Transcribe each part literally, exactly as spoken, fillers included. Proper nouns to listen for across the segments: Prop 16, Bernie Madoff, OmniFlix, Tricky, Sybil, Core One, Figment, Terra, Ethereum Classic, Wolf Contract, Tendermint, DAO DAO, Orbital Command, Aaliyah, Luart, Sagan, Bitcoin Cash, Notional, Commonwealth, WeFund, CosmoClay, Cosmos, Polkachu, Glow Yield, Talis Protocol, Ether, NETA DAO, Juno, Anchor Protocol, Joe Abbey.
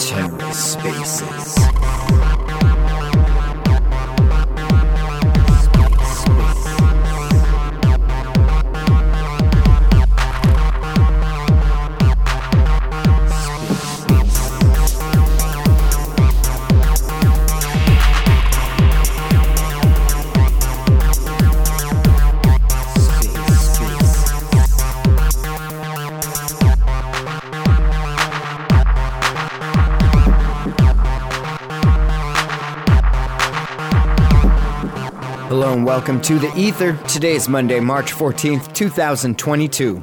Terra Spaces. Welcome to The Ether. Today is Monday, March fourteenth, twenty twenty-two.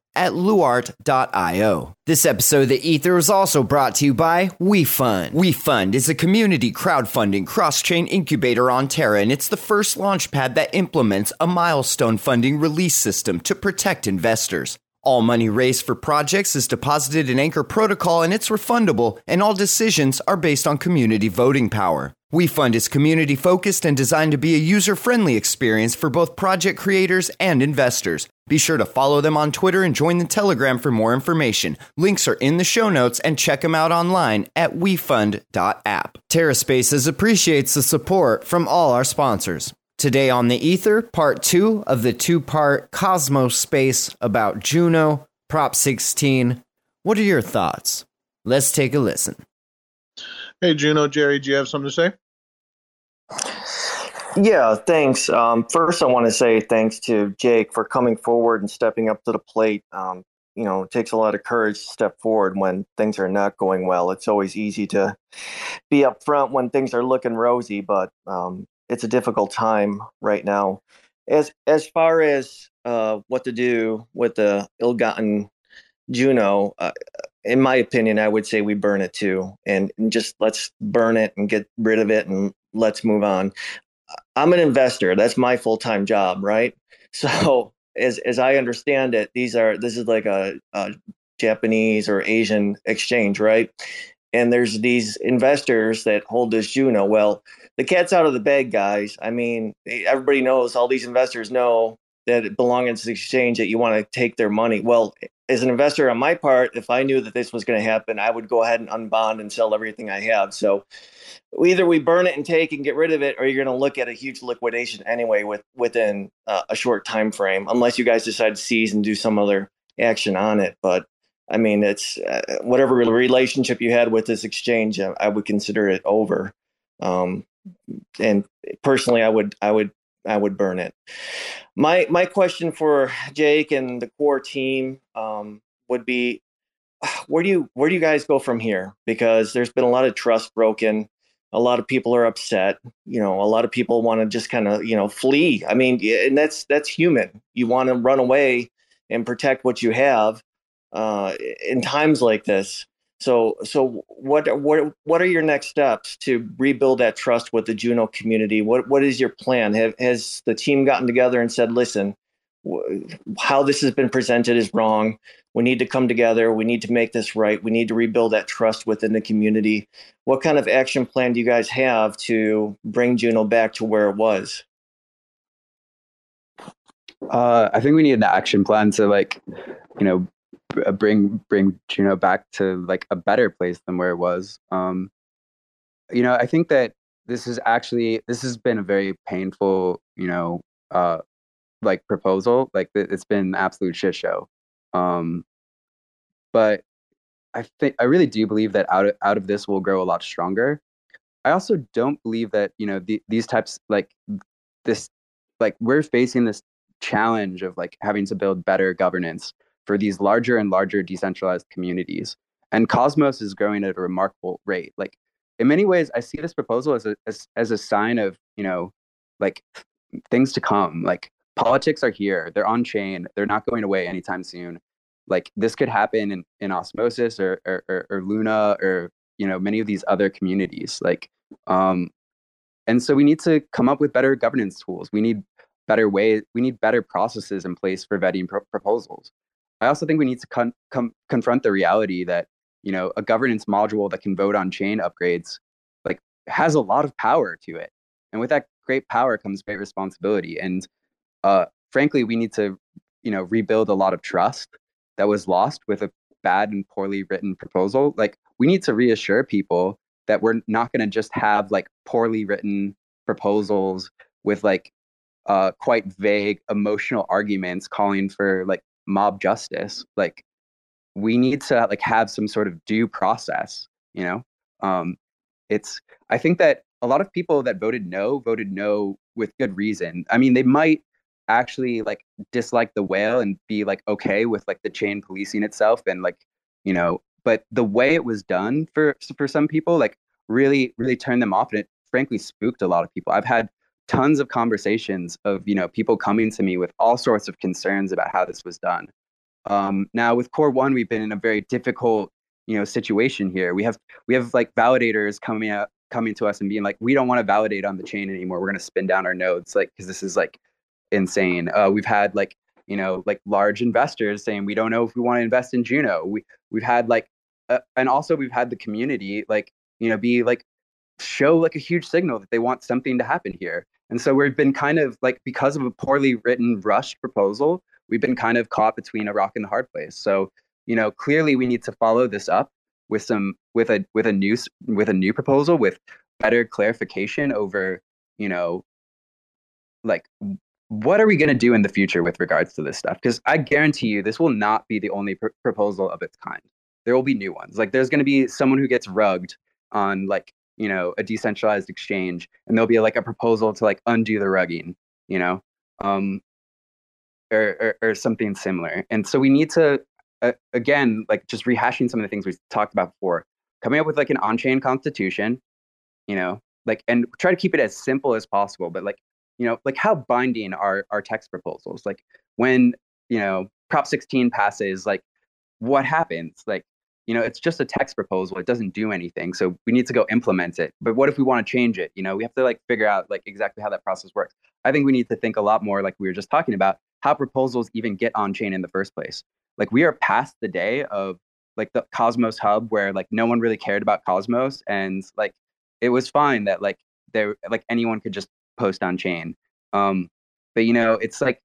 at luart dot io. This episode of The Ether is also brought to you by WeFund. WeFund is a community crowdfunding cross-chain incubator on Terra, and it's the first launchpad that implements a milestone funding release system to protect investors. All money raised for projects is deposited in Anchor Protocol, and it's refundable, and all decisions are based on community voting power. WeFund is community-focused and designed to be a user-friendly experience for both project creators and investors. Be sure to follow them on Twitter and join the Telegram for more information. Links are in the show notes, and check them out online at wefund dot app. Terra Spaces appreciates the support from all our sponsors. Today on The Ether, part two of the two-part Cosmos space about Juno, Prop sixteen. What are your thoughts? Let's take a listen. Hey, Juno, Jerry, do you have something to say? Yeah, thanks. Um, first, I want to say thanks to Jake for coming forward and stepping up to the plate. Um, you know, it takes a lot of courage to step forward when things are not going well. It's always easy to be up front when things are looking rosy, but um, it's a difficult time right now. As as far as uh, what to do with the ill-gotten Juno, uh, in my opinion, I would say we burn it too, and just let's burn it and get rid of it and let's move on. I'm an investor. That's my full-time job, right? So as as I understand it, these are this is like a, a Japanese or Asian exchange, right? And there's these investors that hold this Juno. Well, the cat's out of the bag, guys. I mean, everybody knows, all these investors know that it belongs to the exchange that you want to take their money. Well, as an investor on my part, if I knew that this was going to happen, I would go ahead and unbond and sell everything I have. So either we burn it and take and get rid of it, or you're going to look at a huge liquidation anyway with, within uh, a short time frame, unless you guys decide to seize and do some other action on it. But I mean, it's uh, whatever relationship you had with this exchange, I would consider it over. Um, and personally, I would, I would, I would burn it. My my question for Jake and the core team um, would be, where do you where do you guys go from here? Because there's been a lot of trust broken. A lot of people are upset. You know, a lot of people want to just kind of, you know, flee. I mean, and that's that's human. You want to run away and protect what you have uh, in times like this. So so what what what are your next steps to rebuild that trust with the Juno community? What what is your plan? Have, has the team gotten together and said, listen, w- how this has been presented is wrong. We need to come together. We need to make this right. We need to rebuild that trust within the community. What kind of action plan do you guys have to bring Juno back to where it was? Uh, I think we need an action plan to, like, you know, bring bring Juno back to like a better place than where it was. Um, you know, I think that this is actually this has been a very painful, you know, uh, like proposal. Like it's been an absolute shit show. Um, but I think I really do believe that out of, out of this we'll grow a lot stronger. I also don't believe that, you know, the, these types like this like we're facing this challenge of like having to build better governance for these larger and larger decentralized communities. And Cosmos is growing at a remarkable rate. Like in many ways, I see this proposal as a, as, as a sign of, you know, like things to come, like politics are here. They're on chain. They're not going away anytime soon. Like this could happen in, in Osmosis or, or, or, or Luna or, you know, many of these other communities. Like, um, and so we need to come up with better governance tools. We need better ways. We need better processes in place for vetting pro- proposals. I also think we need to con- com- confront the reality that, you know, a governance module that can vote on chain upgrades, like, has a lot of power to it. And with that great power comes great responsibility. And uh, frankly, we need to, you know, rebuild a lot of trust that was lost with a bad and poorly written proposal. Like, we need to reassure people that we're not going to just have like poorly written proposals with like uh, quite vague emotional arguments calling for like mob justice. Like, we need to like have some sort of due process, you know? Um, it's, I think that a lot of people that voted no, voted no with good reason. I mean, they might actually like dislike the whale and be like, okay with like the chain policing itself and like, you know, but the way it was done for, for some people, like really, really turned them off. And it frankly spooked a lot of people. I've had tons of conversations of, you know, people coming to me with all sorts of concerns about how this was done. Um, now with Core One, we've been in a very difficult, you know, situation here. We have, we have like validators coming out, coming to us and being like, we don't want to validate on the chain anymore. We're going to spin down our nodes. Like, cause this is like insane. Uh, we've had like, you know, like large investors saying, we don't know if we want to invest in Juno. We we've had like, uh, and also we've had the community, like, you know, be like, show like a huge signal that they want something to happen here. And so we've been kind of like, because of a poorly written, rushed proposal, we've been kind of caught between a rock and a hard place. So, you know, clearly we need to follow this up with some, with a, with a new, with a new proposal, with better clarification over, you know, like, what are we going to do in the future with regards to this stuff? Because I guarantee you, this will not be the only pr- proposal of its kind. There will be new ones. Like, there's going to be someone who gets rugged on like, you know, a decentralized exchange, and there'll be like a proposal to like undo the rugging, you know, um, or, or, or something similar. And so we need to, uh, again, like just rehashing some of the things we talked about before, coming up with like an on-chain constitution, you know, like, and try to keep it as simple as possible, but like, you know, like how binding are our text proposals? Like when, you know, Prop sixteen passes, like what happens? Like, you know, it's just a text proposal. It doesn't do anything. So we need to go implement it. But what if we want to change it? You know, we have to like figure out like exactly how that process works. I think we need to think a lot more, like we were just talking about, how proposals even get on chain in the first place. Like we are past the day of like the Cosmos hub where like no one really cared about Cosmos. And like, it was fine that like there, like anyone could just post on chain. Um, but, you know, it's like,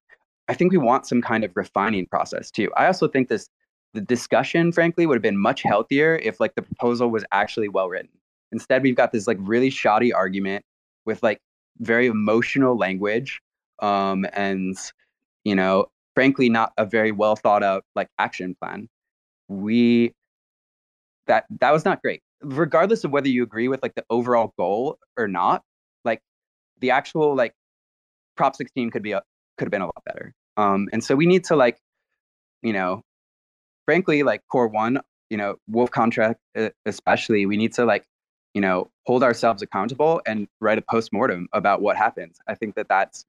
I think we want some kind of refining process too. I also think this, the discussion, frankly, would have been much healthier if like the proposal was actually well written. Instead, we've got this like really shoddy argument with like very emotional language. Um, and, you know, frankly, not a very well thought out like action plan. We, that, that was not great. Regardless of whether you agree with like the overall goal or not, like, the actual like Prop sixteen could be a, could have been a lot better. Um, and so we need to like, you know, frankly, like Core One, you know, Wolf Contract especially, we need to like, you know, hold ourselves accountable and write a postmortem about what happens. I think that that's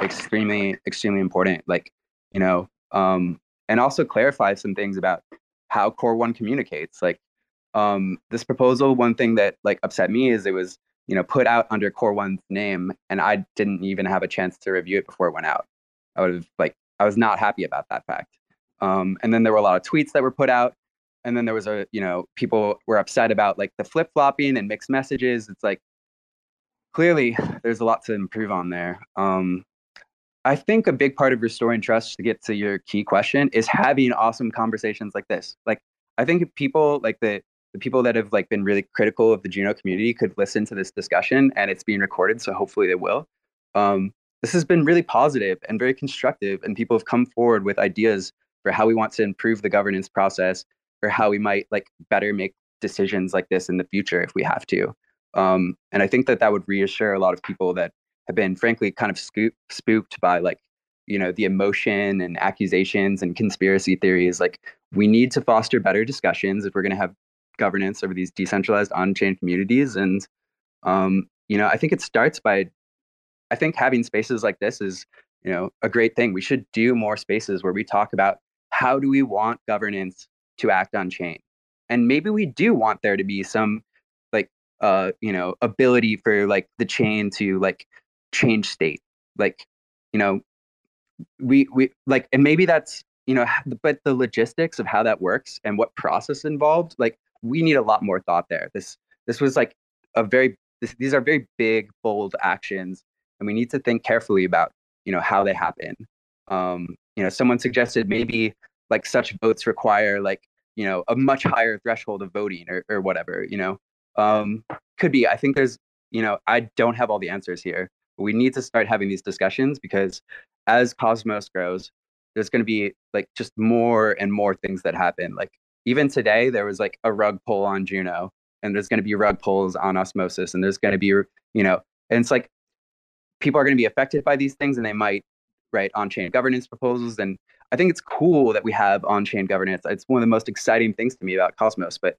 extremely, extremely important. Like, you know, um, and also clarify some things about how Core One communicates. Like um, this proposal, one thing that like upset me is it was, you know, put out under Core One's name, and I didn't even have a chance to review it before it went out. I would have like, I was not happy about that fact. Um, and then there were a lot of tweets that were put out, and then there was a, you know, people were upset about like the flip flopping and mixed messages. It's like clearly there's a lot to improve on there. Um, I think a big part of restoring trust, to get to your key question, is having awesome conversations like this. Like I think if people like the The people that have like been really critical of the Juno community could listen to this discussion, and it's being recorded, so hopefully they will. Um, this has been really positive and very constructive, and people have come forward with ideas for how we want to improve the governance process, or how we might like better make decisions like this in the future if we have to. Um, and I think that that would reassure a lot of people that have been frankly kind of scoop, spooked by like, you know, the emotion and accusations and conspiracy theories. Like we need to foster better discussions if we're going to have governance over these decentralized on-chain communities. And, um, you know, I think it starts by, I think having spaces like this is you know, a great thing. We should do more spaces where we talk about how do we want governance to act on chain. And maybe we do want there to be some like, uh, you know, ability for like the chain to like change state, like, you know, we, we like, and maybe that's, you know, but the logistics of how that works and what process involved, like we need a lot more thought there. This, this was like a very, this, these are very big, bold actions, and we need to think carefully about, you know, how they happen. Um, you know, someone suggested maybe like such votes require like, you know, a much higher threshold of voting or, or whatever, you know, um, could be. I think there's, you know, I don't have all the answers here. But we need to start having these discussions, because as Cosmos grows, there's going to be like just more and more things that happen. Like even today, there was like a rug pull on Juno, and there's going to be rug pulls on Osmosis, and there's going to be, you know, and it's like people are going to be affected by these things, and they might write on-chain governance proposals. And I think it's cool that we have on-chain governance. It's one of the most exciting things to me about Cosmos, but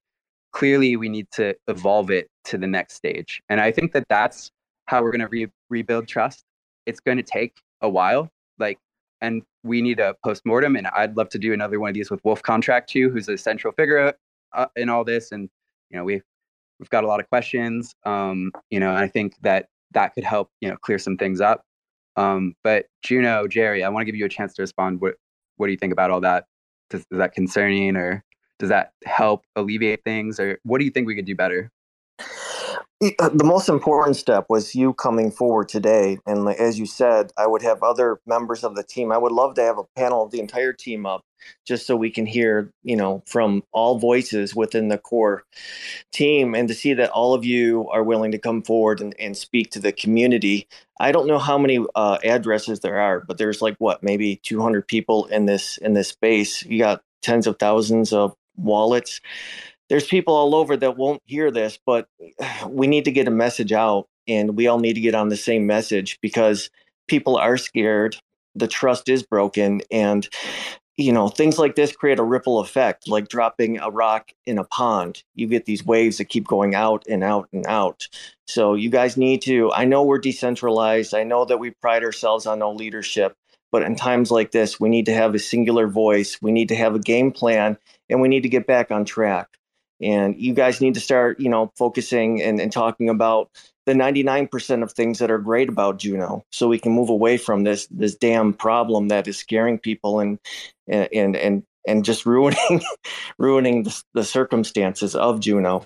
clearly we need to evolve it to the next stage. And I think that that's how we're going to re- rebuild trust. It's going to take a while, like, and we need a postmortem. And I'd love to do another one of these with Wolf Contract too, who's a central figure uh, in all this. And, you know, we've, we've got a lot of questions, um, you know, and I think that that could help, you know, clear some things up. Um, but Juno, Jerry, I want to give you a chance to respond. What what do you think about all that? Does, is that concerning, or does that help alleviate things, or what do you think we could do better? The most important step was you coming forward today. And as you said, I would have other members of the team. I would love to have a panel of the entire team up, just so we can hear, you know, from all voices within the core team, and to see that all of you are willing to come forward and, and speak to the community. I don't know how many uh, addresses there are, but there's like, what, maybe two hundred people in this, in this space. You got tens of thousands of wallets. There's people all over that won't hear this, but we need to get a message out, and we all need to get on the same message, because people are scared. The trust is broken, and you know, things like this create a ripple effect, like dropping a rock in a pond. You get these waves that keep going out and out and out. So you guys need to, I know we're decentralized. I know that we pride ourselves on no leadership, but in times like this, we need to have a singular voice. We need to have a game plan, and we need to get back on track. And you guys need to start, you know, focusing and, and talking about the ninety-nine percent of things that are great about Juno, so we can move away from this this damn problem that is scaring people and and and and just ruining ruining the, the circumstances of Juno.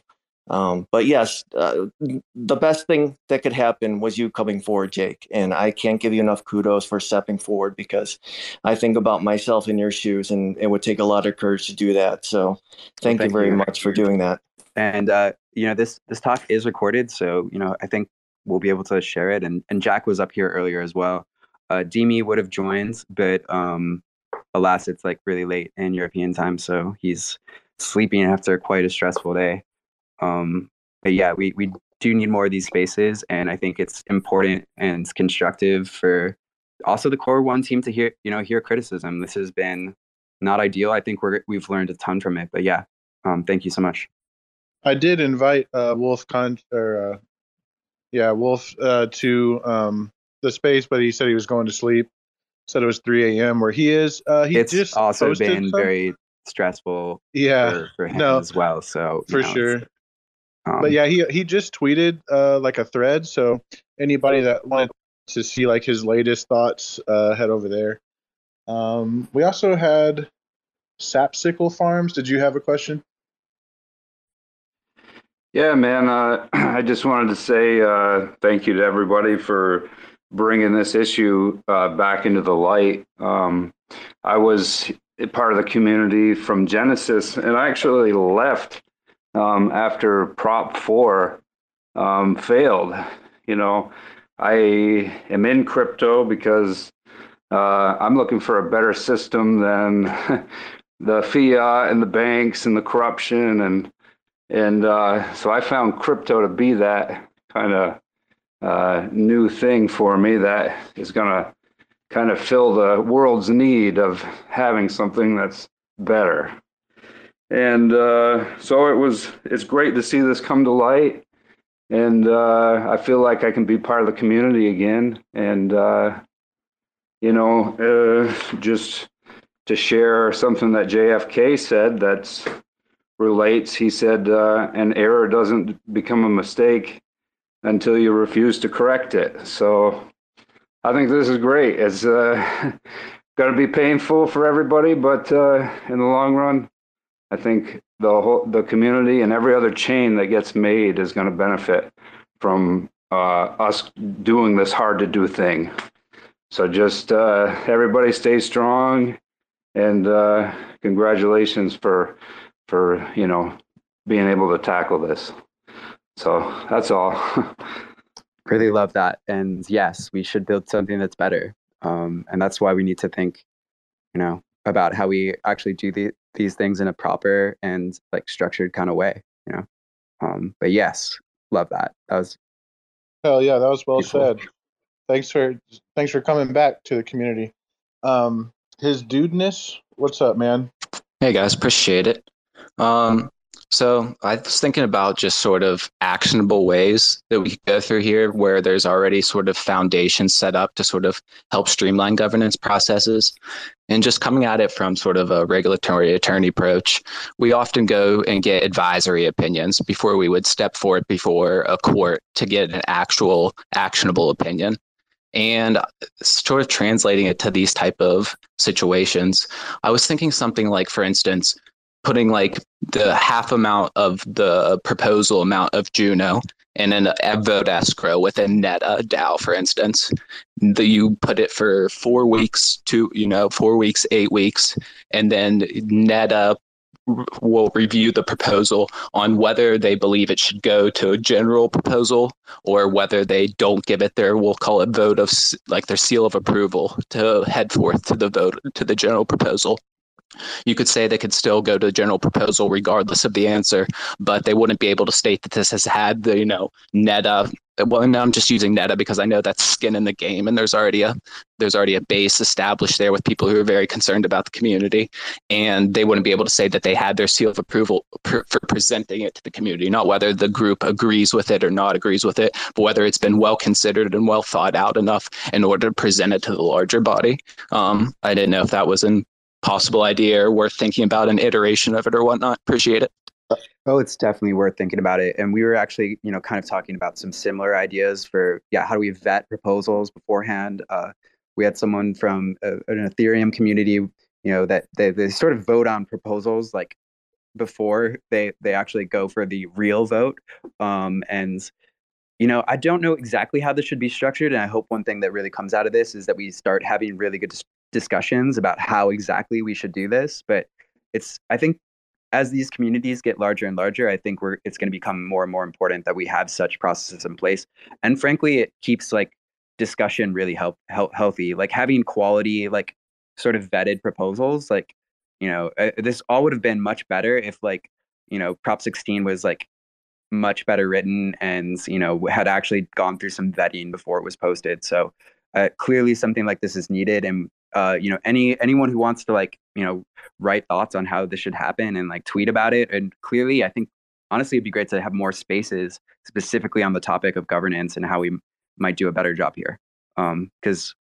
Um, but yes, uh, the best thing that could happen was you coming forward, Jake. And I can't give you enough kudos for stepping forward, because I think about myself in your shoes, and it would take a lot of courage to do that. So thank, well, thank you very you. much for doing that. And, uh, you know, this, this talk is recorded. So, you know, I think we'll be able to share it. And, and Jack was up here earlier as well. Uh, Demi would have joined, but um, alas, it's like really late in European time. So he's sleeping after quite a stressful day. Um, but yeah, we, we do need more of these spaces, and I think it's important and it's constructive for also the Core One team to hear, you know, hear criticism. This has been not ideal. I think we're, we've learned a ton from it, but yeah, um, thank you so much. I did invite, uh, Wolf Con or, uh, yeah, Wolf, uh, to, um, the space, but he said he was going to sleep. Said it was three a.m. where he is. Uh, he it's just also been something. very stressful yeah, for, for him no, as well. So for know, sure. But yeah, he he just tweeted uh, like a thread. So anybody that wanted to see like his latest thoughts, uh, head over there. Um, we also had Sapsicle Farms. Did you have a question? Yeah, man. Uh, I just wanted to say uh, thank you to everybody for bringing this issue uh, back into the light. Um, I was part of the community from Genesis, and I actually left Um, after Prop four um, failed. You know, I am in crypto because uh, I'm looking for a better system than the fiat and the banks and the corruption. And and uh, so I found crypto to be that kind of uh, new thing for me that is going to kind of fill the world's need of having something that's better. And uh, so it was, it's great to see this come to light. And uh, I feel like I can be part of the community again. And uh, you know, uh, just to share something that J F K said that's relates. He said, uh, an error doesn't become a mistake until you refuse to correct it. So I think this is great. It's uh, going to be painful for everybody, but uh, in the long run, I think the whole the community and every other chain that gets made is going to benefit from uh, us doing this hard to do thing. So just uh, everybody stay strong, and uh, congratulations for for you know being able to tackle this. So that's all. Really love that, and yes, we should build something that's better, um, and that's why we need to think, you know, about how we actually do the, these things in a proper and like structured kind of way, you know. Um, but yes, love that. That was hell yeah. That was well said. Cool. Thanks for thanks for coming back to the community. Um, his dudeness, what's up, man? Hey guys, appreciate it. Um, so I was thinking about just sort of actionable ways that we could go through here where there's already sort of foundations set up to sort of help streamline governance processes. And just coming at it from sort of a regulatory attorney approach, we often go and get advisory opinions before we would step forward before a court to get an actual actionable opinion. And sort of translating it to these type of situations, I was thinking something like, for instance, putting like the half amount of the proposal amount of Juno in an vote escrow with a NETA DAO, for instance. The, you put it for four weeks to, you know, four weeks, eight weeks, and then NETA will review the proposal on whether they believe it should go to a general proposal or whether they don't give it their, we'll call it vote of, like their seal of approval to head forth to the vote, to the general proposal. You could say they could still go to the general proposal regardless of the answer, but they wouldn't be able to state that this has had the, you know, NETA. Well, now I'm just using NETA because I know that's skin in the game, and there's already a there's already a base established there with people who are very concerned about the community, and they wouldn't be able to say that they had their seal of approval per, for presenting it to the community, not whether the group agrees with it or not agrees with it, but whether it's been well considered and well thought out enough in order to present it to the larger body. Um, I didn't know if that was in possible idea or worth thinking about an iteration of it or whatnot. Appreciate it. Oh, it's definitely worth thinking about it. And we were actually, you know, kind of talking about some similar ideas for, yeah, how do we vet proposals beforehand? Uh, we had someone from a, an Ethereum community, you know, that they, they sort of vote on proposals like before they, they actually go for the real vote. Um, and, you know, I don't know exactly how this should be structured. And I hope one thing that really comes out of this is that we start having really good dis- discussions about how exactly we should do this. But it's, I think as these communities get larger and larger, I think we're it's going to become more and more important that we have such processes in place. And frankly, it keeps like discussion really help, help healthy, like having quality, like sort of vetted proposals. Like, you know, uh, this all would have been much better if like, you know, Prop sixteen was like much better written and, you know, had actually gone through some vetting before it was posted. So uh, clearly something like this is needed. And Uh, you know, any anyone who wants to like, you know, write thoughts on how this should happen and like tweet about it. And clearly, I think, honestly, it'd be great to have more spaces specifically on the topic of governance and how we m- might do a better job here. Um, because,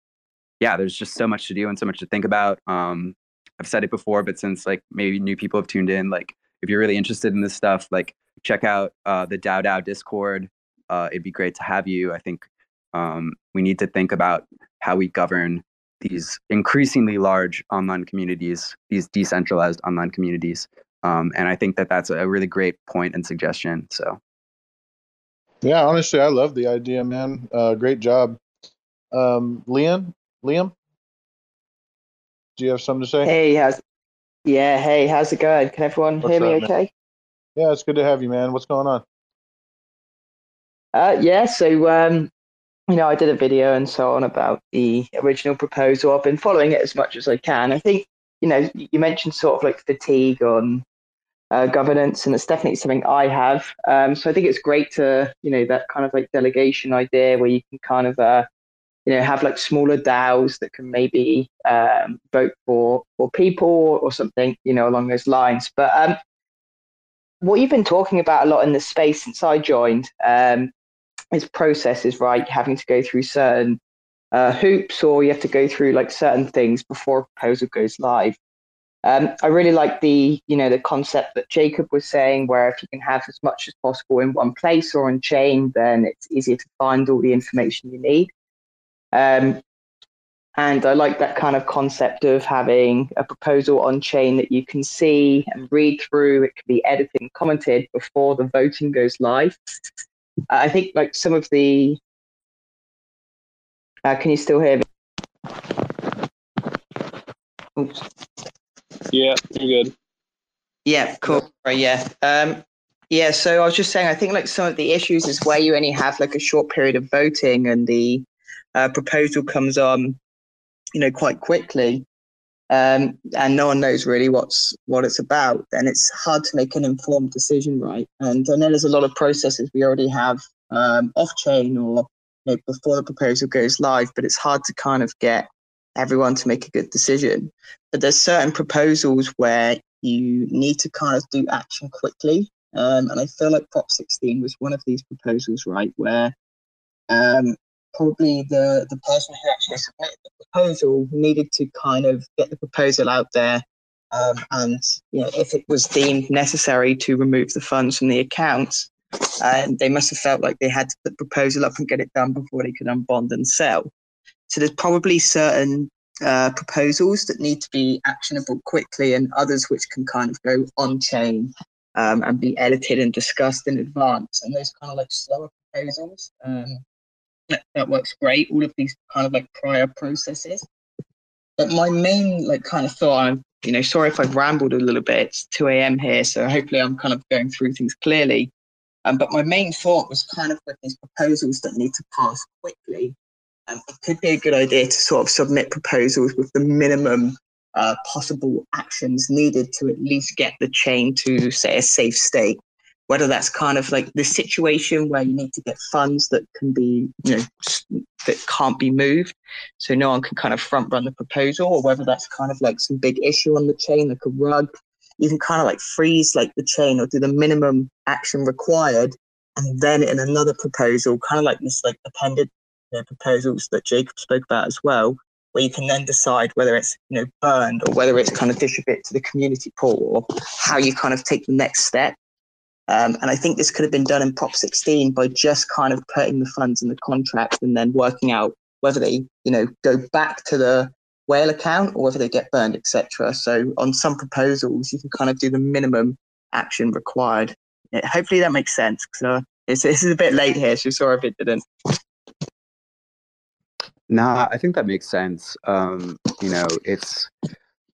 yeah, there's just so much to do and so much to think about. Um, I've said it before, but since like maybe new people have tuned in, like if you're really interested in this stuff, like check out uh, the DAO DAO Discord. Uh, it'd be great to have you. I think um, we need to think about how we govern these increasingly large online communities, these decentralized online communities. Um, and I think that that's a really great point and suggestion. So, yeah, honestly, I love the idea, man. Uh, great job. Um, Liam, Liam, do you have something to say? Hey, how's, yeah, hey, how's it going? Can everyone What's hear me up, okay? Man? Yeah, it's good to have you, man. What's going on? Uh, yeah, so... Um, You know, I did a video and so on about the original proposal. I've been following it as much as I can. I think, you know, you mentioned sort of like fatigue on uh, governance, and it's definitely something I have. Um, so I think it's great to, you know, that kind of like delegation idea where you can kind of, uh, you know, have like smaller DAOs that can maybe um, vote for for people or something, you know, along those lines. But um, what you've been talking about a lot in the space since I joined, um, his process is right, having to go through certain uh, hoops, or you have to go through like certain things before a proposal goes live. Um, I really like the, you know, the concept that Jacob was saying, where if you can have as much as possible in one place or on chain, then it's easier to find all the information you need. Um, and I like that kind of concept of having a proposal on chain that you can see and read through. It can be edited and commented before the voting goes live. I think like some of the, uh, can you still hear me? Oops. Yeah, you're good. Yeah, cool. Yeah. Um, yeah, so I was just saying, I think like some of the issues is where you only have like a short period of voting and the uh, proposal comes on, you know, quite quickly, um, and no one knows really what's what it's about. And it's hard to make an informed decision, right? And I know there's a lot of processes we already have um, off-chain or, you know, before the proposal goes live, but it's hard to kind of get everyone to make a good decision. But there's certain proposals where you need to kind of do action quickly. Um, and I feel like Prop sixteen was one of these proposals, right, where um, probably the, the person who actually submitted the proposal needed to kind of get the proposal out there. Um, and you know, if it was deemed necessary to remove the funds from the accounts, uh, they must have felt like they had to put the proposal up and get it done before they could unbond and sell. So there's probably certain uh, proposals that need to be actionable quickly and others which can kind of go on-chain um, and be edited and discussed in advance. And those kind of like slower proposals, um, that, that works great, all of these kind of like prior processes. But my main like kind of thought, I'm, you know, sorry if I've rambled a little bit, it's two a.m. here, so hopefully I'm kind of going through things clearly. Um, but my main thought was kind of with these proposals that need to pass quickly. Um, it could be a good idea to sort of submit proposals with the minimum uh, possible actions needed to at least get the chain to, say, a safe state, whether that's kind of like the situation where you need to get funds that can be, you know, that can't be moved, so no one can kind of front run the proposal, or whether that's kind of like some big issue on the chain, like a rug. You can kind of like freeze like the chain or do the minimum action required, and then in another proposal, kind of like this like appended proposals that Jacob spoke about as well, where you can then decide whether it's, you know, burned or whether it's kind of distributed to the community pool or how you kind of take the next step. Um, and I think this could have been done in Prop sixteen by just kind of putting the funds in the contract and then working out whether they, you know, go back to the whale account or whether they get burned, et cetera. So on some proposals, you can kind of do the minimum action required. Yeah, hopefully that makes sense, because uh, it's, it's a bit late here, so sorry if it didn't. Nah, I think that makes sense. Um, you know, it's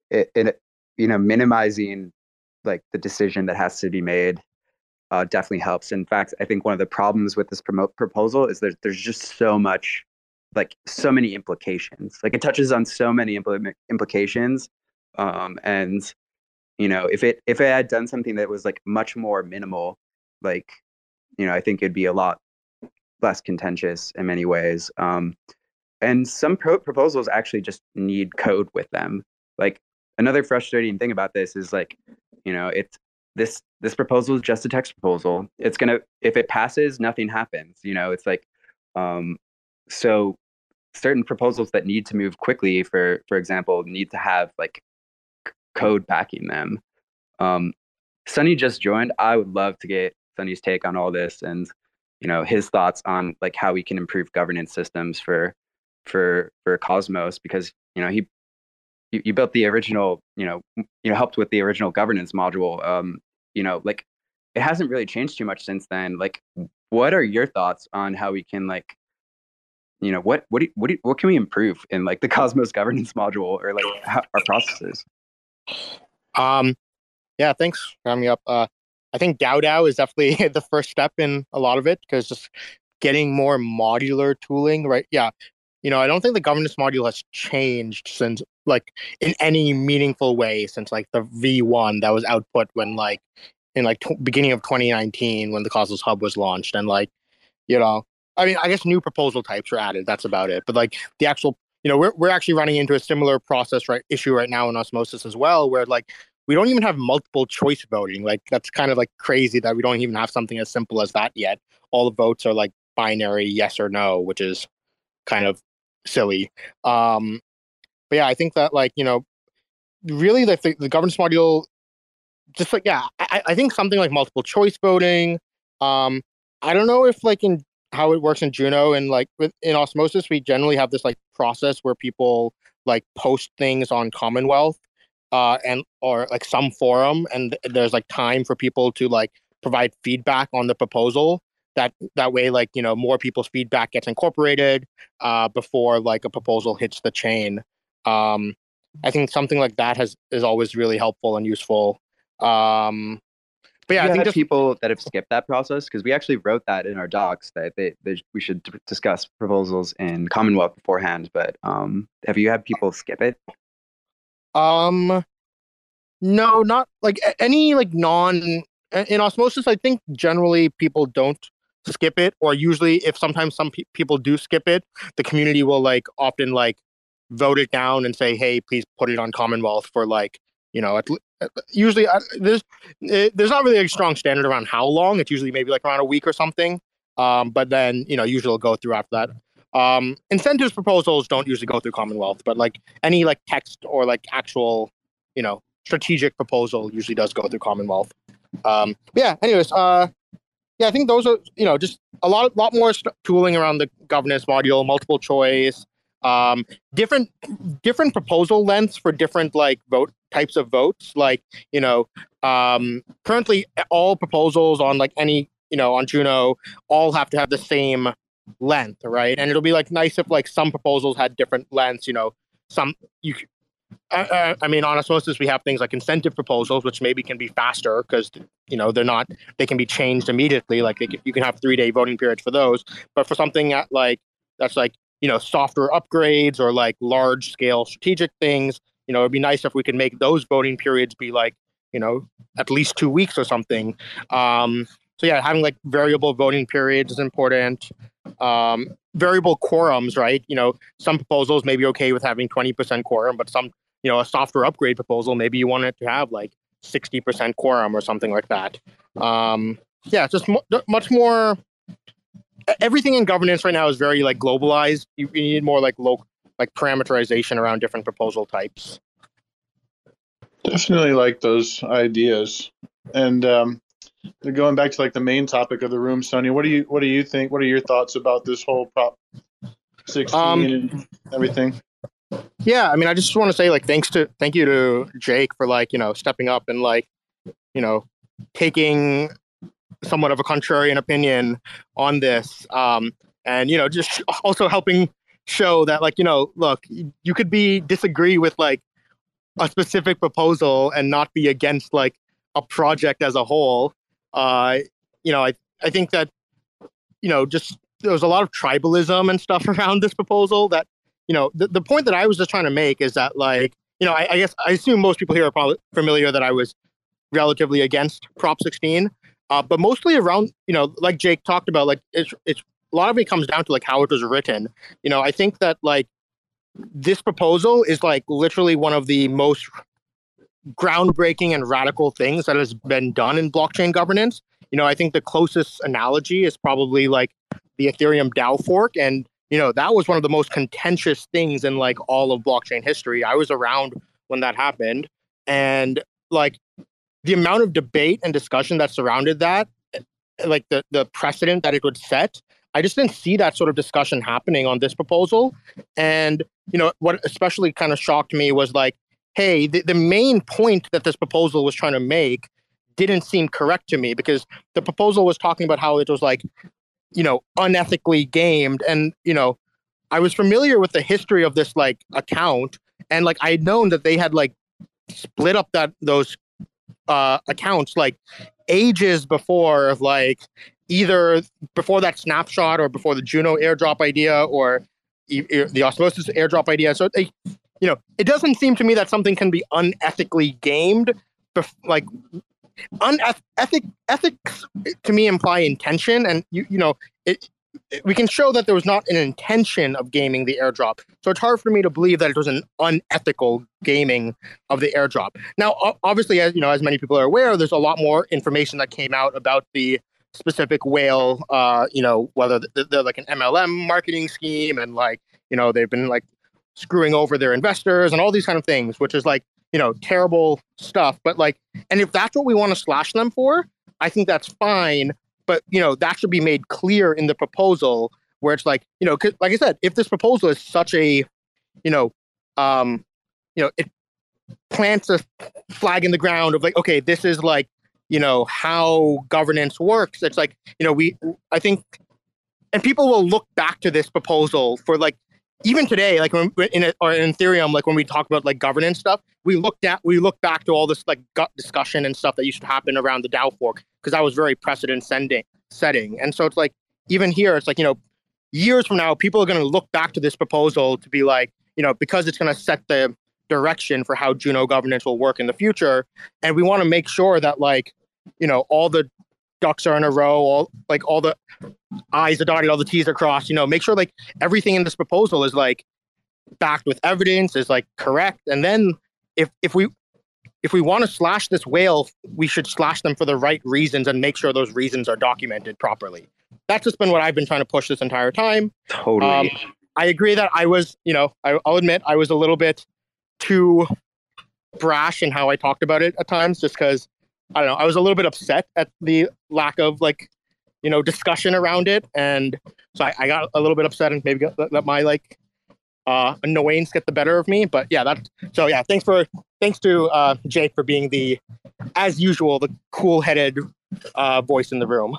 it, it you know, minimizing like the decision that has to be made uh, definitely helps. In fact, I think one of the problems with this promote proposal is that there's just so much, like so many implications. Like it touches on so many impl- implications. Um, and you know, if it if it had done something that was like much more minimal, like, you know, I think it'd be a lot less contentious in many ways. Um, And some pro- proposals actually just need code with them. Like another frustrating thing about this is like, you know, it's this this proposal is just a text proposal. It's gonna, if it passes, nothing happens. You know, it's like, um, so certain proposals that need to move quickly, for for example, need to have like c- code backing them. Um, Sunny just joined. I would love to get Sunny's take on all this and, you know, his thoughts on like how we can improve governance systems for. for for Cosmos, because you know he you, you built the original, you know you know helped with the original governance module. Um you know like it hasn't really changed too much since then. Like what are your thoughts on how we can like you know what what do, what do, what can we improve in like the Cosmos governance module or like how, our processes? Um yeah, thanks for having me up. uh I think DAO DAO is definitely the first step in a lot of it, because just getting more modular tooling, right? Yeah. You know, I don't think the governance module has changed since, like, in any meaningful way since, like, the V one that was output when, like, in, like, t- beginning of twenty nineteen when the Cosmos Hub was launched. And, like, you know, I mean, I guess new proposal types were added. That's about it. But, like, the actual, you know, we're we're actually running into a similar process right issue right now in Osmosis as well, where, like, we don't even have multiple choice voting. Like, that's kind of, like, crazy that we don't even have something as simple as that yet. All the votes are, like, binary yes or no, which is kind of silly. Um, but yeah, I think that, like, you know, really the, the governance module, just like, yeah, I, I think something like multiple choice voting. Um, I don't know if like in how it works in Juno and like with, in Osmosis, we generally have this like process where people like post things on Commonwealth uh, and or like some forum, and there's like time for people to like provide feedback on the proposal. That that way, like, you know, more people's feedback gets incorporated uh, before like a proposal hits the chain. Um, I think something like that has is always really helpful and useful. Um, but yeah, I think just... people that have skipped that process, because we actually wrote that in our docs that they, they we should d- discuss proposals in Commonwealth beforehand. But um, have you had people skip it? Um, no, not like any like non in Osmosis. I think generally people don't skip it, or usually if sometimes some pe- people do skip it, the community will like often like vote it down and say, hey, please put it on Commonwealth for like, you know, at, usually uh, there's it, there's not really a strong standard around how long. It's usually maybe like around a week or something. Um, but then, you know, usually it'll go through after that. Um, incentives proposals don't usually go through Commonwealth, but like any like text or like actual, you know, strategic proposal usually does go through Commonwealth. Um, yeah, anyways, uh, yeah, I think those are, you know, just a lot, lot more st- tooling around the governance module, multiple choice, um, different, different proposal lengths for different like vote types of votes. Like, you know, um, currently all proposals on like any, you know, on Juno all have to have the same length, right? And it'll be like nice if like some proposals had different lengths, you know, some you could. I, I mean, on Osmosis, we have things like incentive proposals, which maybe can be faster because, you know, they're not, they can be changed immediately. Like they can, you can have three day voting periods for those. But for something at like, that's like, you know, software upgrades or like large scale strategic things, you know, it'd be nice if we could make those voting periods be like, you know, at least two weeks or something. Um, so yeah, having like variable voting periods is important. Um, variable quorums, right? You know, some proposals may be okay with having twenty percent quorum, but some, you know, a software upgrade proposal, maybe you want it to have like sixty percent quorum or something like that. Um, yeah, it's just mo- much more. Everything in governance right now is very like globalized. You, you need more like low, like parameterization around different proposal types. Definitely like those ideas, and um, going back to like the main topic of the room, Sonia, what do you what do you think? What are your thoughts about this whole Prop sixteen um, and everything? Yeah, I mean, I just want to say, like, thanks to, thank you to Jake for, like, you know, stepping up and, like, you know, taking somewhat of a contrarian opinion on this. Um, and, you know, just also helping show that, like, you know, look, you could be, disagree with, like, a specific proposal and not be against, like, a project as a whole. Uh, you know, I, I think that, you know, just, there was a lot of tribalism and stuff around this proposal that, you know, the, the point that I was just trying to make is that, like, you know, I, I guess I assume most people here are probably familiar that I was relatively against Prop sixteen, uh, but mostly around, you know, like Jake talked about, like, it's, it's a lot of it comes down to, like, how it was written. You know, I think that, like, this proposal is, like, literally one of the most groundbreaking and radical things that has been done in blockchain governance. You know, I think the closest analogy is probably, like, the Ethereum DAO fork, and you know, that was one of the most contentious things in, like, all of blockchain history. I was around when that happened. And, like, the amount of debate and discussion that surrounded that, like, the, the precedent that it would set, I just didn't see that sort of discussion happening on this proposal. And, you know, what especially kind of shocked me was, like, hey, the, the main point that this proposal was trying to make didn't seem correct to me, because the proposal was talking about how it was, like, you know, unethically gamed. And, you know, I was familiar with the history of this, like, account. And, like, I had known that they had, like, split up that those uh, accounts, like, ages before, like, either before that snapshot or before the Juno airdrop idea or e- e- the Osmosis airdrop idea. So, they, you know, it doesn't seem to me that something can be unethically gamed, bef- like, Uneth- ethic, ethics to me imply intention, and you you know it, it, we can show that there was not an intention of gaming the airdrop. So it's hard for me to believe that it was an unethical gaming of the airdrop. Now, obviously, as you know, as many people are aware, there's a lot more information that came out about the specific whale. Uh, you know, whether they're like an M L M marketing scheme and like you know, they've been like screwing over their investors and all these kind of things, which is like, you know, terrible stuff. But like, and if that's what we want to slash them for, I think that's fine. But, you know, that should be made clear in the proposal where it's like, you know, 'cause like I said, if this proposal is such a, you know, um, you know, it plants a flag in the ground of like, okay, this is like, you know, how governance works. It's like, you know, we, I think, and people will look back to this proposal for like, even today, like when, in a, or in Ethereum, like when we talk about like governance stuff, we looked at, we look back to all this like gut discussion and stuff that used to happen around the DAO fork, because that was very precedent sending, setting. And so it's like, even here, it's like, you know, years from now, people are going to look back to this proposal to be like, you know, because it's going to set the direction for how Juno governance will work in the future. And we want to make sure that like, you know, all the ducks are in a row, all like all the I's are dotted, all the T's are crossed, you know, make sure like everything in this proposal is like backed with evidence, is like correct. And then if if we if we want to slash this whale, we should slash them for the right reasons and make sure those reasons are documented properly. That's just been what I've been trying to push this entire time. Totally. Um, I agree that I was, you know, I, I'll admit I was a little bit too brash in how I talked about it at times, just because I don't know. I was a little bit upset at the lack of like, you know, discussion around it. And so I, I got a little bit upset and maybe got, let my like uh, annoyance get the better of me. But yeah, that. So yeah, thanks for thanks to uh, Jake for being the, as usual, the cool headed uh, voice in the room.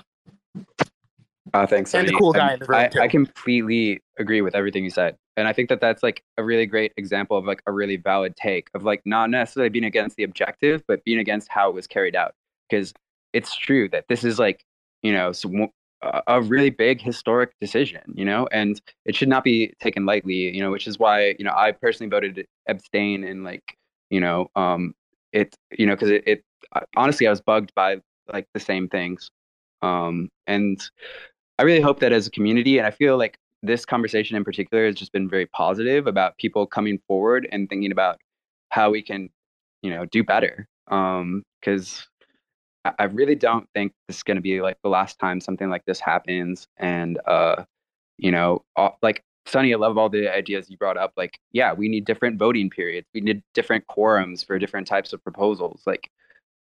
Uh, thanks. And Eddie, the cool guy in the room. I, too. I completely agree with everything you said. And I think that that's like a really great example of like a really valid take of like not necessarily being against the objective, but being against how it was carried out. Because it's true that this is like, you know, some, uh, a really big historic decision, you know, and it should not be taken lightly, you know, which is why, you know, I personally voted abstain and like, you know, um, it, you know, because it, it, honestly, I was bugged by like the same things. Um, and I really hope that as a community, and I feel like this conversation in particular has just been very positive about people coming forward and thinking about how we can, you know, do better. Um, 'cause I, I really don't think this is going to be like the last time something like this happens. And, uh, you know, all, like Sunny, I love all the ideas you brought up. Like, yeah, we need different voting periods. We need different quorums for different types of proposals. Like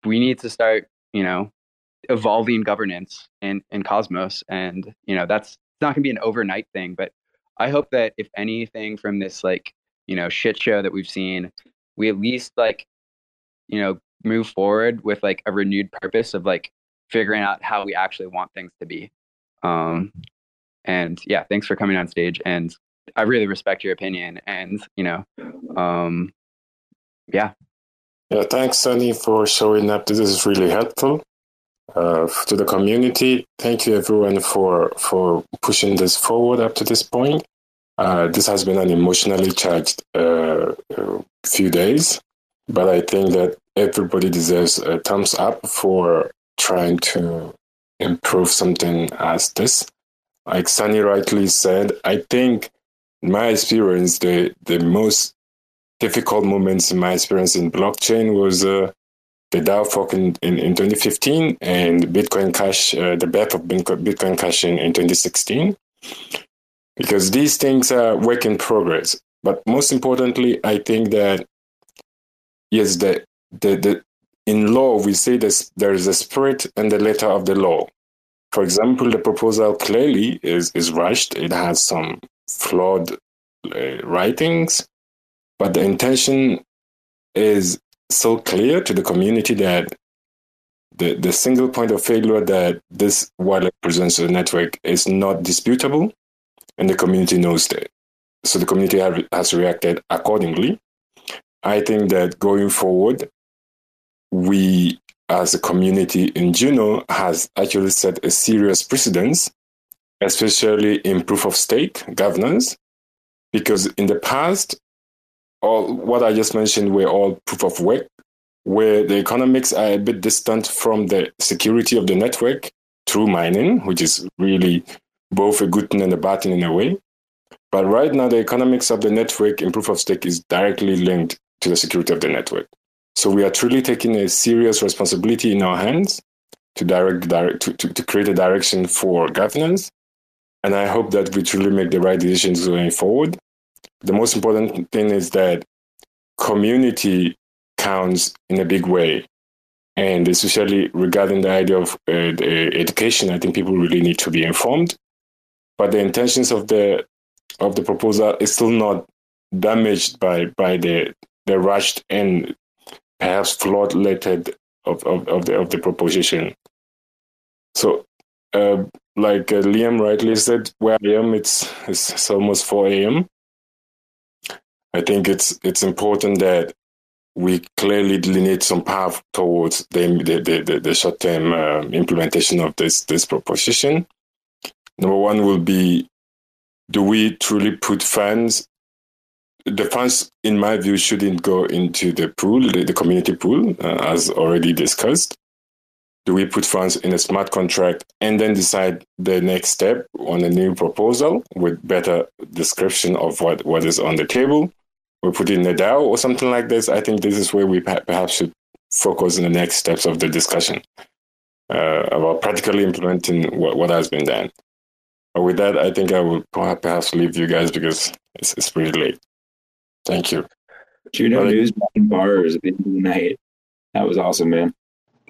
we need to start, you know, evolving governance in, in Cosmos. And, you know, that's, it's not gonna be an overnight thing, but I hope that if anything from this like, you know, shit show that we've seen, we at least like, you know, move forward with like a renewed purpose of like figuring out how we actually want things to be. Um, and yeah, thanks for coming on stage. And I really respect your opinion. And you know, um, yeah. Yeah, thanks, Sunny, for showing up. This is really helpful. Uh, to the community, thank you everyone for for pushing this forward up to this point. Uh, this has been an emotionally charged uh, few days, but I think that everybody deserves a thumbs up for trying to improve something as this. Like Sunny rightly said, I think in my experience, the, the most difficult moments in my experience in blockchain was uh, the DAO fork in, in, in twenty fifteen and Bitcoin Cash, uh, the birth of Bitcoin Cash in, in twenty sixteen, because these things are work in progress. But most importantly, I think that, yes, the, the, the, in law, we say this, there is a spirit and the letter of the law. For example, the proposal clearly is, is rushed. It has some flawed uh, writings, but the intention is so clear to the community that the, the single point of failure that this wallet presents to the network is not disputable, and the community knows that. So the community have, has reacted accordingly. I think that going forward, we as a community in Juno has actually set a serious precedence, especially in proof of stake governance, because in the past, all what I just mentioned were all proof of work, where the economics are a bit distant from the security of the network through mining, which is really both a good thing and a bad thing in a way. But right now, the economics of the network in proof of stake is directly linked to the security of the network. So we are truly taking a serious responsibility in our hands to direct, direct to, to, to create a direction for governance. And I hope that we truly make the right decisions going forward. the most important thing is that community counts in a big way. And especially regarding the idea of uh, the education, I think people really need to be informed. But the intentions of the of the proposal is still not damaged by by the the rushed and perhaps flood-lettered of, of, of the of the proposition. So, uh, like uh, Liam rightly said, where I am, it's it's almost four a.m. I think it's it's important that we clearly delineate some path towards the the, the, the short-term uh, implementation of this this proposition. Number one will be, do we truly put funds? The funds, in my view, shouldn't go into the pool, the, the community pool, uh, as already discussed. Do we put funds in a smart contract and then decide the next step on a new proposal with better description of what, what is on the table? We put in a DAO or something like this. I think this is where we perhaps should focus on the next steps of the discussion uh, about practically implementing what, what has been done. But with that, I think I will perhaps leave you guys because it's, it's pretty late. Thank you. Juno News bars at the end of the night. That was awesome, man.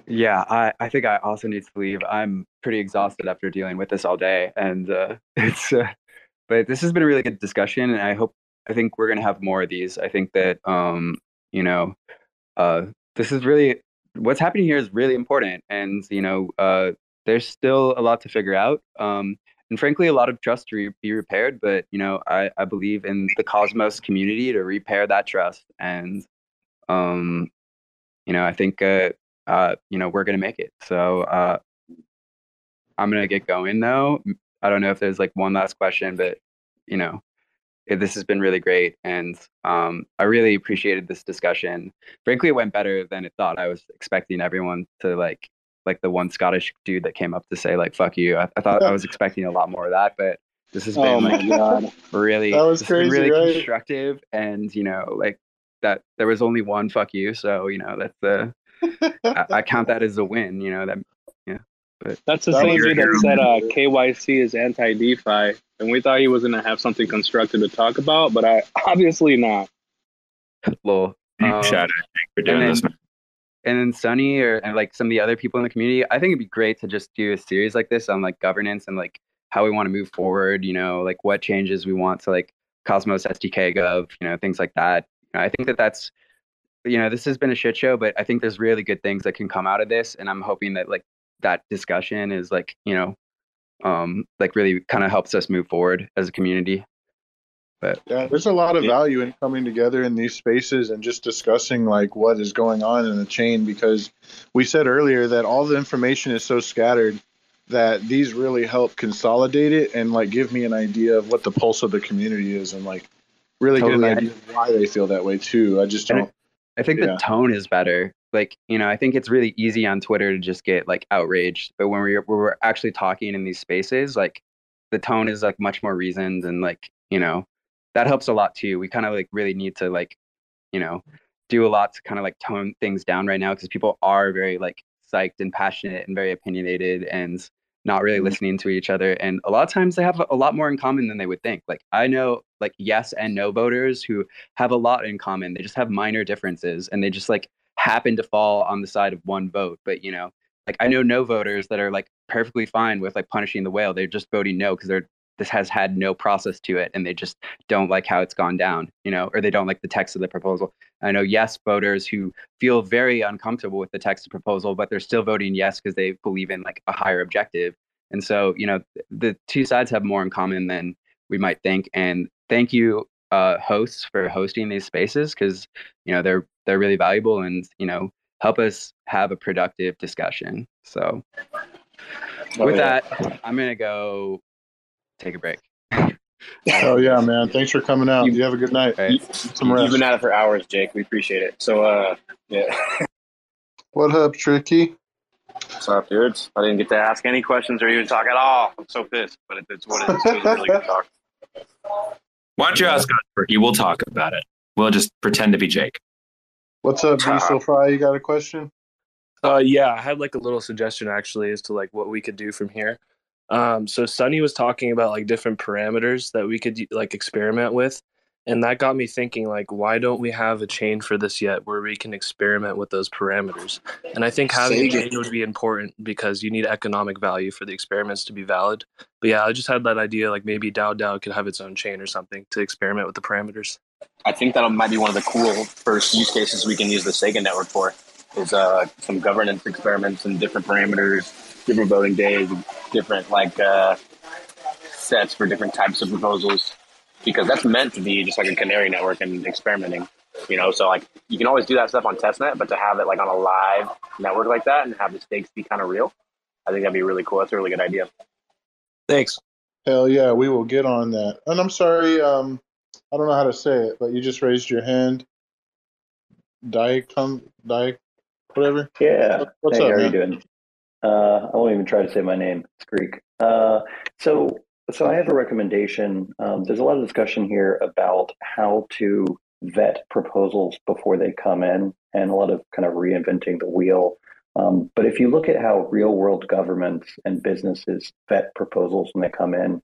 Yeah, I, I think I also need to leave. I'm pretty exhausted after dealing with this all day, and uh, it's. Uh, but this has been a really good discussion, and I hope. I think we're going to have more of these. I think that um, you know, uh, this is really what's happening here is really important, and you know, uh, there's still a lot to figure out. Um, And frankly, a lot of trust to re- be repaired. But, you know, I, I believe in the Cosmos community to repair that trust. And, um, you know, I think, uh, uh, you know, we're going to make it. So uh, I'm going to get going now. I don't know if there's like one last question, but, you know, it, this has been really great. And um, I really appreciated this discussion. Frankly, it went better than I thought. I was expecting everyone to like. like the one Scottish dude that came up to say like, fuck you. I, I thought yeah. I was expecting a lot more of that, but this has been oh like God. really, that was crazy, really right? constructive. And, you know, like that there was only one fuck you. So, you know, that's the, I, I count that as a win, you know, that, yeah. But that's the that same dude that said uh, K Y C is anti-DeFi. And we thought he was going to have something constructive to talk about, but I obviously not. Lol. Um, Shout out for doing then, this, man. And then Sunny or and like some of the other people in the community, I think it'd be great to just do a series like this on like governance and like how we want to move forward, you know, like what changes we want to like Cosmos S D K Gov, you know, things like that. You know, I think that that's, you know, this has been a shit show, but I think there's really good things that can come out of this. And I'm hoping that like that discussion is like, you know, um, like really kind of helps us move forward as a community. But, yeah, there's a lot of value in coming together in these spaces and just discussing like what is going on in the chain, because we said earlier that all the information is so scattered that these really help consolidate it and like give me an idea of what the pulse of the community is and like really totally. get an idea of why they feel that way too. I just don't. I think yeah. the tone is better. Like, you know, I think it's really easy on Twitter to just get like outraged, but when we're when we're actually talking in these spaces, like the tone is like much more reasoned and like, you know. That helps a lot too. We kind of like really need to like, you know, do a lot to kind of like tone things down right now because people are very like psyched and passionate and very opinionated and not really listening to each other. And a lot of times they have a lot more in common than they would think. Like I know like yes and no voters who have a lot in common. They just have minor differences and they just like happen to fall on the side of one vote. But you know, like I know no voters that are like perfectly fine with like punishing the whale. They're just voting no because they're this has had no process to it and they just don't like how it's gone down, you know, or they don't like the text of the proposal. I know yes voters who feel very uncomfortable with the text of the proposal, but they're still voting yes because they believe in like a higher objective. And so, you know, the two sides have more in common than we might think. And thank you, uh, hosts for hosting these spaces because, you know, they're they're really valuable and, you know, help us have a productive discussion. So oh, with yeah. that, I'm going to go take a break. Oh yeah, man. Thanks for coming out. You, you have a good night. Right. Some rest. You've been at it for hours, Jake. We appreciate it. So, uh, yeah. What up, Tricky? What's up, dudes? I didn't get to ask any questions or even talk at all. I'm so pissed, but it, it's what it is. It's really good talk. Why don't you ask us, Tricky? We'll talk about it. We'll just pretend to be Jake. What's up, Diesel Fry? You got a question? Uh, yeah, I had like a little suggestion actually as to like what we could do from here. Um, so Sunny was talking about like different parameters that we could like experiment with. And that got me thinking, like, why don't we have a chain for this yet where we can experiment with those parameters? And I think having Save a chain it. would be important because you need economic value for the experiments to be valid. But yeah, I just had that idea, like maybe DAO DAO could have its own chain or something to experiment with the parameters. I think that might be one of the cool first use cases we can use the Sega network for is uh, some governance experiments and different parameters, different voting days, different like uh, sets for different types of proposals. Because that's meant to be just like a canary network and experimenting, you know? So like, you can always do that stuff on testnet, but to have it like on a live network like that and have the stakes be kind of real, I think that'd be really cool. That's a really good idea. Thanks. Hell yeah, we will get on that. And I'm sorry, um, I don't know how to say it, but you just raised your hand. Dicom, Dic, whatever. Yeah. What's hey, up, how man? Are you doing? Uh, I won't even try to say my name. It's Greek. Uh, so... So I have a recommendation. Um, there's a lot of discussion here about how to vet proposals before they come in and a lot of kind of reinventing the wheel. Um, but if you look at how real world governments and businesses vet proposals when they come in,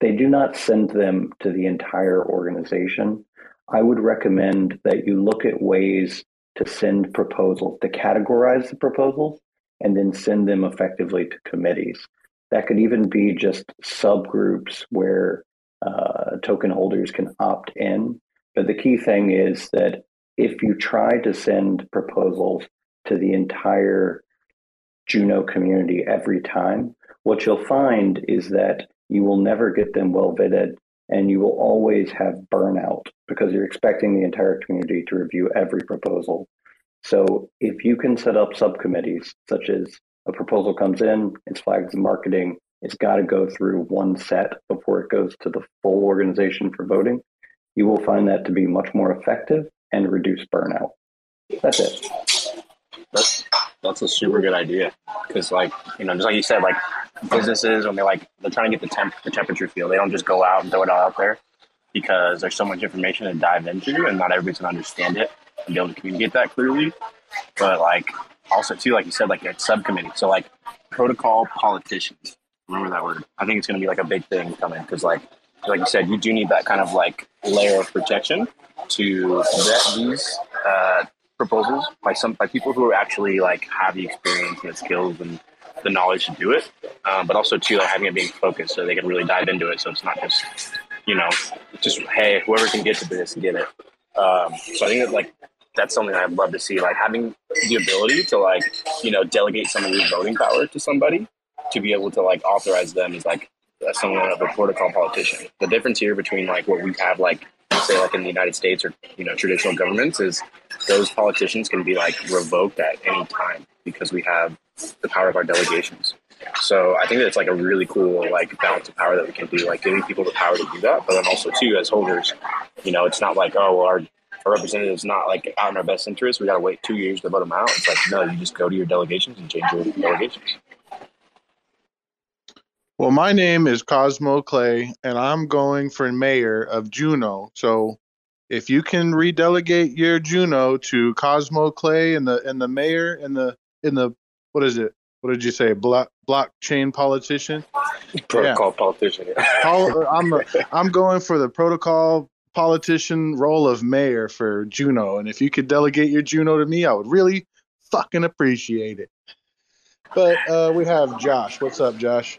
they do not send them to the entire organization. I would recommend that you look at ways to send proposals, to categorize the proposals, and then send them effectively to committees. That could even be just subgroups where uh, token holders can opt in. But the key thing is that if you try to send proposals to the entire Juno community every time, what you'll find is that you will never get them well vetted and you will always have burnout because you're expecting the entire community to review every proposal. So if you can set up subcommittees such as a proposal comes in, it's flagged as marketing, it's got to go through one set before it goes to the full organization for voting. You will find that to be much more effective and reduce burnout. That's it. That's, that's a super good idea. Because like, you know, just like you said, like businesses, when they're like, they're trying to get the, temp, the temperature feel, they don't just go out and throw it all out there because there's so much information to dive into and not everybody's going to understand it and be able to communicate that clearly. But like, also, too, like you said, like a subcommittee. So, like, protocol politicians. Remember that word. I think it's going to be, like, a big thing coming. Because, like, like you said, you do need that kind of, like, layer of protection to vet these uh, proposals by some by people who are actually, like, have the experience and the skills and the knowledge to do it. Um, but also, too, like, having it being focused so they can really dive into it. So it's not just, you know, just, hey, whoever can get to this can get it. Um, so I think that, like, that's something I'd love to see, like having the ability to like, you know, delegate some of your voting power to somebody to be able to like authorize them is like someone of a protocol politician. The difference here between like what we have, like say like in the United States or, you know, traditional governments is those politicians can be like revoked at any time because we have the power of our delegations. So I think that it's like a really cool like balance of power that we can do, like giving people the power to do that. But then also too, as holders, you know, it's not like, oh, well, our, Our representative's not like out in our best interest. We gotta wait two years to vote them out. It's like no, you just go to your delegations and change your delegations. Well, my name is CosmoClay, and I'm going for mayor of Juno. So, if you can redelegate your Juno to CosmoClay and the and the mayor and the in the what is it? What did you say? Block blockchain politician? Protocol yeah. politician. Yeah. I'm a, I'm going for the protocol politician role of mayor for Juno, and if you could delegate your Juno to me, I would really fucking appreciate it. But uh, we have Josh. What's up, Josh?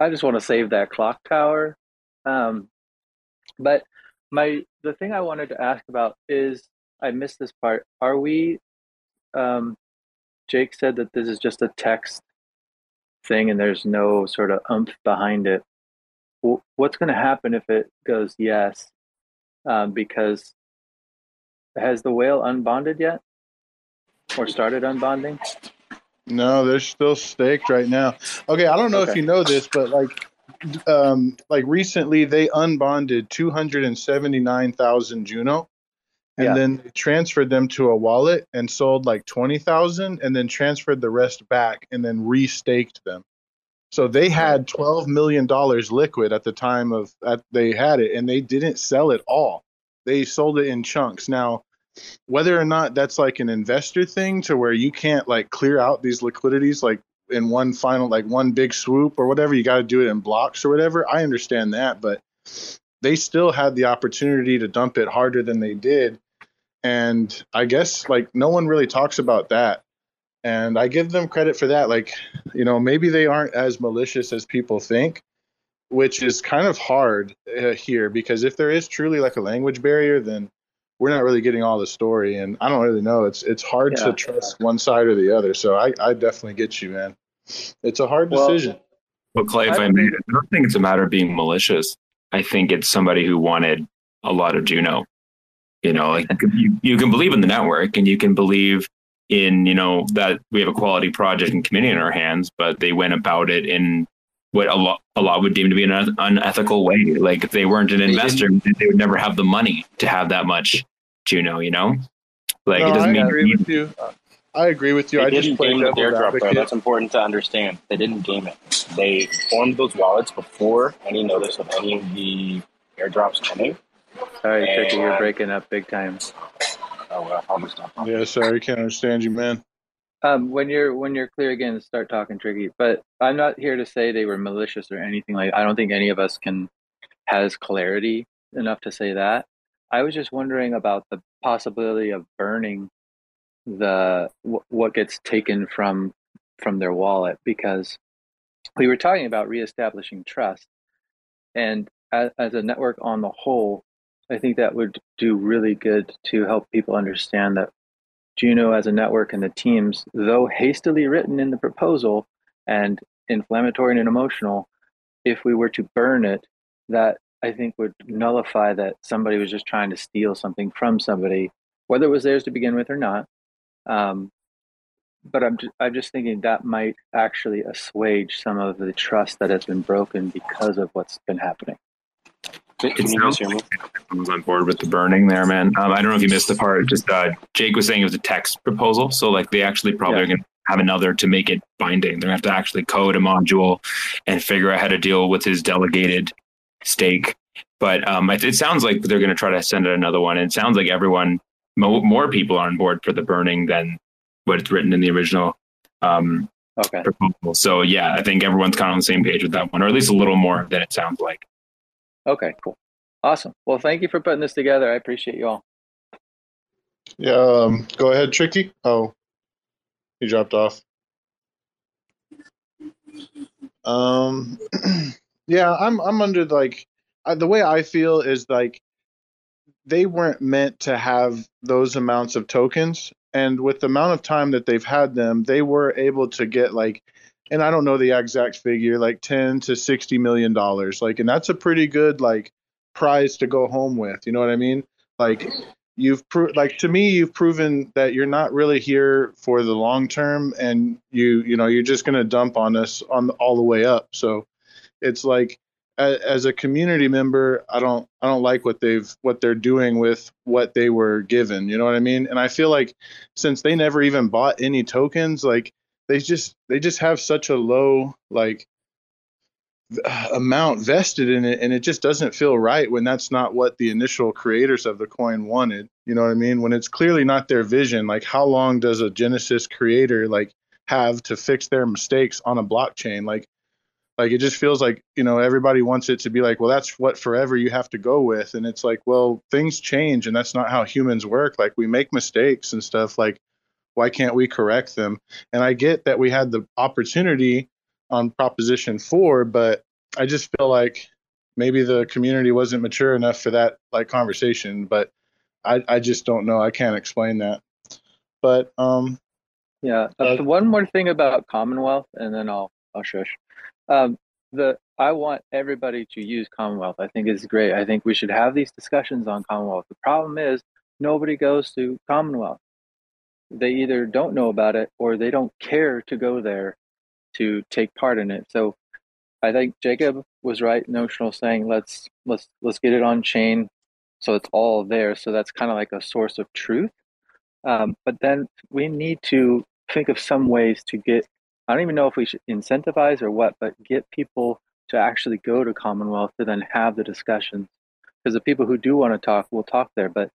I just want to save that clock tower. Um, but my the thing I wanted to ask about is, I missed this part. Are we, um, Jake said that this is just a text thing and there's no sort of umph behind it. What's going to happen if it goes yes? Um, because has the whale unbonded yet or started unbonding? No, they're still staked right now. Okay, I don't know okay. if you know this, but like, um, like recently they unbonded two hundred seventy-nine thousand Juno, and yeah. then transferred them to a wallet and sold like twenty thousand, and then transferred the rest back and then restaked them. So they had twelve million dollars liquid at the time of at they had it, and they didn't sell it all. They sold it in chunks. Now, whether or not that's like an investor thing to where you can't like clear out these liquidities like in one final, like one big swoop or whatever, you got to do it in blocks or whatever. I understand that, but they still had the opportunity to dump it harder than they did. And I guess like no one really talks about that. And I give them credit for that. Like, you know, maybe they aren't as malicious as people think, which is kind of hard uh, here, because if there is truly like a language barrier, then we're not really getting all the story. And I don't really know. It's it's hard yeah, to trust yeah. one side or the other. So I, I definitely get you, man. It's a hard well, decision. Well, Clay, if I, I may, I don't think it's a matter of being malicious. I think it's somebody who wanted a lot of Juno. You know, like you, you can believe in the network and you can believe in, you know, that we have a quality project and community in our hands, but they went about it in what a lot, a lot would deem to be an unethical way. Like if they weren't an investor, they would never have the money to have that much Juno, you know? Like no, it doesn't I mean agree with you. I agree with you. They I didn't just game the airdrop, though. That's important to understand. They didn't game it. They formed those wallets before any notice of any of the airdrops coming. Sorry, and... Tricky, you're breaking up big time. Oh, well, I'll just stop. Yeah, sorry, can't understand you, man. Um, when you're when you're clear again, start talking, Tricky. But I'm not here to say they were malicious or anything like. I don't think any of us can has clarity enough to say that. I was just wondering about the possibility of burning the what gets taken from from their wallet, because we were talking about reestablishing trust, and as, as a network on the whole, I think that would do really good to help people understand that Juno as a network and the teams, though hastily written in the proposal and inflammatory and emotional, if we were to burn it, that I think would nullify that somebody was just trying to steal something from somebody, whether it was theirs to begin with or not. Um, but I'm just, I'm just thinking that might actually assuage some of the trust that has been broken because of what's been happening. It, it sounds like everyone's on board with the burning there, man. Um, I don't know if you missed the part. Just uh, Jake was saying it was a text proposal, so like they actually probably yeah. are going to have another to make it binding. They're going to have to actually code a module and figure out how to deal with his delegated stake. But um, it, it sounds like they're going to try to send out another one. And it sounds like everyone. More people are on board for the burning than what's written in the original um, okay. proposal. So yeah, I think everyone's kind of on the same page with that one, or at least a little more than it sounds like. Okay, cool. Awesome. Well, thank you for putting this together. I appreciate you all. Yeah, um, go ahead, Tricky. Oh, he dropped off. Um, yeah, I'm I'm under like, I, the way I feel is like, they weren't meant to have those amounts of tokens. And with the amount of time that they've had them, they were able to get like, and I don't know the exact figure, like ten to sixty million dollars. Like, and that's a pretty good like prize to go home with. You know what I mean? Like you've proved, like to me, you've proven that you're not really here for the long term, and you, you know, you're just going to dump on us on the, all the way up. So it's like, as a community member, I don't, I don't like what they've, what they're doing with what they were given. You know what I mean? And I feel like since they never even bought any tokens, like they just, they just have such a low like amount vested in it, and it just doesn't feel right when that's not what the initial creators of the coin wanted. You know what I mean? When it's clearly not their vision, like how long does a Genesis creator like have to fix their mistakes on a blockchain? Like. Like, it just feels like, you know, everybody wants it to be like, well, that's what forever you have to go with. And it's like, well, things change, and that's not how humans work. Like, we make mistakes and stuff. Like, why can't we correct them? And I get that we had the opportunity on Proposition four, but I just feel like maybe the community wasn't mature enough for that, like, conversation. But I, I just don't know. I can't explain that. But, um, yeah, uh, one more thing about Commonwealth, and then I'll, I'll shush. Um, the I want everybody to use Commonwealth. I think it's great. I think we should have these discussions on Commonwealth. The problem is nobody goes to Commonwealth. They either don't know about it or they don't care to go there to take part in it. So I think Jacob was right, Notional, saying let's let's let's get it on chain so it's all there. So that's kind of like a source of truth. Um, but then we need to think of some ways to get, I don't even know if we should incentivize or what, but get people to actually go to Commonwealth to then have the discussions. Because the people who do want to talk will talk there, but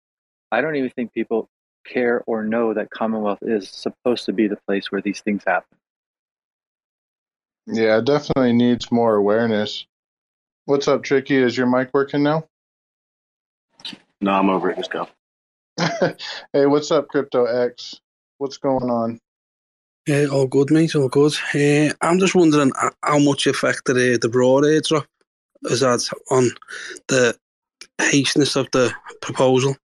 I don't even think people care or know that Commonwealth is supposed to be the place where these things happen. Yeah, it definitely needs more awareness. What's up, Tricky? Is your mic working now? No, I'm over it. Let's go. Hey, what's up, Crypto X? What's going on? Uh, all good, mate. All good. Uh, I'm just wondering how much effect the uh, the raw airdrop has had on the hastiness of the proposal.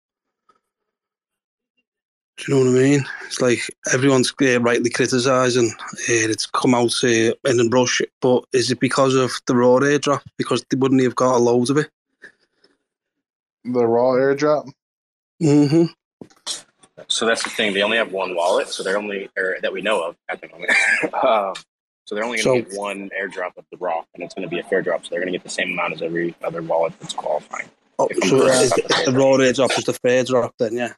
Do you know what I mean? It's like everyone's uh, rightly criticising uh, it's come out uh, in a rush, but is it because of the raw airdrop? Because they wouldn't have got a load of it. The raw airdrop? Mm-hmm. So that's the thing. They only have one wallet, so they're only or that we know of at the moment. um, so they're only going to so, get one airdrop of the raw, and it's going to be a fair drop. So they're going to get the same amount as every other wallet that's qualifying. Oh, so the, the raw airdrop is the fair drop, then, yeah.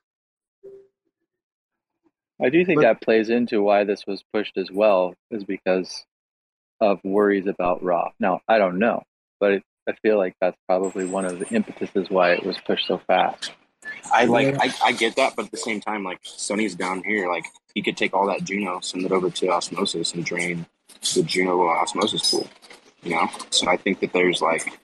I do think but, that plays into why this was pushed as well, is because of worries about raw. Now, I don't know, but it, I feel like that's probably one of the impetuses why it was pushed so fast. I like, I, I get that, but at the same time, like Sony's down here, like he could take all that Juno, send it over to Osmosis, and drain the Juno Osmosis pool. You know, so I think that there's like,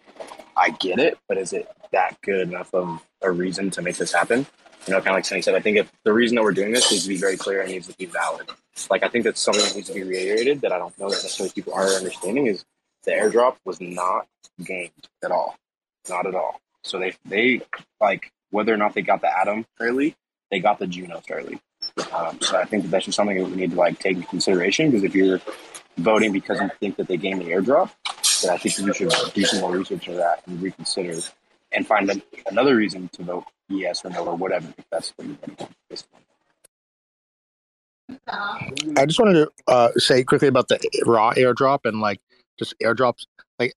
I get it, but is it that good enough of a reason to make this happen? You know, kind of like Sunny said, I think if the reason that we're doing this needs to be very clear and needs to be valid. Like, I think that's something that needs to be reiterated that I don't know that necessarily people are understanding is the airdrop was not gamed at all. Not at all. So they, they like, whether or not they got the Atom early, they got the Juno early. Um, so I think that that's just something that we need to, like, take into consideration because if you're voting because you think that they gamed the airdrop, then I think you should do some more research on that and reconsider and find a, another reason to vote yes or no or whatever. If that's what you want. I just wanted to uh, say quickly about the raw airdrop and like just airdrops. Like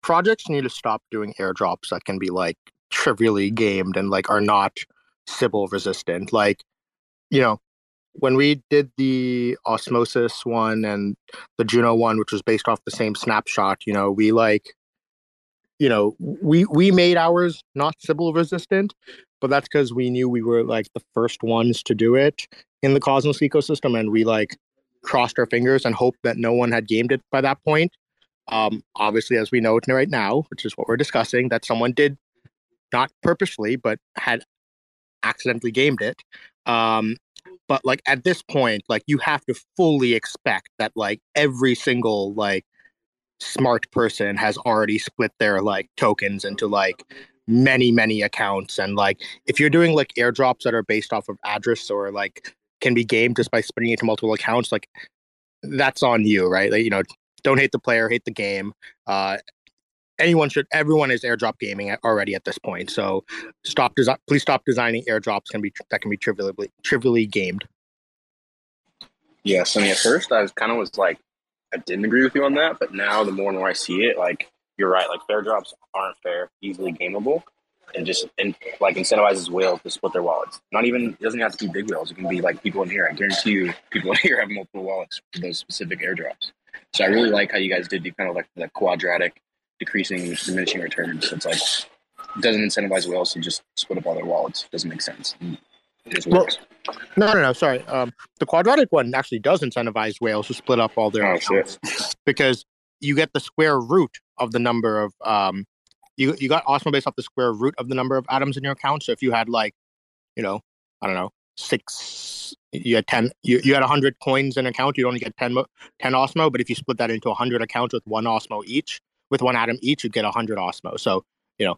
projects need to stop doing airdrops that can be like trivially gamed and like are not Sybil resistant. Like, you know, when we did the Osmosis one and the Juno one, which was based off the same snapshot, you know, we like. You know, we, we made ours not Sybil resistant, but that's because we knew we were like the first ones to do it in the Cosmos ecosystem, and we like crossed our fingers and hoped that no one had gamed it by that point. Um, obviously, as we know it right now, which is what we're discussing, that someone did not purposely, but had accidentally gamed it. Um, but like at this point, like you have to fully expect that like every single like smart person has already split their like tokens into like many many accounts, and like if you're doing like airdrops that are based off of address or like can be gamed just by splitting into multiple accounts, like that's on you, right? Like, you know, don't hate the player, hate the game. Uh, anyone should, everyone is airdrop gaming at, already at this point. So stop, desi- please stop designing airdrops can be that can be trivially trivially gamed. Yes, I mean at first I was kind of was like. I didn't agree with you on that, but now the more and more I see it, like you're right, like fair drops aren't fair, easily gameable, and just and like incentivizes whales to split their wallets. Not even, it doesn't have to be big whales. It can be like people in here. I guarantee you people in here have multiple wallets for those specific airdrops. So I really like how you guys did do kind of like the quadratic decreasing, diminishing returns. So it's like, it doesn't incentivize whales to just split up all their wallets. It doesn't make sense. Well, no, no, no. Sorry. Um, the quadratic one actually does incentivize whales to split up all their accounts oh, because you get the square root of the number of um, you you got Osmo based off the square root of the number of atoms in your account. So if you had like, you know, I don't know, six, you had ten, you, you had a hundred coins in account, you'd only get ten, ten Osmo. But if you split that into a hundred accounts with one Osmo each, with one atom each, you'd get a hundred Osmo. So you know.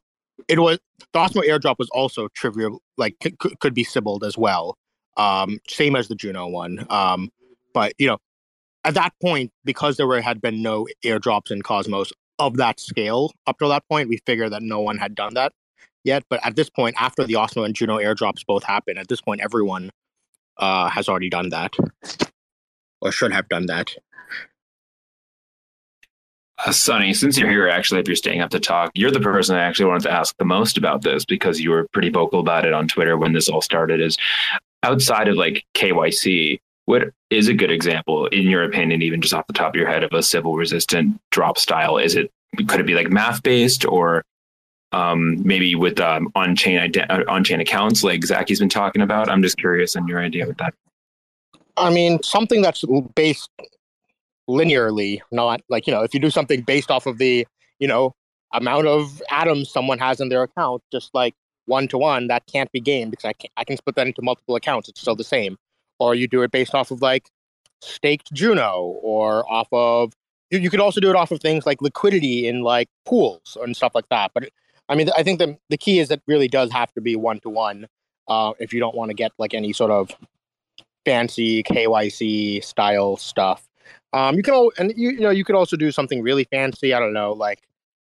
It was the Osmo airdrop was also trivial, like c- could be Sybil'd as well, um, same as the Juno one. Um, but you know, at that point, because there were had been no airdrops in Cosmos of that scale up till that point, we figured that no one had done that yet. But at this point, after the Osmo and Juno airdrops both happen, at this point, everyone uh, has already done that or should have done that. Uh, Sonny, since you're here, actually, if you're staying up to talk, you're the person I actually wanted to ask the most about this because you were pretty vocal about it on Twitter when this all started. Is outside of like K Y C, what is a good example, in your opinion, even just off the top of your head, of a Sybil resistant drop style? Is it could it be like math based or um, maybe with um, on chain on chain accounts like Zaki's been talking about? I'm just curious on your idea with that. I mean, something that's based. Linearly, not like, you know, if you do something based off of the, you know, amount of atoms someone has in their account, just like one-to-one, that can't be gamed because I can, I can split that into multiple accounts. It's still the same. Or you do it based off of like staked Juno or off of, you, you could also do it off of things like liquidity in like pools and stuff like that. But it, I mean, I think the the key is that really does have to be one-to-one uh, if you don't want to get like any sort of fancy K Y C style stuff. Um, you can all, and you, you know, you could also do something really fancy. I don't know, like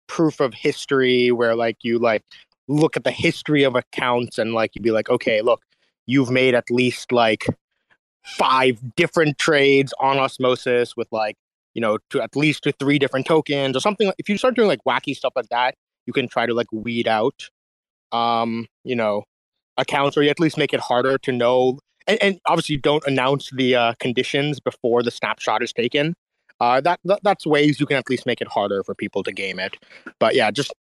proof of history, where like you like look at the history of accounts and like you'd be like, okay, look, you've made at least like five different trades on Osmosis with like, you know, to at least to three different tokens or something. If you start doing like wacky stuff like that, you can try to like weed out, um, you know, accounts, or you at least make it harder to know. And, and obviously, don't announce the uh, conditions before the snapshot is taken. Uh, that, that that's ways you can at least make it harder for people to game it. But yeah, just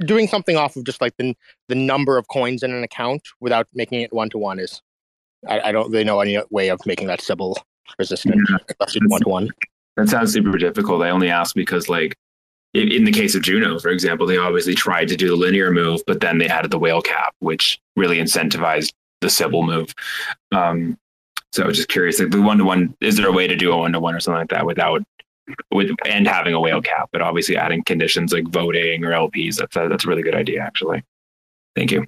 doing something off of just like the the number of coins in an account without making it one to one is, I, I don't really know any way of making that Sybil resistant unless it's one to one. That sounds super difficult. I only ask because like, in the case of Juno, for example, they obviously tried to do the linear move, but then they added the whale cap, which really incentivized the Sybil move. Um, so I was just curious, like the one-to-one, is there a way to do a one-to-one or something like that without, with and having a whale cap, but obviously adding conditions like voting or L Ps? That's a, that's a really good idea, actually. Thank you.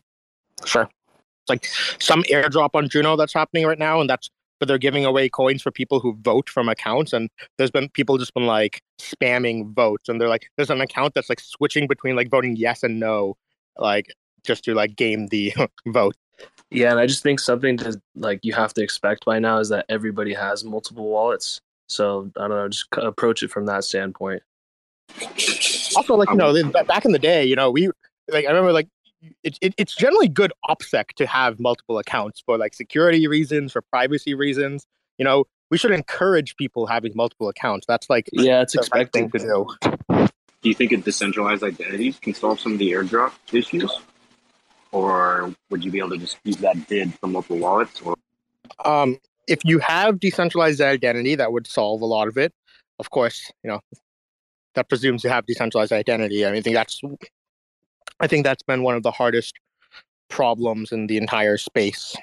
Sure. It's like some airdrop on Juno that's happening right now, and that's but they're giving away coins for people who vote from accounts. And there's been people just been like spamming votes. And they're like, there's an account that's like switching between like voting yes and no, like just to like game the vote. Yeah. And I just think something to like, you have to expect by now is that everybody has multiple wallets. So I don't know, just approach it from that standpoint. Also, like, you know, back in the day, you know, we like, I remember like, It, it it's generally good OPSEC to have multiple accounts for like security reasons, for privacy reasons. You know, we should encourage people having multiple accounts. That's like yeah, it's expecting right to do. Do you think a decentralized identities can solve some of the airdrop issues, or would you be able to just use that bid for multiple wallets? Or um, if you have decentralized identity, that would solve a lot of it. Of course, you know, that presumes you have decentralized identity. I mean, I think that's. I think that's been one of the hardest problems in the entire space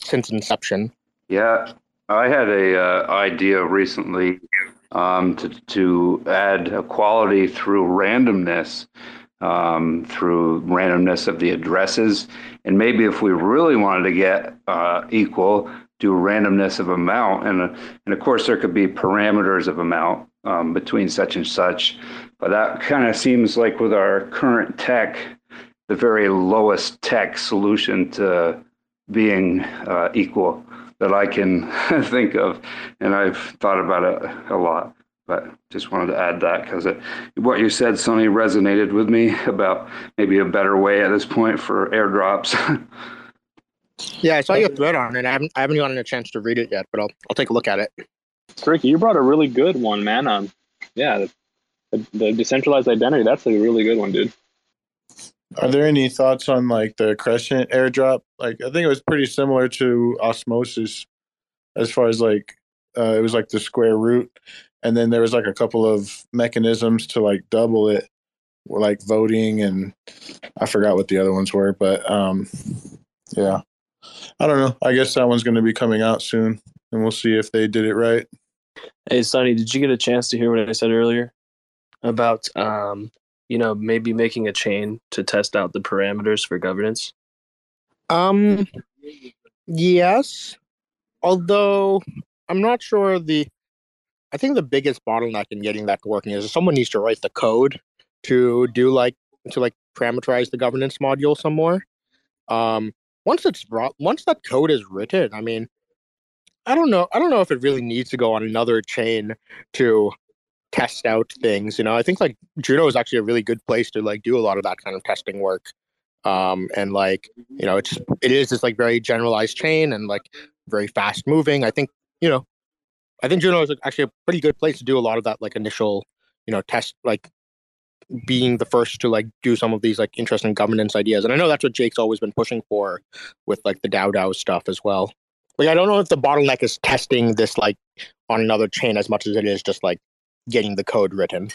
since inception. Yeah, I had a uh, idea recently um, to to add equality through randomness, um, through randomness of the addresses, and maybe if we really wanted to get uh, equal, do randomness of amount, and uh, and of course there could be parameters of amount um, between such and such. But that kind of seems like with our current tech, the very lowest tech solution to being uh, equal that I can think of. And I've thought about it a lot, but just wanted to add that because what you said, Sonny, resonated with me about maybe a better way at this point for airdrops. Yeah, I saw your thread on it. I haven't, I haven't gotten a chance to read it yet, but I'll, I'll take a look at it. Tricky, you brought a really good one, man. Um, yeah. The, the decentralized identity, that's a really good one, dude. Are there any thoughts on like the Crescent airdrop? Like, I think it was pretty similar to Osmosis as far as like, uh, it was like the square root. And then there was like a couple of mechanisms to like double it, like voting. And I forgot what the other ones were, but um, yeah, I don't know. I guess that one's going to be coming out soon and we'll see if they did it right. Hey, Sonny, did you get a chance to hear what I said earlier? About, um, you know, maybe making a chain to test out the parameters for governance? Um, yes. Although, I'm not sure the... I think the biggest bottleneck in getting that working is someone needs to write the code to do, like, to, like, parameterize the governance module some more. Um, once it's brought... Once that code is written, I mean, I don't know. I don't know if it really needs to go on another chain to test out things, you know. I think like Juno is actually a really good place to like do a lot of that kind of testing work, um, and like you know, it's it is this like very generalized chain and like very fast moving. I think you know, I think Juno is actually a pretty good place to do a lot of that like initial, you know, test like being the first to like do some of these like interesting governance ideas. And I know that's what Jake's always been pushing for with like the DAO DAO stuff as well. Like I don't know if the bottleneck is testing this like on another chain as much as it is just like getting the code written.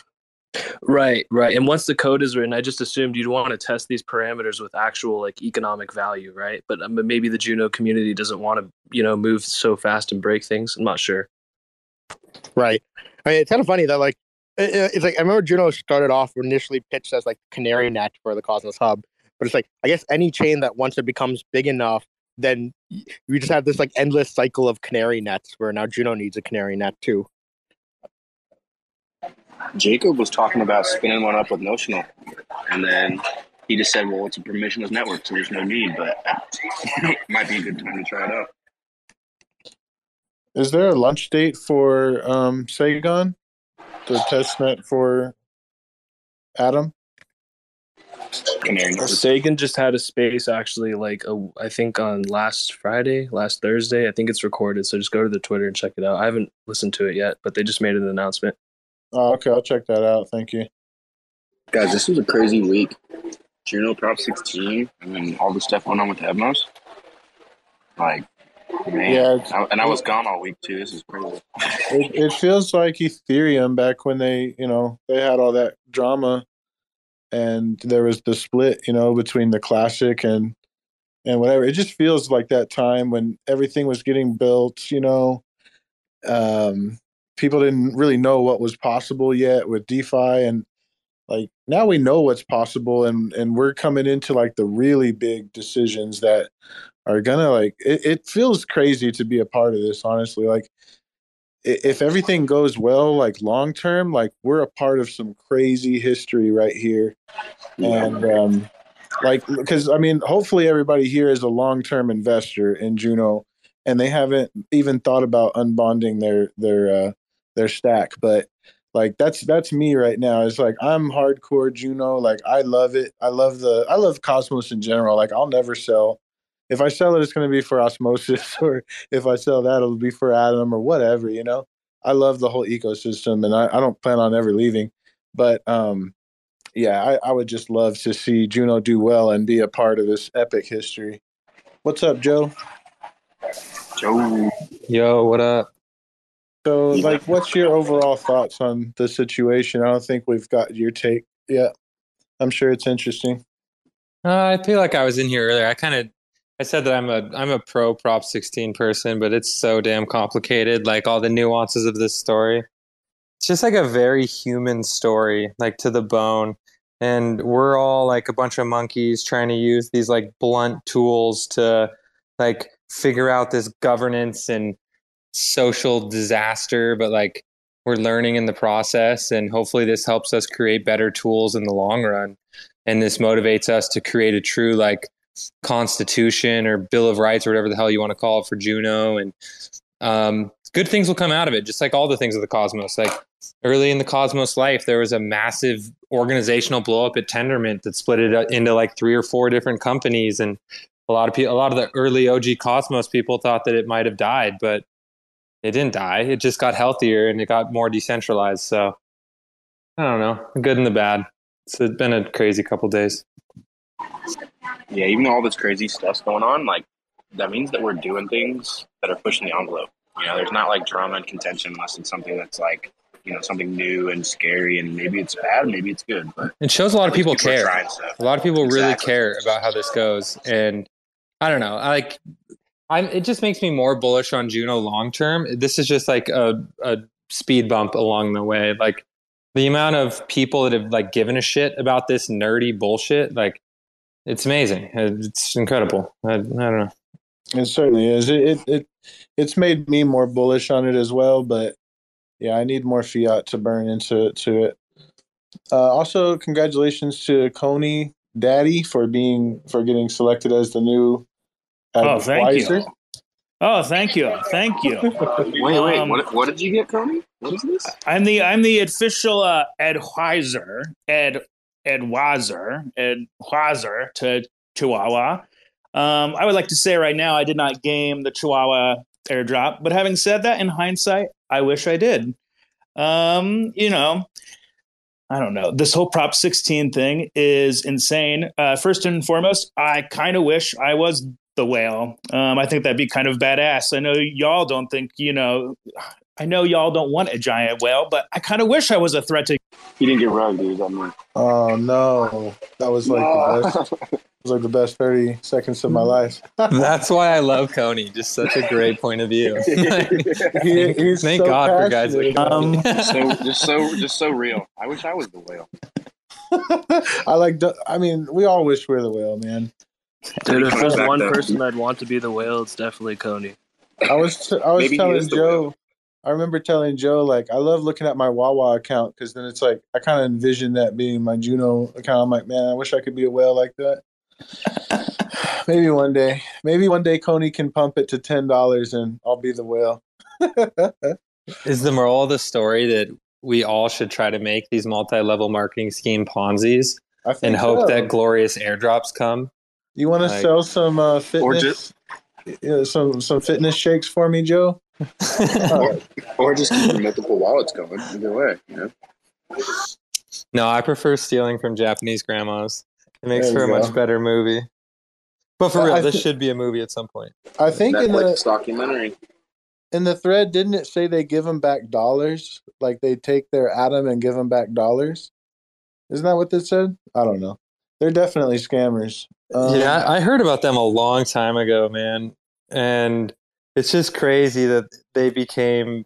Right, right. And once the code is written, I just assumed you'd want to test these parameters with actual like economic value, right? But um, maybe the Juno community doesn't want to, you know, move so fast and break things. I'm not sure. Right. I mean, it's kind of funny that like it's like I remember Juno started off initially pitched as like canary net for the Cosmos Hub, but it's like I guess any chain that once it becomes big enough, then we just have this like endless cycle of canary nets where now Juno needs a canary net too. Jacob was talking about spinning one up with Notional, and then he just said, well, it's a permissionless network, so there's no need, but it might be a good time to try it out. Is there a launch date for um, Sagon, the testnet for Atom? Sagan just had a space, actually, like, a, I think on last Friday, last Thursday. I think it's recorded, so just go to the Twitter and check it out. I haven't listened to it yet, but they just made an announcement. Oh, okay, I'll check that out. Thank you. Guys, this was a crazy week. Juno, Prop sixteen, and then all the stuff going on with Evmos. Like, man. Yeah, I, and I was gone all week, too. This is crazy. It, it feels like Ethereum back when they, you know, they had all that drama and there was the split, you know, between the Classic and, and whatever. It just feels like that time when everything was getting built, you know. Um... People didn't really know what was possible yet with DeFi, and like now we know what's possible, and, and we're coming into like the really big decisions that are gonna like. It, it feels crazy to be a part of this, honestly. Like if everything goes well, like long term, like we're a part of some crazy history right here, yeah. and um, like because I mean, hopefully everybody here is a long term investor in Juno, and they haven't even thought about unbonding their their. Uh, their stack. But like that's that's me right now. It's like I'm hardcore Juno. Like I love it. I love the I love Cosmos in general. Like I'll never sell. If I sell it, it's going to be for Osmosis, or if I sell that, it'll be for Atom or whatever, you know. I love the whole ecosystem, and I, I don't plan on ever leaving. But um yeah, I, I would just love to see Juno do well and be a part of this epic history. What's up, Joe? Joe. Yo, what up? So, like, what's your overall thoughts on the situation? I don't think we've got your take yet. I'm sure it's interesting. Uh, I feel like I was in here earlier. I kind of, I said that I'm a, I'm a pro Prop sixteen person, but it's so damn complicated. Like all the nuances of this story, it's just like a very human story, like to the bone. And we're all like a bunch of monkeys trying to use these like blunt tools to like figure out this governance and social disaster, but like we're learning in the process, and hopefully this helps us create better tools in the long run, and this motivates us to create a true like constitution or bill of rights or whatever the hell you want to call it for Juno, and um good things will come out of it, just like all the things of the Cosmos. Like early in the Cosmos life, there was a massive organizational blow up at Tendermint that split it into like three or four different companies, and a lot of people a lot of the early O G Cosmos people thought that it might have died, but it didn't die. It just got healthier and it got more decentralized. So I don't know, the good and the bad. So it's been a crazy couple of days. Yeah, even though all this crazy stuff's going on, like that means that we're doing things that are pushing the envelope. You know, there's not like drama and contention unless it's something that's like, you know, something new and scary, and maybe it's bad, maybe it's good. But it shows a lot of people, people care. Trying, so. A lot of people exactly. really care about how this goes, and I don't know, I like. I'm, it just makes me more bullish on Juno long term. This is just like a, a speed bump along the way. Like the amount of people that have like given a shit about this nerdy bullshit, like it's amazing. It's incredible. I, I don't know. It certainly is. It, it it it's made me more bullish on it as well. But yeah, I need more fiat to burn into to it. Uh, also, congratulations to Coney Daddy for being for getting selected as the new. Oh thank Weiser. you! Oh thank you! Thank you! wait, wait. Um, what, what did you get, Coney? What is this? I'm the I'm the official uh, advisor, ad advisor, advisor to Chihuahua. Um, I would like to say right now I did not game the Chihuahua airdrop, but having said that, in hindsight, I wish I did. Um, you know. I don't know. This whole Prop sixteen thing is insane. Uh, first and foremost, I kind of wish I was the whale. Um, I think that'd be kind of badass. I know y'all don't think, you know, I know y'all don't want a giant whale, but I kind of wish I was a threat to... You didn't get rugged, dude. I mean... Oh, no. That was like no. the best. It was like the best thirty seconds of my life. That's why I love Coney. Just such a great point of view. Like, he, he's thank so God passionate. For guys like um, so, just so just so real. I wish I was the whale. I like. I mean, we all wish we were the whale, man. Dude, if there's one person I'd want to be the whale, it's definitely Coney. I was t- I was Maybe telling Joe. Whale. I remember telling Joe, like, I love looking at my Wawa account because then it's like I kind of envision that being my Juno account. I'm like, man, I wish I could be a whale like that. Maybe one day. Maybe one day Coney can pump it to ten dollars and I'll be the whale. Is the moral of the story that we all should try to make these multi-level marketing scheme Ponzi's and hope so. That glorious airdrops come? You want to like, sell some uh, fitness you know, some some fitness shakes for me, Joe? or, or just keep multiple wallets going. Either way, you know? No, I prefer stealing from Japanese grandmas. It makes for a go. Much better movie. But for real, th- this should be a movie at some point. I think in the documentary, in the thread, didn't it say they give them back dollars? Like they take their atom and give them back dollars? Isn't that what this said? I don't know. They're definitely scammers. Um, yeah, I heard about them a long time ago, man. And it's just crazy that they became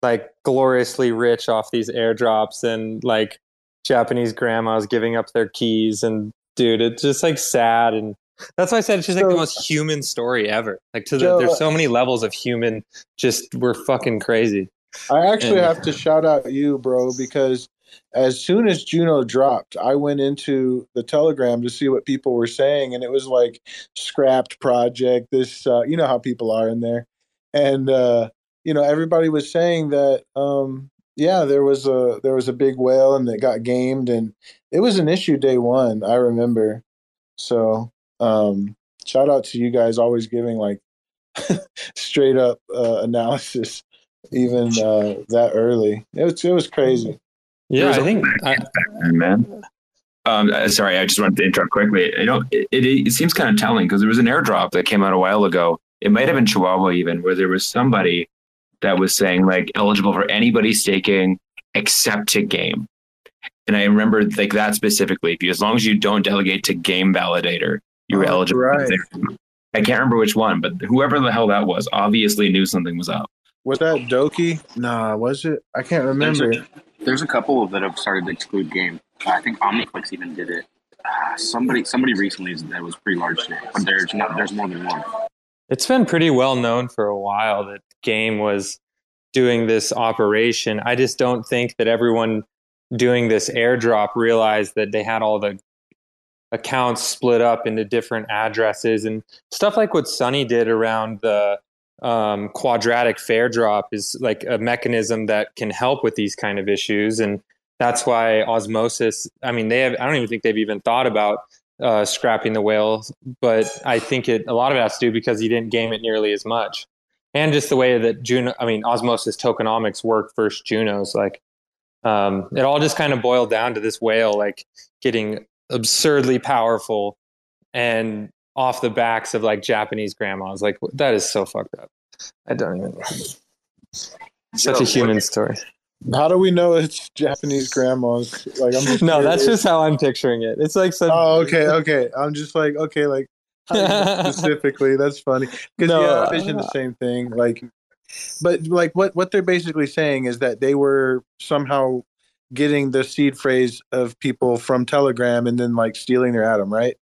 like gloriously rich off these airdrops and like Japanese grandmas giving up their keys. And dude, it's just like sad. And that's why I said it's just like so, the most human story ever. Like to the, Joe, there's so many levels of human, just we're fucking crazy. I actually and, have to shout out you, bro, because as soon as Juno dropped, I went into the Telegram to see what people were saying. And it was like scrapped project, this, uh, you know how people are in there. And, uh, you know, everybody was saying that, um, yeah, there was a there was a big whale and it got gamed and it was an issue day one, I remember. So um, shout out to you guys always giving like straight up uh, analysis even uh, that early. It was, it was crazy. Yeah, was I think I, then, man. Um, sorry, I just wanted to interrupt quickly. You know, it, it, it seems kind of telling because there was an airdrop that came out a while ago. It might have been Chihuahua even, where there was somebody that was saying like eligible for anybody staking except to game. And I remember like that specifically, if you, as long as you don't delegate to game validator, you're oh, eligible. Right. I can't remember which one, but whoever the hell that was obviously knew something was up. Was that Doki? Nah, was it? I can't remember. There's a, there's a couple that have started to exclude game. I think OmniFlix even did it. Uh, somebody somebody recently that was pretty large today, but there's, not, there's more than one. It's been pretty well known for a while that game was doing this operation. I just don't think that everyone doing this airdrop realized that they had all the accounts split up into different addresses and stuff like what Sunny did around the um, quadratic fair drop is like a mechanism that can help with these kind of issues. And that's why Osmosis, I mean, they have, I don't even think they've even thought about uh, scrapping the whales, but I think it, a lot of it has to do because he didn't game it nearly as much. And just the way that Juno, I mean, Osmosis tokenomics work versus Juno's, like, um, it all just kind of boiled down to this whale, like, getting absurdly powerful and off the backs of, like, Japanese grandmas. Like, that is so fucked up. I don't even know. Such Joe, a human what, story. How do we know it's Japanese grandmas? Like, I'm just no, that's just how I'm picturing it. It's like some. Oh, okay, okay. I'm just like, okay, like. Specifically, that's funny because no, yeah, I vision the same thing. Like, but like what what they're basically saying is that they were somehow getting the seed phrase of people from Telegram and then like stealing their atom, right?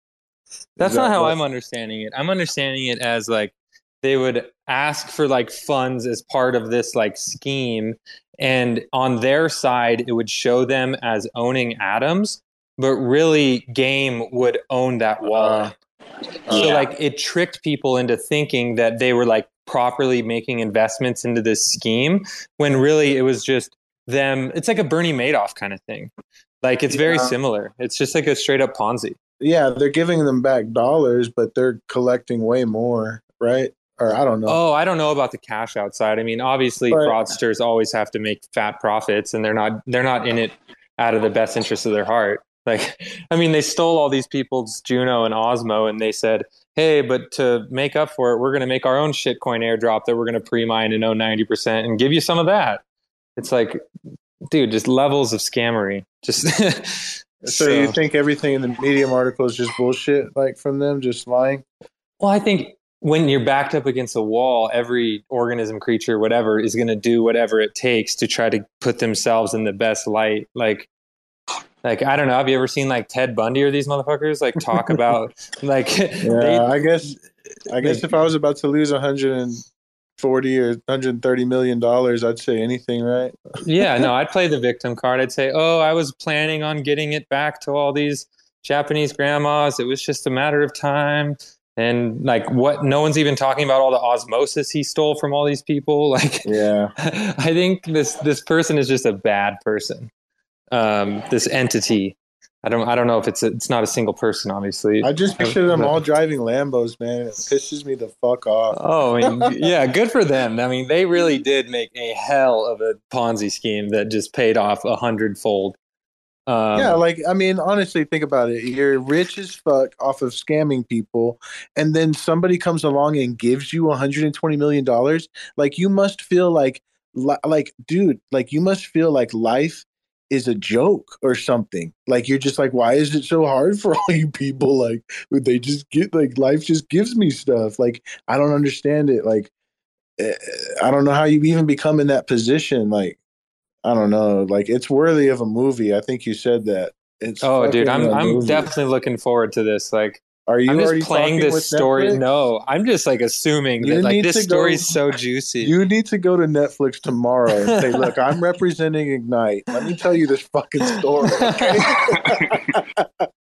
That's that not how what? I'm understanding it. I'm understanding it as like they would ask for like funds as part of this like scheme, and on their side, it would show them as owning atoms, but really, game would own that wallet. Uh, So yeah. Like it tricked people into thinking that they were like properly making investments into this scheme when really it was just them. It's like a Bernie Madoff kind of thing. Like it's very yeah. similar. It's just like a straight up Ponzi. Yeah. They're giving them back dollars, but they're collecting way more. Right. Or I don't know. Oh, I don't know about the cash outside. I mean, obviously but, fraudsters always have to make fat profits and they're not, they're not in it out of the best interest of their heart. Like, I mean, they stole all these people's Juno and Osmo, and they said, hey, but to make up for it, we're going to make our own shitcoin airdrop that we're going to pre-mine and own ninety percent and give you some of that. It's like, dude, just levels of scammery. Just so, so you think everything in the Medium article is just bullshit, like from them, just lying? Well, I think when you're backed up against a wall, every organism, creature, whatever, is going to do whatever it takes to try to put themselves in the best light. Like, Like, I don't know, have you ever seen like Ted Bundy or these motherfuckers like talk about like yeah, they, I guess I guess they, if I was about to lose one hundred forty or one hundred thirty million dollars, I'd say anything, right? Yeah, no, I'd play the victim card. I'd say, "Oh, I was planning on getting it back to all these Japanese grandmas. It was just a matter of time." And like, what, no one's even talking about all the osmosis he stole from all these people. Like, yeah. I think this this person is just a bad person. Um, this entity, I don't, I don't know if it's, a, it's not a single person, obviously. I just picture them all driving Lambos, man. It pisses me the fuck off. Oh, I mean, yeah, good for them. I mean, they really did make a hell of a Ponzi scheme that just paid off a hundredfold. Um, yeah, like, I mean, honestly, think about it. You're rich as fuck off of scamming people, and then somebody comes along and gives you one hundred twenty million dollars. Like, you must feel like, like, dude, like you must feel like life is a joke or something. Like, you're just like, why is it so hard for all you people? Like, would they just get, like, life just gives me stuff. Like, I don't understand it. Like, I don't know how you even become in that position. Like, I don't know. Like, it's worthy of a movie. I think you said that. It's oh, dude, I'm I'm movie. definitely looking forward to this. Like, are you I'm just already playing this story? Netflix? No, I'm just like assuming you that like this story is so juicy. You need to go to Netflix tomorrow and say, "Look, I'm representing Ignite. Let me tell you this fucking story." Okay?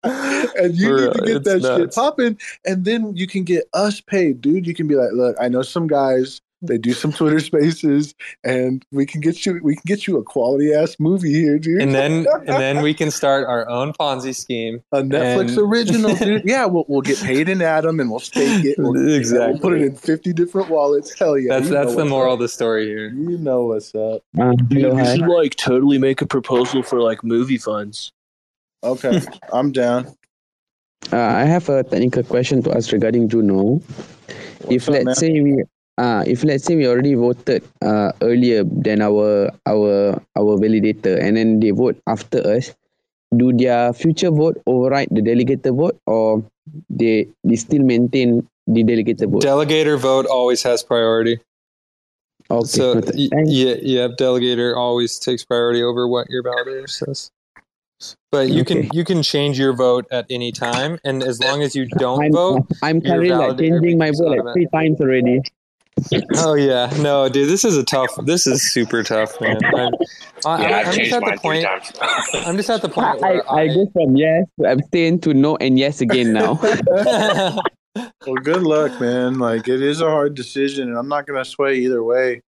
And you Bro, need to get that nuts. shit popping, and then you can get us paid, dude. You can be like, "Look, I know some guys. They do some Twitter Spaces, and we can get you. We can get you a quality ass movie here, dude. And then, and then we can start our own Ponzi scheme, a Netflix and... original, dude. Yeah, we'll we'll get paid in Atom, and we'll stake it. We'll, exactly. We'll put it in fifty different wallets. Hell yeah. That's that's the moral up. of the story here. You know what's up, dude. You know, should like totally make a proposal for like movie funds. Okay, I'm down. Uh, I have a technical question to ask regarding Juno. What's if up, let's man? say we. Uh, if let's say we already voted uh, earlier than our our our validator, and then they vote after us, do their future vote override the delegator vote, or they they still maintain the delegator vote? Delegator vote always has priority. Okay. So y- yeah, yeah, delegator always takes priority over what your validator says. But you okay. can you can change your vote at any time, and as long as you don't I'm, vote, I'm currently like changing my vote like three times already. Oh yeah, no, dude. This is a tough. This is super tough, man. I'm, I, yeah, I'm just at the point. I'm just at the point. I, I, I go from yes to abstain to no and yes again now. Well, good luck, man. Like, it is a hard decision, and I'm not gonna sway either way.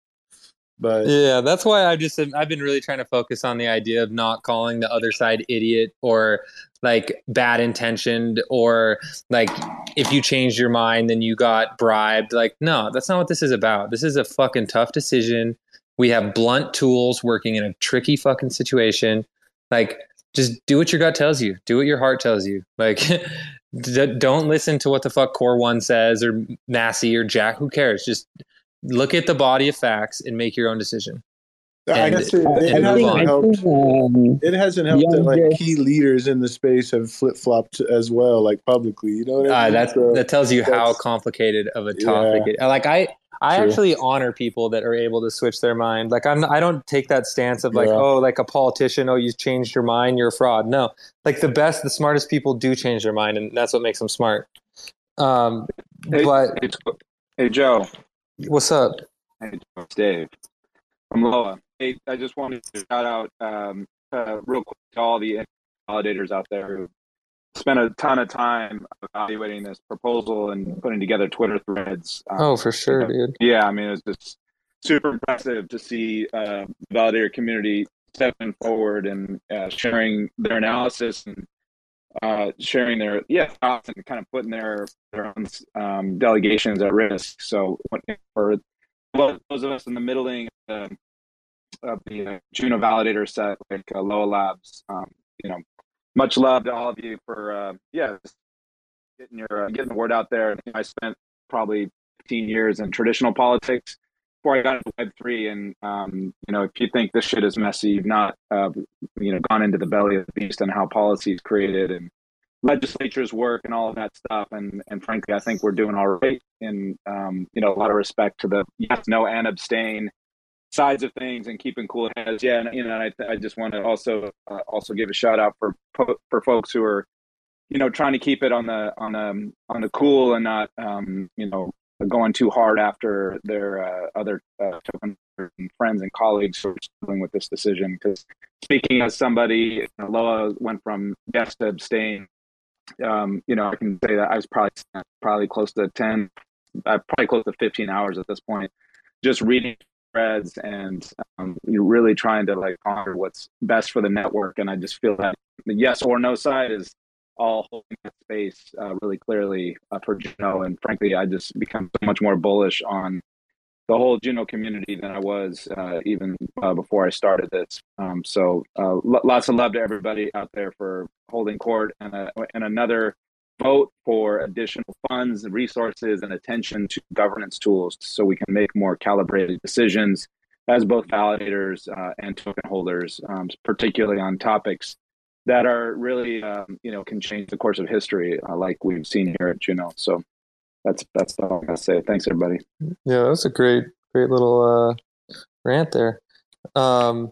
But yeah, that's why I just I've been really trying to focus on the idea of not calling the other side idiot or like bad intentioned, or like if you changed your mind then you got bribed. Like, no, that's not what this is about. This is a fucking tough decision. We have blunt tools working in a tricky fucking situation. Like, just do what your gut tells you. Do what your heart tells you. Like, d- don't listen to what the fuck Core One says or Massey or Jack. Who cares? Just look at the body of facts and make your own decision. I guess it, it, it hasn't helped. Um, it hasn't helped that like key leaders in the space have flip flopped as well, like publicly. You know what I mean? Uh, so that tells you how complicated of a topic. Yeah. It, like I, I True. actually honor people that are able to switch their mind. Like I'm, I don't take that stance of like, yeah. oh, like a politician. Oh, you changed your mind. You're a fraud. No, like the best, the smartest people do change their mind, and that's what makes them smart. Um, hey, but hey, hey, Joe, what's up? Hey, it's Dave. I'm Loa. Hey, I just wanted to shout out um, uh, real quick to all the validators out there who spent a ton of time evaluating this proposal and putting together Twitter threads. Um, oh, for sure, dude. Yeah, I mean, it's just super impressive to see uh, the validator community stepping forward and uh, sharing their analysis and uh, sharing their yeah thoughts and kind of putting their, their own um, delegations at risk. So for those of us in the middling uh, of the uh, Juno validator set, like uh, Loa Labs, um, you know, much love to all of you for, uh, yeah, getting your uh, getting the word out there. I spent probably fifteen years in traditional politics before I got into Web three. And, um, you know, if you think this shit is messy, you've not, uh, you know, gone into the belly of the beast on how policy is created and legislatures work and all of that stuff. And, and frankly, I think we're doing all right in, um, you know, a lot of respect to the yes, no, and abstain sides of things and keeping cool heads. Yeah. And, you know, and I, th- I just want to also, uh, also give a shout out for, for folks who are, you know, trying to keep it on the, on the, on the cool and not, um, you know, going too hard after their uh, other uh, friends and colleagues who are struggling with this decision. Because speaking as somebody, you know, Loa went from yes to abstain. Um, you know, I can say that I was probably probably close to ten, uh, probably close to fifteen hours at this point, just reading threads and um, you're really trying to like ponder what's best for the network. And I just feel that the yes or no side is all holding that space uh, really clearly uh, for Juno. And frankly, I just become so much more bullish on the whole Juno community than I was uh, even uh, before I started this. Um, so uh, lo- lots of love to everybody out there for holding court and, a, and another vote for additional funds and resources and attention to governance tools so we can make more calibrated decisions as both validators uh, and token holders, um, particularly on topics that are really, um, you know, can change the course of history uh, like we've seen here at Juno. So that's that's all I'm gonna say. Thanks, everybody. Yeah, that was a great, great little uh, rant there. Um,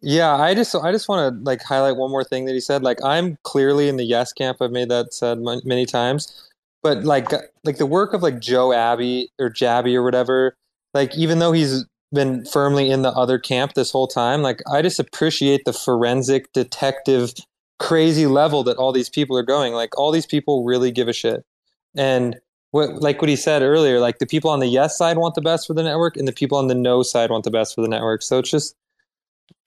yeah, I just, I just want to like highlight one more thing that he said. Like, I'm clearly in the yes camp. I've made that said m- many times, but like, like the work of like Joe Abbey or Jabby or whatever. Like, even though he's been firmly in the other camp this whole time, like I just appreciate the forensic detective crazy level that all these people are going. Like all these people really give a shit. And what, like what he said earlier, like the people on the yes side want the best for the network and the people on the no side want the best for the network. So it's just,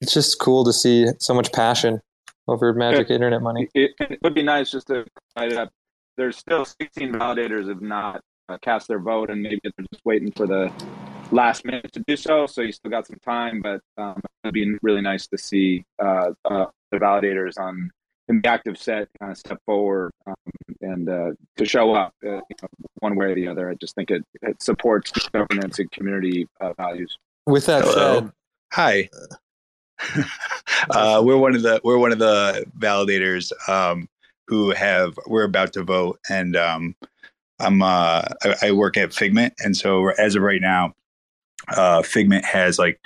it's just cool to see so much passion over magic it, internet money. It, it would be nice just to light it up. There's still sixteen validators have not uh, cast their vote, and maybe they're just waiting for the last minute to do so. So you still got some time, but um, it'd be really nice to see uh, uh, the validators on in the active set uh, step forward um, and uh, to show up uh, you know, one way or the other. I just think it, it supports governance and community uh, values. With that Hello. said, hi, uh, we're one of the we're one of the validators um, who have we're about to vote, and um, I'm uh, I, I work at Figment, and so as of right now. Uh, Figment has like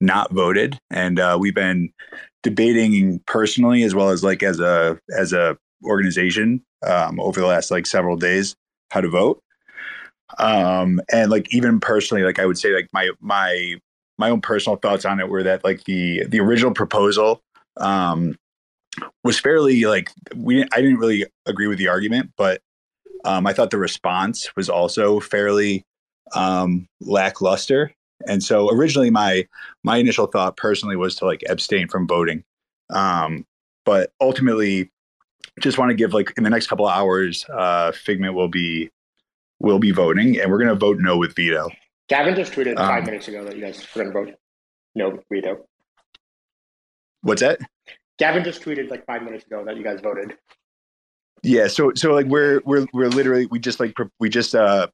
not voted, and uh, we've been debating personally as well as like as a as a organization um, over the last like several days how to vote. Um, and like even personally, like I would say like my my my own personal thoughts on it were that like the the original proposal um, was fairly like we I didn't really agree with the argument, but um, I thought the response was also fairly um, lackluster. And so originally my, my initial thought personally was to like abstain from voting. Um, but ultimately just want to give like in the next couple of hours, uh, Figment will be, will be voting, and we're going to vote no with veto. Gavin just tweeted um, five minutes ago that you guys were going to vote no with veto. What's that? Gavin just tweeted like five minutes ago that you guys voted. Yeah. So, so like we're, we're, we're literally, we just like, we just, uh,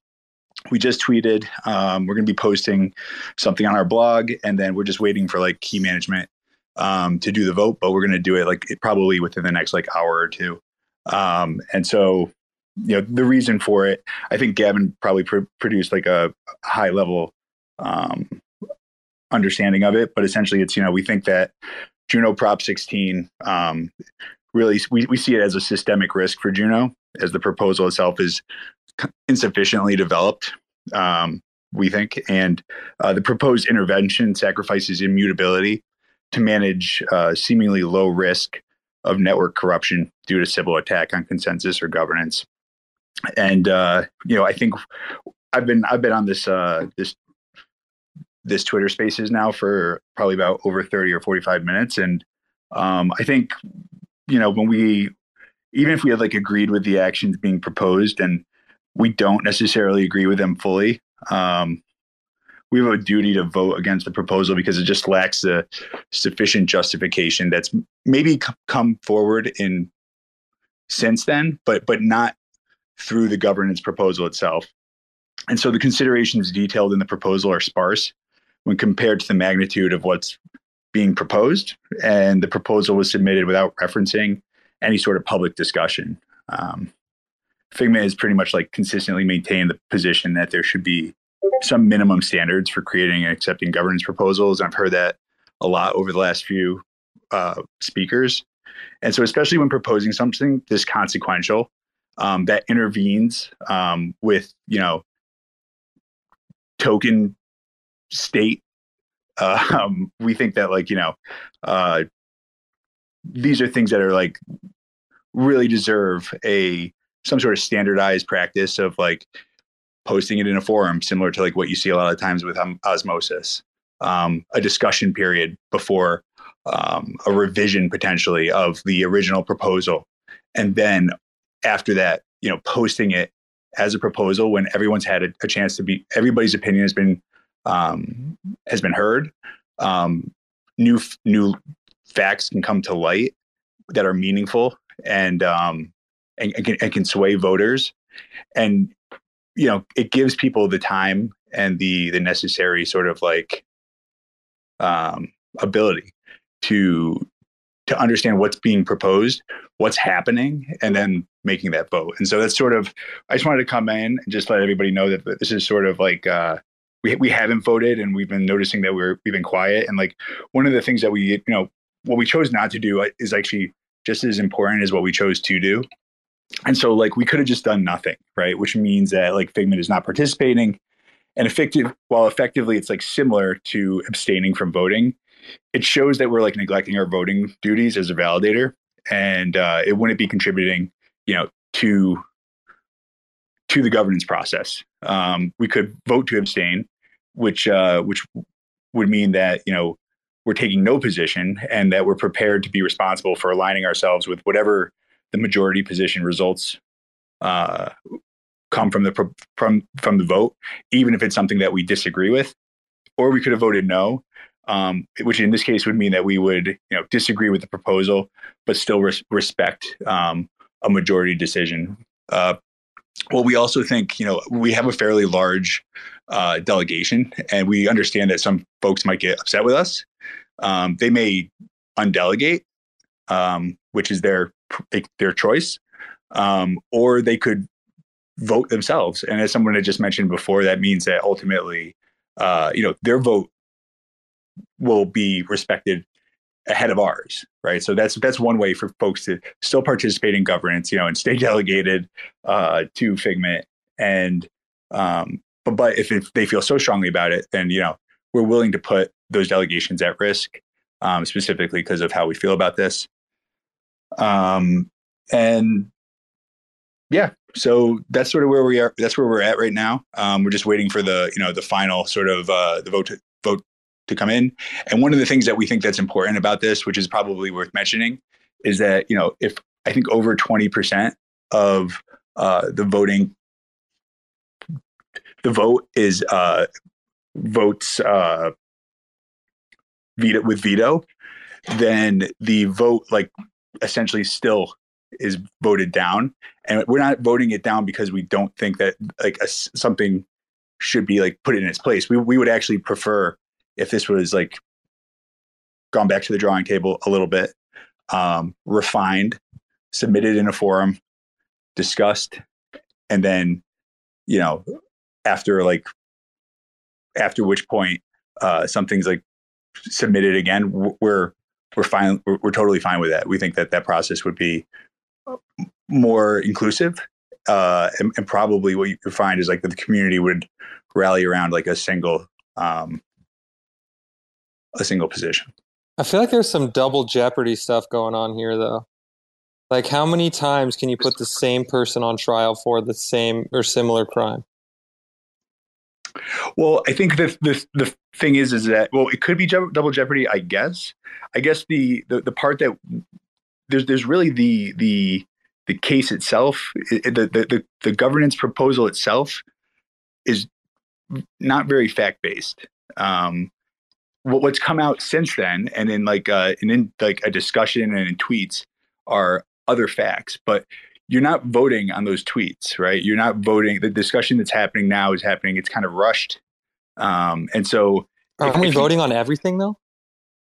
we just tweeted, um, we're going to be posting something on our blog, and then we're just waiting for like key management, um, to do the vote, but we're going to do it like it probably within the next like hour or two. Um, and so, you know, the reason for it, I think Gavin probably pr- produced like a high level, um, understanding of it, but essentially it's, you know, we think that Juno Prop sixteen, um, really, we, we see it as a systemic risk for Juno, as the proposal itself is insufficiently developed, um, we think, and uh, the proposed intervention sacrifices immutability to manage uh, seemingly low risk of network corruption due to Sybil attack on consensus or governance. And uh, you know, I think I've been I've been on this uh, this this Twitter Spaces now for probably about over thirty or forty-five minutes, and um, I think you know when we even if we had like agreed with the actions being proposed and we don't necessarily agree with them fully. Um, we have a duty to vote against the proposal because it just lacks the sufficient justification that's maybe come forward in since then, but but not through the governance proposal itself. And so the considerations detailed in the proposal are sparse when compared to the magnitude of what's being proposed, and the proposal was submitted without referencing any sort of public discussion. Um, Figment has pretty much like consistently maintained the position that there should be some minimum standards for creating and accepting governance proposals. I've heard that a lot over the last few uh, speakers. And so especially when proposing something this consequential um, that intervenes um, with, you know, token state, uh, um, we think that like, you know, uh, these are things that are like really deserve a some sort of standardized practice of like posting it in a forum, similar to like what you see a lot of times with um, Osmosis, um, a discussion period before um, a revision potentially of the original proposal. And then after that, you know, posting it as a proposal when everyone's had a, a chance to be, everybody's opinion has been, um, has been heard. Um, new, f- new facts can come to light that are meaningful and, um, and, and, can, and can sway voters. And, you know, it gives people the time and the, the necessary sort of like, um, ability to, to understand what's being proposed, what's happening, and then making that vote. And so that's sort of, I just wanted to come in and just let everybody know that this is sort of like, uh, we, we haven't voted, and we've been noticing that we're, we've been quiet. And like, one of the things that we, you know, what we chose not to do is actually just as important as what we chose to do. And so like, we could have just done nothing, right? Which means that like Figment is not participating, and effective, while effectively it's like similar to abstaining from voting, it shows that we're like neglecting our voting duties as a validator, and uh, it wouldn't be contributing, you know, to to the governance process. Um, we could vote to abstain, which uh, which would mean that, you know, we're taking no position, and that we're prepared to be responsible for aligning ourselves with whatever the majority position results uh, come from the from from the vote, even if it's something that we disagree with. Or we could have voted no. Um, which in this case would mean that we would, you know, disagree with the proposal, but still res- respect um, a majority decision. Uh, well, we also think, you know, we have a fairly large uh, delegation, and we understand that some folks might get upset with us. Um, they may undelegate, um, which is their their choice, um, or they could vote themselves. And as someone had just mentioned before, that means that ultimately, uh, you know, their vote will be respected ahead of ours, right? So that's that's one way for folks to still participate in governance, you know, and stay delegated uh, to Figment. And um, but but if, if they feel so strongly about it, then, you know, we're willing to put those delegations at risk, um, specifically because of how we feel about this. Um, and yeah, so that's sort of where we are. That's where we're at right now. Um, we're just waiting for the you know the final sort of uh, the vote to, vote. to come in. And one of the things that we think that's important about this, which is probably worth mentioning, is that, you know, if I think over twenty percent of uh, the voting, the vote is uh, votes uh, veto with veto, then the vote like essentially still is voted down. And we're not voting it down because we don't think that like a, something should be like put in its place. We we would actually prefer if this was like gone back to the drawing table a little bit, um, refined, submitted in a forum, discussed, and then, you know, after like, after which point uh, something's like submitted again, we're, we're fine. We're, we're totally fine with that. We think that that process would be more inclusive. Uh, and, and probably what you could find is like that the community would rally around like a single, um, a single position. I feel like there's some double jeopardy stuff going on here, though. Like, how many times can you put the same person on trial for the same or similar crime? Well, I think the the, the thing is, is that, well, it could be je- double jeopardy, I guess. I guess the, the, the part that there's there's really the the the case itself, the the the, the governance proposal itself is not very fact based. Um, What's come out since then, and in like uh, and in like a discussion and in tweets, are other facts. But you're not voting on those tweets, right? You're not voting. The discussion that's happening now is happening. It's kind of rushed. Um, and so... Aren't if, we if voting you, on everything, though?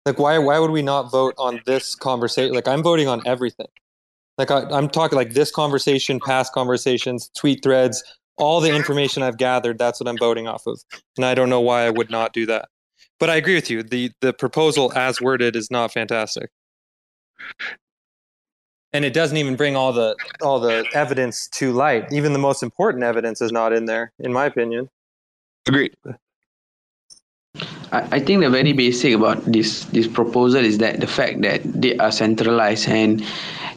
Like, why why would we not vote on this conversation? Like, I'm voting on everything. Like, I, I'm talking like this conversation, past conversations, tweet threads, all the information I've gathered, that's what I'm voting off of. And I don't know why I would not do that. But I agree with you. The the proposal as worded is not fantastic. And it doesn't even bring all the all the evidence to light. Even the most important evidence is not in there, in my opinion. Agreed. I, I think the very basic about this this proposal is that the fact that they are centralized, and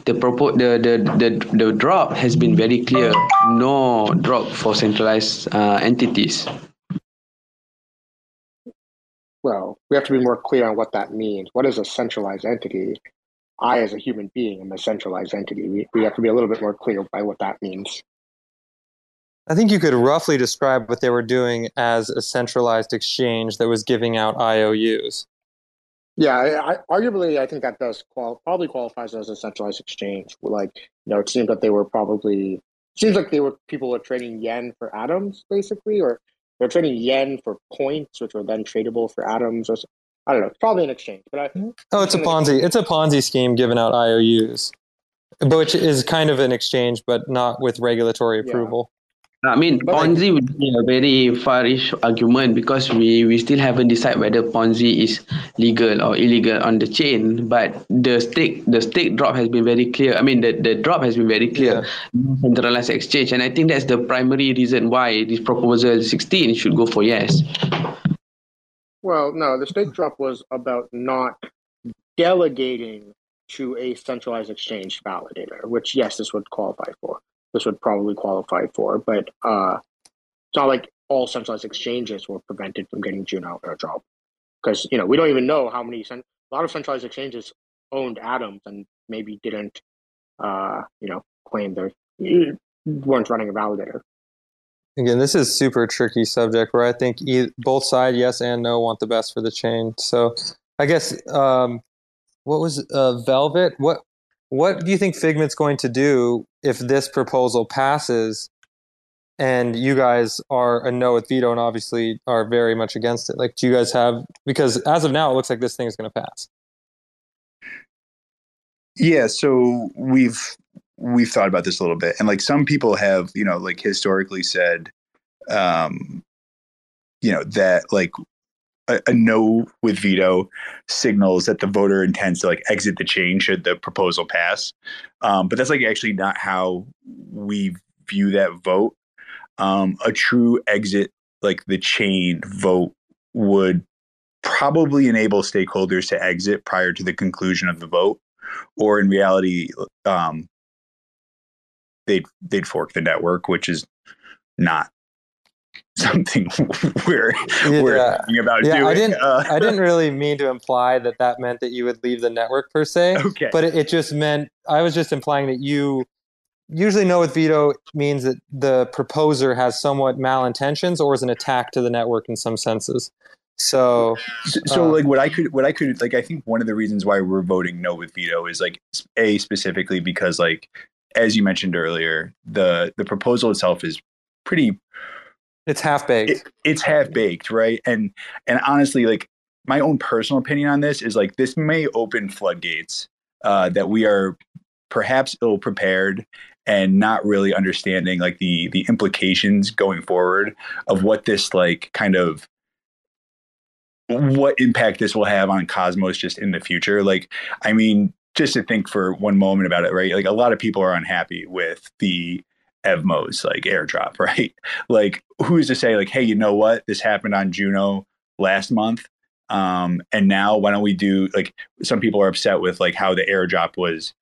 the propo- the, the, the, the drop has been very clear. No drop for centralized uh, entities. Well, we have to be more clear on what that means. What is a centralized entity? I, as a human being, am a centralized entity. We, we have to be a little bit more clear by what that means. I think you could roughly describe what they were doing as a centralized exchange that was giving out I O Us. Yeah, I, I, arguably, I think that does qual- probably qualifies as a centralized exchange. Like, you know, it seems that they were probably seems like they were people were trading yen for atoms, basically, or they're trading yen for points, which were then tradable for atoms, or something. I don't know. It's probably an exchange, but I, oh, it's, it's a Ponzi. It's a Ponzi scheme giving out I O Us, but which is kind of an exchange, but not with regulatory approval. Yeah. I mean, but Ponzi like, would be a very far-ish argument because we, we still haven't decided whether Ponzi is legal or illegal on the chain. But the stake the stake drop has been very clear. I mean, the, the drop has been very clear. Yeah. Centralized exchange, and I think that's the primary reason why this proposal sixteen should go for yes. Well, no, the stake drop was about not delegating to a centralized exchange validator, which, yes, this would qualify for. This would probably qualify for, but uh, it's not like all centralized exchanges were prevented from getting Juno airdrop. Because, you know, we don't even know how many, cent- a lot of centralized exchanges owned atoms and maybe didn't, uh, you know, claim they weren't running a validator. Again, this is super tricky subject where I think e- both sides, yes and no, want the best for the chain. So I guess, um, what was uh, Velvet? What what do you think Figment's going to do if this proposal passes and you guys are a no with veto and obviously are very much against it? Like, do you guys have, because as of now, it looks like this thing is going to pass. Yeah, so we've... We've thought about this a little bit, and like some people have, you know, like historically said, um, you know, that like a, a no with veto signals that the voter intends to like exit the chain should the proposal pass. Um, but that's like actually not how we view that vote. Um, a true exit, like the chain vote, would probably enable stakeholders to exit prior to the conclusion of the vote, or in reality, um, They'd they'd fork the network, which is not something we're yeah. we're thinking about yeah, doing. I didn't uh, I didn't really mean to imply that that meant that you would leave the network per se. Okay. But it, it just meant I was just implying that you usually no with veto means that the proposer has somewhat malintentions or is an attack to the network in some senses. So, so, so um, like what I could, what I could, like I think one of the reasons why we're voting no with veto is like a specifically because like. As you mentioned earlier, the, the proposal itself is pretty... It's half-baked. It, it's half-baked, right? And and honestly, like, my own personal opinion on this is, like, this may open floodgates uh, that we are perhaps ill-prepared and not really understanding, like, the the implications going forward of what this, like, kind of... what impact this will have on Cosmos just in the future. Like, I mean... Just to think for one moment about it, right? Like a lot of people are unhappy with the E V M Os, like airdrop, right? Like who's to say like, hey, you know what? This happened on Juno last month. Um, and now why don't we do like some people are upset with like how the airdrop was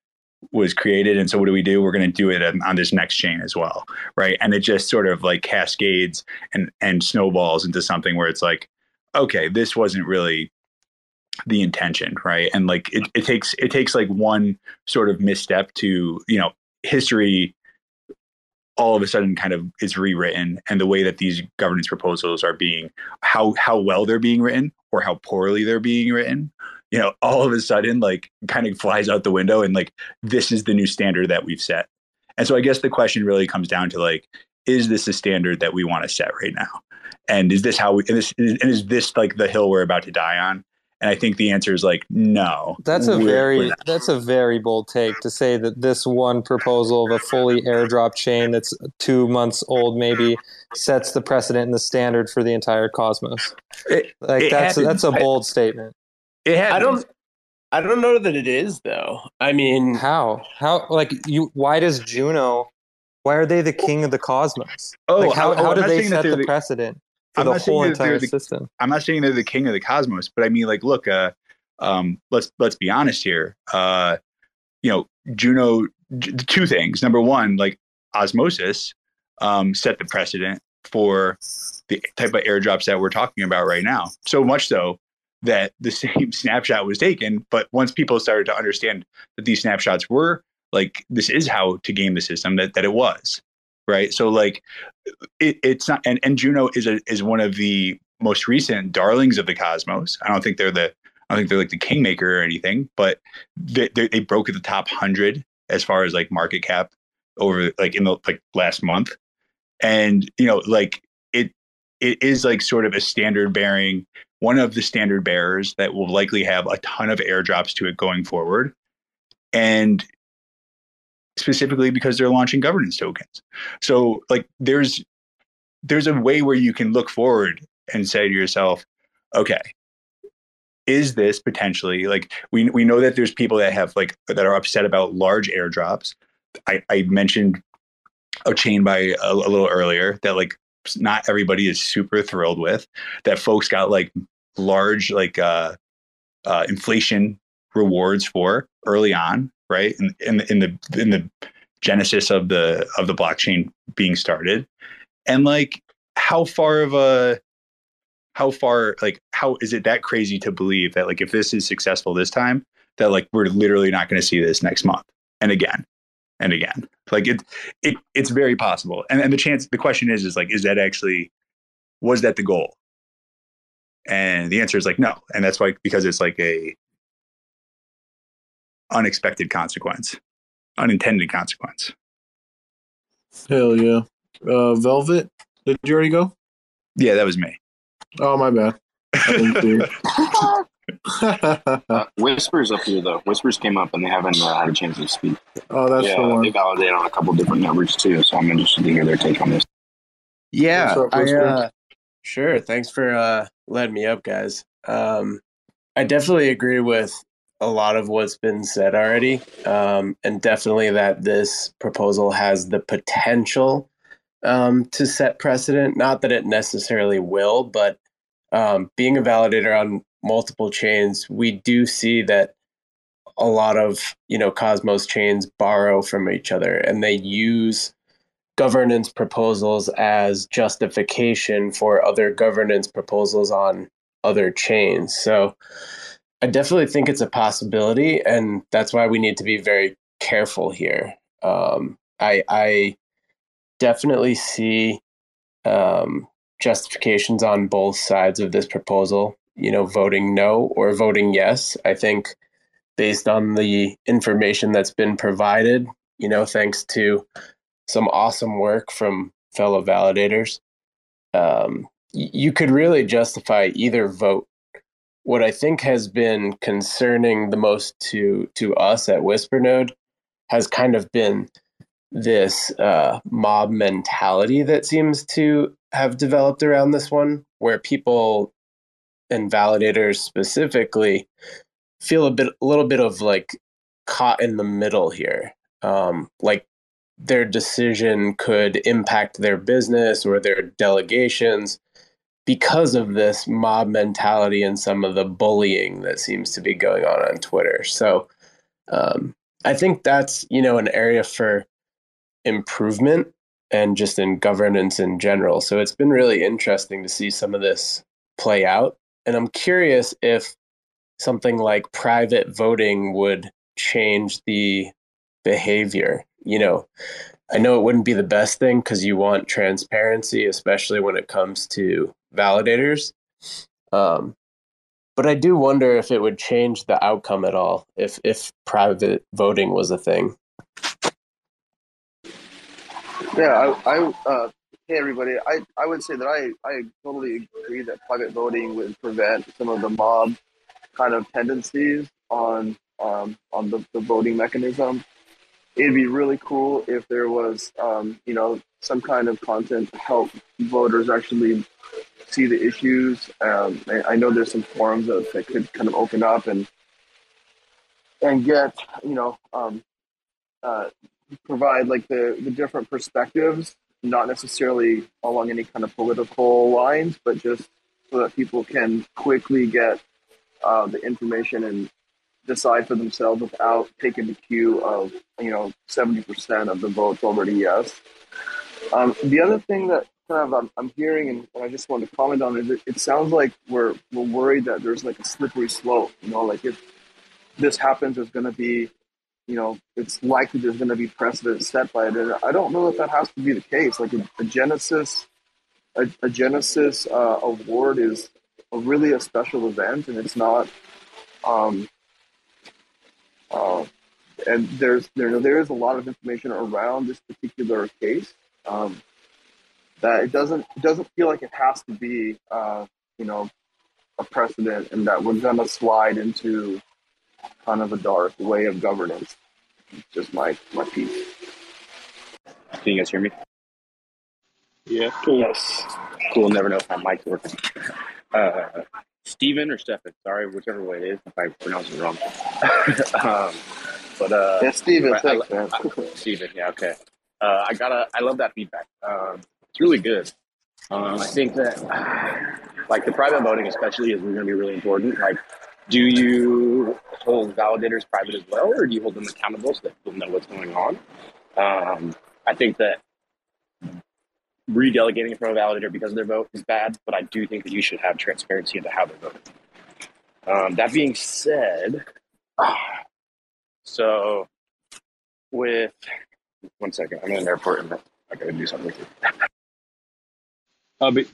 was created. And so what do we do? We're going to do it on, on this next chain as well, right? And it just sort of like cascades and, and snowballs into something where it's like, okay, this wasn't really the intention, right? And like it, it takes it takes like one sort of misstep to, you know, history all of a sudden kind of is rewritten, and the way that these governance proposals are being how how well they're being written or how poorly they're being written, you know, all of a sudden like kind of flies out the window, and like this is the new standard that we've set. And so I guess the question really comes down to, like, is this a standard that we want to set right now? And is this how we, and, this, and is this like the hill we're about to die on? And I think the answer is like, no. That's a very, that's a very bold take to say that this one proposal of a fully airdrop chain that's two months old maybe sets the precedent and the standard for the entire Cosmos. It, like it that's a, that's a bold I, statement. It I don't I don't know that it is though. I mean, how how like you? Why does Juno? Why are they the king of the Cosmos? Oh, like how, oh, how do they set the precedent? For I'm the not whole entire the, system. I'm not saying they're the king of the Cosmos, but I mean, like, look, uh, um, let's let's be honest here. Uh, you know, Juno. J- two things. Number one, like Osmosis um, set the precedent for the type of airdrops that we're talking about right now. So much so that the same snapshot was taken, but once people started to understand that these snapshots were like, this is how to game the system, that that it was. Right. So like it, it's not. And, and Juno is a, is one of the most recent darlings of the Cosmos. I don't think they're the I don't think they're like the kingmaker or anything, but they, they, they broke the top one hundred as far as like market cap over like in the like last month. And, you know, like it it is like sort of a standard bearing, one of the standard bearers that will likely have a ton of airdrops to it going forward. And specifically because they're launching governance tokens. So like there's there's a way where you can look forward and say to yourself, okay, is this potentially like we we know that there's people that have like that are upset about large airdrops. I, I mentioned a chain by a, a little earlier that like not everybody is super thrilled with, that folks got like large like uh, uh, inflation rewards for early on. Right in, in in the in the genesis of the of the blockchain being started, and like how far of a how far like how is it that crazy to believe that like if this is successful this time that like we're literally not going to see this next month and again and again like it it it's very possible and and the chance the question is is like is that actually was that the goal? And the answer is like no, and that's why, because it's like a unexpected consequence, unintended consequence. Hell yeah. Uh, Velvet, did you already go? Yeah, that was me. Oh, my bad. uh, Whispers up here, though. Whispers came up, and they haven't uh, had a chance to speak. Oh, that's yeah, the one. They validated on a couple different numbers, too, so I'm interested to hear their take on this. Yeah. Up, I, uh, sure. Thanks for uh, letting me up, guys. Um, I definitely agree with a lot of what's been said already, um, and definitely that this proposal has the potential um, to set precedent. Not that it necessarily will, but um, being a validator on multiple chains, we do see that a lot of, you know, Cosmos chains borrow from each other, and they use governance proposals as justification for other governance proposals on other chains. So I definitely think it's a possibility, and that's why we need to be very careful here. Um, I, I definitely see um, justifications on both sides of this proposal, you know, voting no or voting yes. I think based on the information that's been provided, you know, thanks to some awesome work from fellow validators, um, you could really justify either vote. What I think has been concerning the most to to us at WhisperNode has kind of been this uh, mob mentality that seems to have developed around this one, where people and validators specifically feel a bit, a little bit of like caught in the middle here, um, like their decision could impact their business or their delegations because of this mob mentality and some of the bullying that seems to be going on on Twitter. So um, I think that's, you know, an area for improvement and just in governance in general. So it's been really interesting to see some of this play out. And I'm curious if something like private voting would change the behavior. You know, I know it wouldn't be the best thing because you want transparency, especially when it comes to validators. Um, but I do wonder if it would change the outcome at all if if private voting was a thing. Yeah, I, I uh, hey everybody. I, I would say that I, I totally agree that private voting would prevent some of the mob kind of tendencies on um, on the, the voting mechanism. It'd be really cool if there was, um, you know, some kind of content to help voters actually see the issues. Um, I, I know there's some forums that, that could kind of open up and and get, you know, um, uh, provide like the, the different perspectives, not necessarily along any kind of political lines, but just so that people can quickly get uh, the information and decide for themselves without taking the cue of, you know, seventy percent of the votes already yes. Um, the other thing that kind of I'm, I'm hearing, and I just want to comment on, is it, it sounds like we're we're worried that there's like a slippery slope, you know, like if this happens, there's going to be, you know, it's likely there's going to be precedent set by it. And I don't know if that has to be the case. Like a, a Genesis, a, a Genesis uh, award is a, really a special event, and it's not. Um, Uh, and there's there there is a lot of information around this particular case um, that it doesn't it doesn't feel like it has to be uh, you know a precedent, and that we're gonna slide into kind of a dark way of governance. Just my my piece. Can you guys hear me? Yeah. Cool. Yes. Cool. Never know if my mic's working. Uh, Steven or Stefan, sorry, whichever way it is, if I pronounce it wrong. um, but uh, yeah, Steven, I, I, I, Steven, yeah, okay. Uh, I gotta, I love that feedback. Um, it's really good. Um, I think that, like, the private voting, especially, is going to be really important. Like, do you hold validators private as well, or do you hold them accountable so that people know what's going on? Um, I think that redelegating from a validator because of their vote is bad, but I do think that you should have transparency into how they're voting. Um, that being said, ah, so with one second, I'm in an airport and I gotta do something with you. Uh, but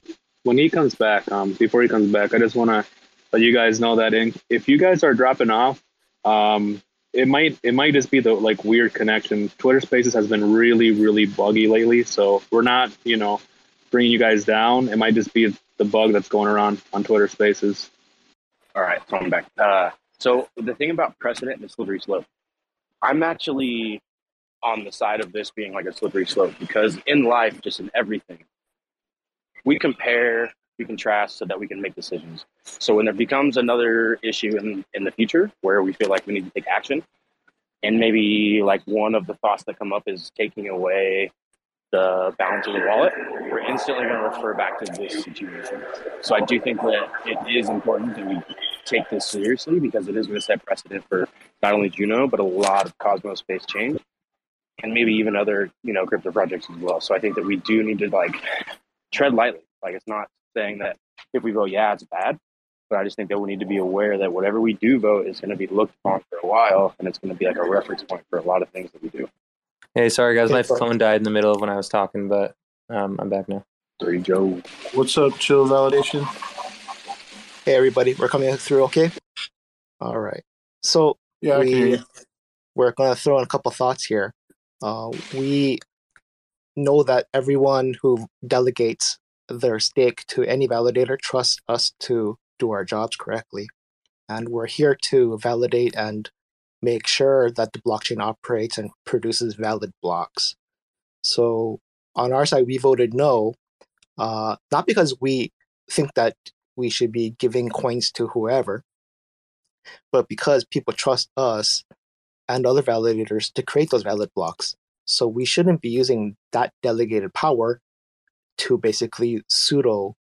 when he comes back, um, before he comes back, I just want to let you guys know that in, if you guys are dropping off, um, it might it might just be the like weird connection. Twitter Spaces has been really really buggy lately, so we're not you know bringing you guys down. It might just be the bug that's going around on Twitter Spaces. All right, so I'm back. Uh, so the thing about precedent and the slippery slope, I'm actually on the side of this being like a slippery slope, because in life, just in everything, we compare, we contrast so that we can make decisions. So when there becomes another issue in, in the future where we feel like we need to take action, and maybe like one of the thoughts that come up is taking away the balance of the wallet, we're instantly going to refer back to this situation. So I do think that it is important that we take this seriously, because it is going to set precedent for not only Juno, but a lot of Cosmos-based change, and maybe even other, you know, crypto projects as well. So I think that we do need to like tread lightly. Like, it's not saying that if we vote yeah, it's bad, but I just think that we need to be aware that whatever we do vote is going to be looked upon for a while, and it's going to be like a reference point for a lot of things that we do. Hey, sorry guys, my phone died in the middle of when I was talking, but um, I'm back now. There you go. What's up, Chill Validation? Hey everybody, we're coming through, okay? All right. So yeah, we, okay. we're going to throw in a couple thoughts here. Uh, we know that everyone who delegates their stake to any validator trusts us to do our jobs correctly, and we're here to validate and make sure that the blockchain operates and produces valid blocks. So on our side, we voted no, uh, not because we think that we should be giving coins to whoever, but because people trust us and other validators to create those valid blocks. So we shouldn't be using that delegated power to basically pseudo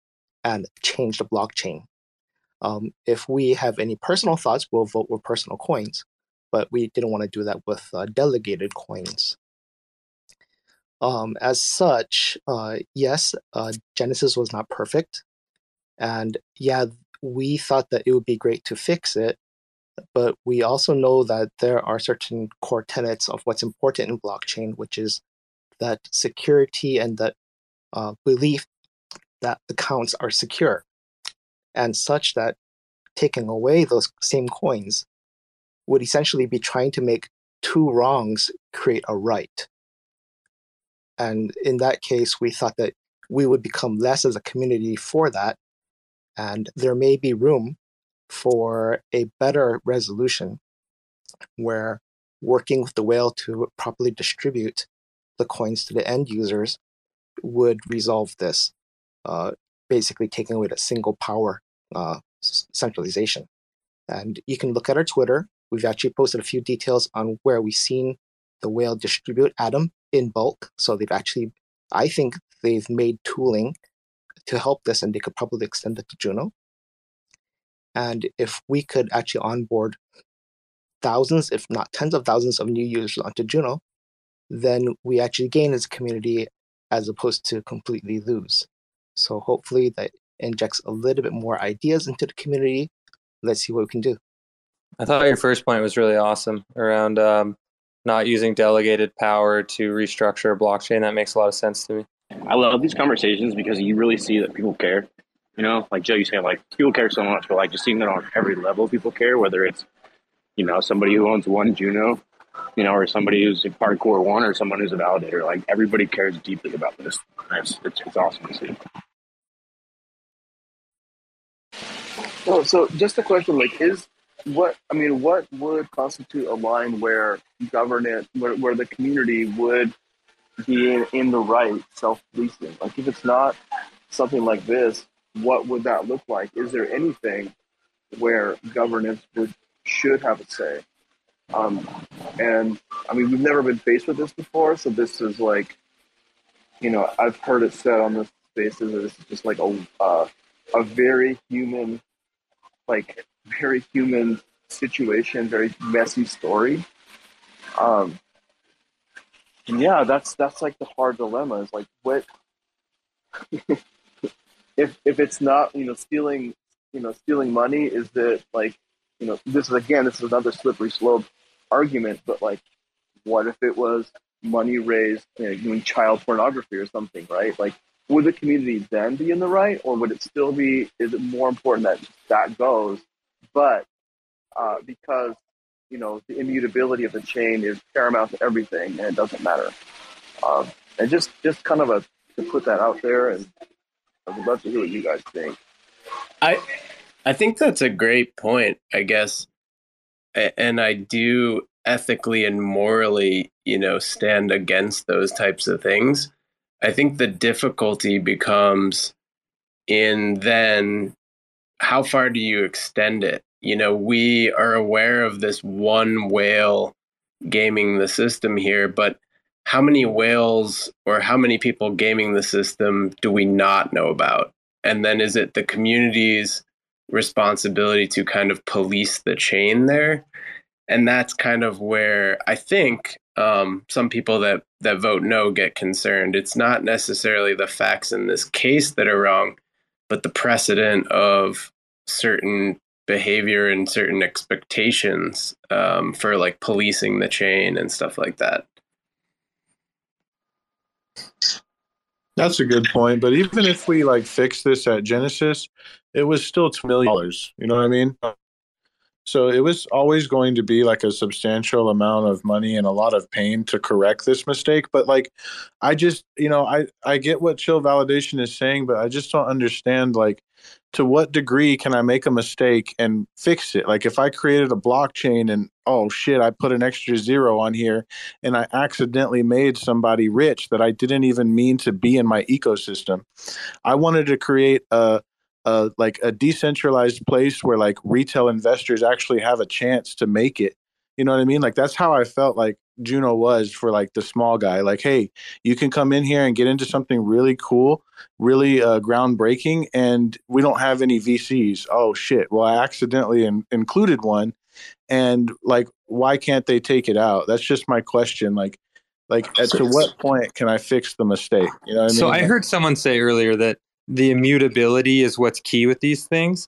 and change the blockchain. Um, if we have any personal thoughts, we'll vote with personal coins, but we didn't want to do that with uh, delegated coins. Um, as such, uh, yes, uh, Genesis was not perfect. And yeah, we thought that it would be great to fix it, but we also know that there are certain core tenets of what's important in blockchain, which is that security and that Uh, belief that accounts are secure, and such that taking away those same coins would essentially be trying to make two wrongs create a right. And in that case, we thought that we would become less as a community for that. And there may be room for a better resolution where working with the whale to properly distribute the coins to the end users would resolve this, uh, basically taking away the single power uh, centralization. And you can look at our Twitter. We've actually posted a few details on where we've seen the whale distribute Atom in bulk. So they've actually, I think they've made tooling to help this, and they could probably extend it to Juno. And if we could actually onboard thousands, if not tens of thousands of new users onto Juno, then we actually gain as a community as opposed to completely lose. So hopefully that injects a little bit more ideas into the community. Let's see what we can do. I thought your first point was really awesome around um, not using delegated power to restructure a blockchain. That makes a lot of sense to me. I love these conversations because you really see that people care. You know, like Joe, you say, like, people care so much, but like just seeing that on every level, people care, whether it's, you know, somebody who owns one Juno, you know, or somebody who's a part of Core One, or someone who's a validator. Like, everybody cares deeply about this. It's, it's, it's awesome to see. Oh, so just a question, like, is what, I mean, what would constitute a line where governance, where, where the community would be in, in the right self-policing? Like, if it's not something like this, what would that look like? Is there anything where governance would should have a say? Um, and I mean, we've never been faced with this before, so this is like, you know, I've heard it said on this basis that this is just like a uh, a very human, like very human situation, very messy story. Um, and yeah, that's that's like the hard dilemma. Is like what. If if it's not, you know, stealing, you know, stealing money, is that like, you know, this is, again, this is another slippery slope argument, but like, what if it was money raised, you know, doing child pornography or something, right? Like, would the community then be in the right, or would it still be, is it more important that that goes? But uh, because, you know, the immutability of the chain is paramount to everything, and it doesn't matter. Um, and just, just kind of a, to put that out there, and I would love to hear what you guys think. I I think that's a great point, I guess. And I do ethically and morally, you know, stand against those types of things. I think the difficulty becomes in then how far do you extend it? You know, we are aware of this one whale gaming the system here, but how many whales or how many people gaming the system do we not know about? And then is it the community's responsibility to kind of police the chain there? And that's kind of where I think um, some people that, that vote no get concerned. It's not necessarily the facts in this case that are wrong, but the precedent of certain behavior and certain expectations um, for like policing the chain and stuff like that. That's a good point, but even if we like fix this at Genesis, it was still two million dollars, you know what I mean? So it was always going to be like a substantial amount of money and a lot of pain to correct this mistake, but like I just, you know, I, I get what Chill Validation is saying, but I just don't understand like to what degree can I make a mistake and fix it? Like if I created a blockchain and oh shit, I put an extra zero on here and I accidentally made somebody rich that I didn't even mean to be in my ecosystem. I wanted to create a, a like a decentralized place where like retail investors actually have a chance to make it. You know what I mean? Like that's how I felt like Juno was for like the small guy. Like, hey, you can come in here and get into something really cool, really uh, groundbreaking, and we don't have any V Cs. Oh shit! Well, I accidentally in- included one, and like, why can't they take it out? That's just my question. Like, like at to what point can I fix the mistake? You know what I mean? So I heard someone say earlier that the immutability is what's key with these things,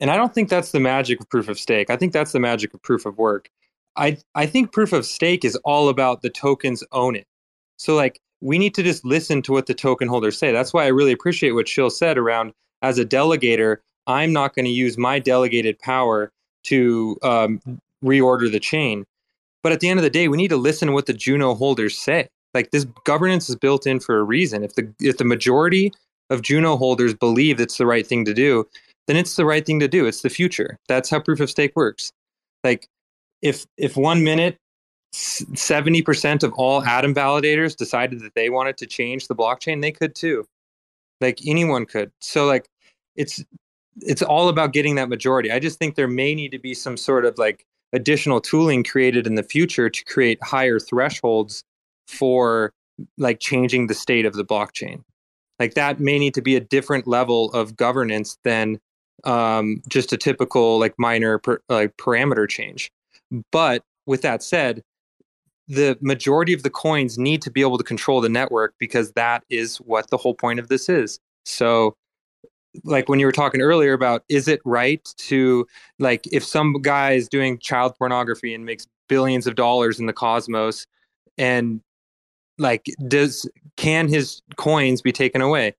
and I don't think that's the magic of proof of stake. I think that's the magic of proof of work. I, I think proof of stake is all about the tokens own it. So like we need to just listen to what the token holders say. That's why I really appreciate what Shill said around as a delegator, I'm not going to use my delegated power to um, reorder the chain. But at the end of the day, we need to listen to what the Juno holders say. Like, this governance is built in for a reason. If the if the majority of Juno holders believe it's the right thing to do, then it's the right thing to do. It's the future. That's how proof of stake works. Like, if if one minute seventy percent of all Atom validators decided that they wanted to change the blockchain, they could too. Like, anyone could. So like, it's it's all about getting that majority. I just think there may need to be some sort of like additional tooling created in the future to create higher thresholds for like changing the state of the blockchain. Like, that may need to be a different level of governance than um, just a typical like minor per, like parameter change. But with that said, the majority of the coins need to be able to control the network, because that is what the whole point of this is. So like, when you were talking earlier about, is it right to, like, if some guy is doing child pornography and makes billions of dollars in the Cosmos, and like, does can his coins be taken away?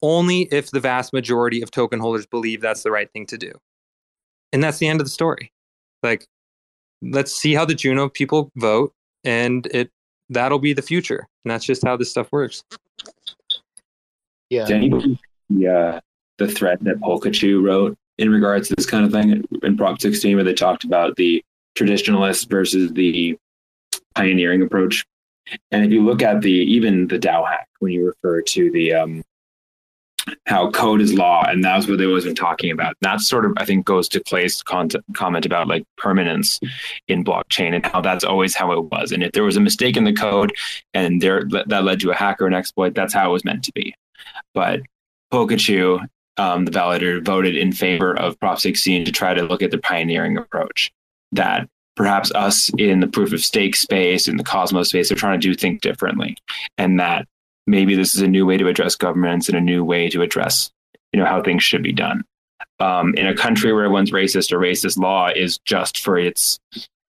Only if the vast majority of token holders believe that's the right thing to do. And that's the end of the story. Like, let's see how the Juno people vote, and it that'll be the future. And that's just how this stuff works. Yeah. Did anybody see uh, the thread that Polkachu wrote in regards to this kind of thing in Prop sixteen, where they talked about the traditionalist versus the pioneering approach? And if you look at the even the DAO hack, when you refer to the um, how code is law, and that's what they've always been talking about. That sort of, I think, goes to Clay's con- comment about like permanence in blockchain, and how that's always how it was. And if there was a mistake in the code, and there that led to a hack or an exploit, that's how it was meant to be. But Polkachu, um, the validator, voted in favor of Prop sixteen to try to look at the pioneering approach that. Perhaps us in the proof of stake space, in the Cosmos space, are trying to do think differently, and that maybe this is a new way to address governance and a new way to address, you know, how things should be done. Um, in a country where everyone's racist or racist law is just for its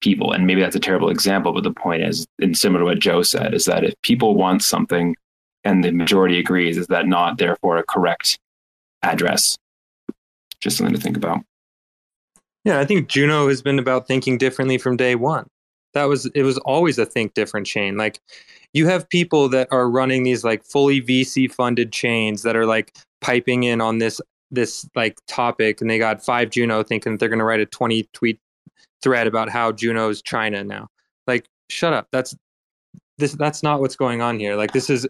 people, and maybe that's a terrible example, but the point is, and similar to what Joe said, is that if people want something and the majority agrees, is that not therefore a correct address? Just something to think about. Yeah, I think Juno has been about thinking differently from day one. That was, it was always a think different chain. Like, you have people that are running these like fully V C funded chains that are like piping in on this, this like topic, and they got five Juno thinking they're going to write a twenty tweet thread about how Juno's China now. Like, shut up. That's this, that's not what's going on here. Like, this is,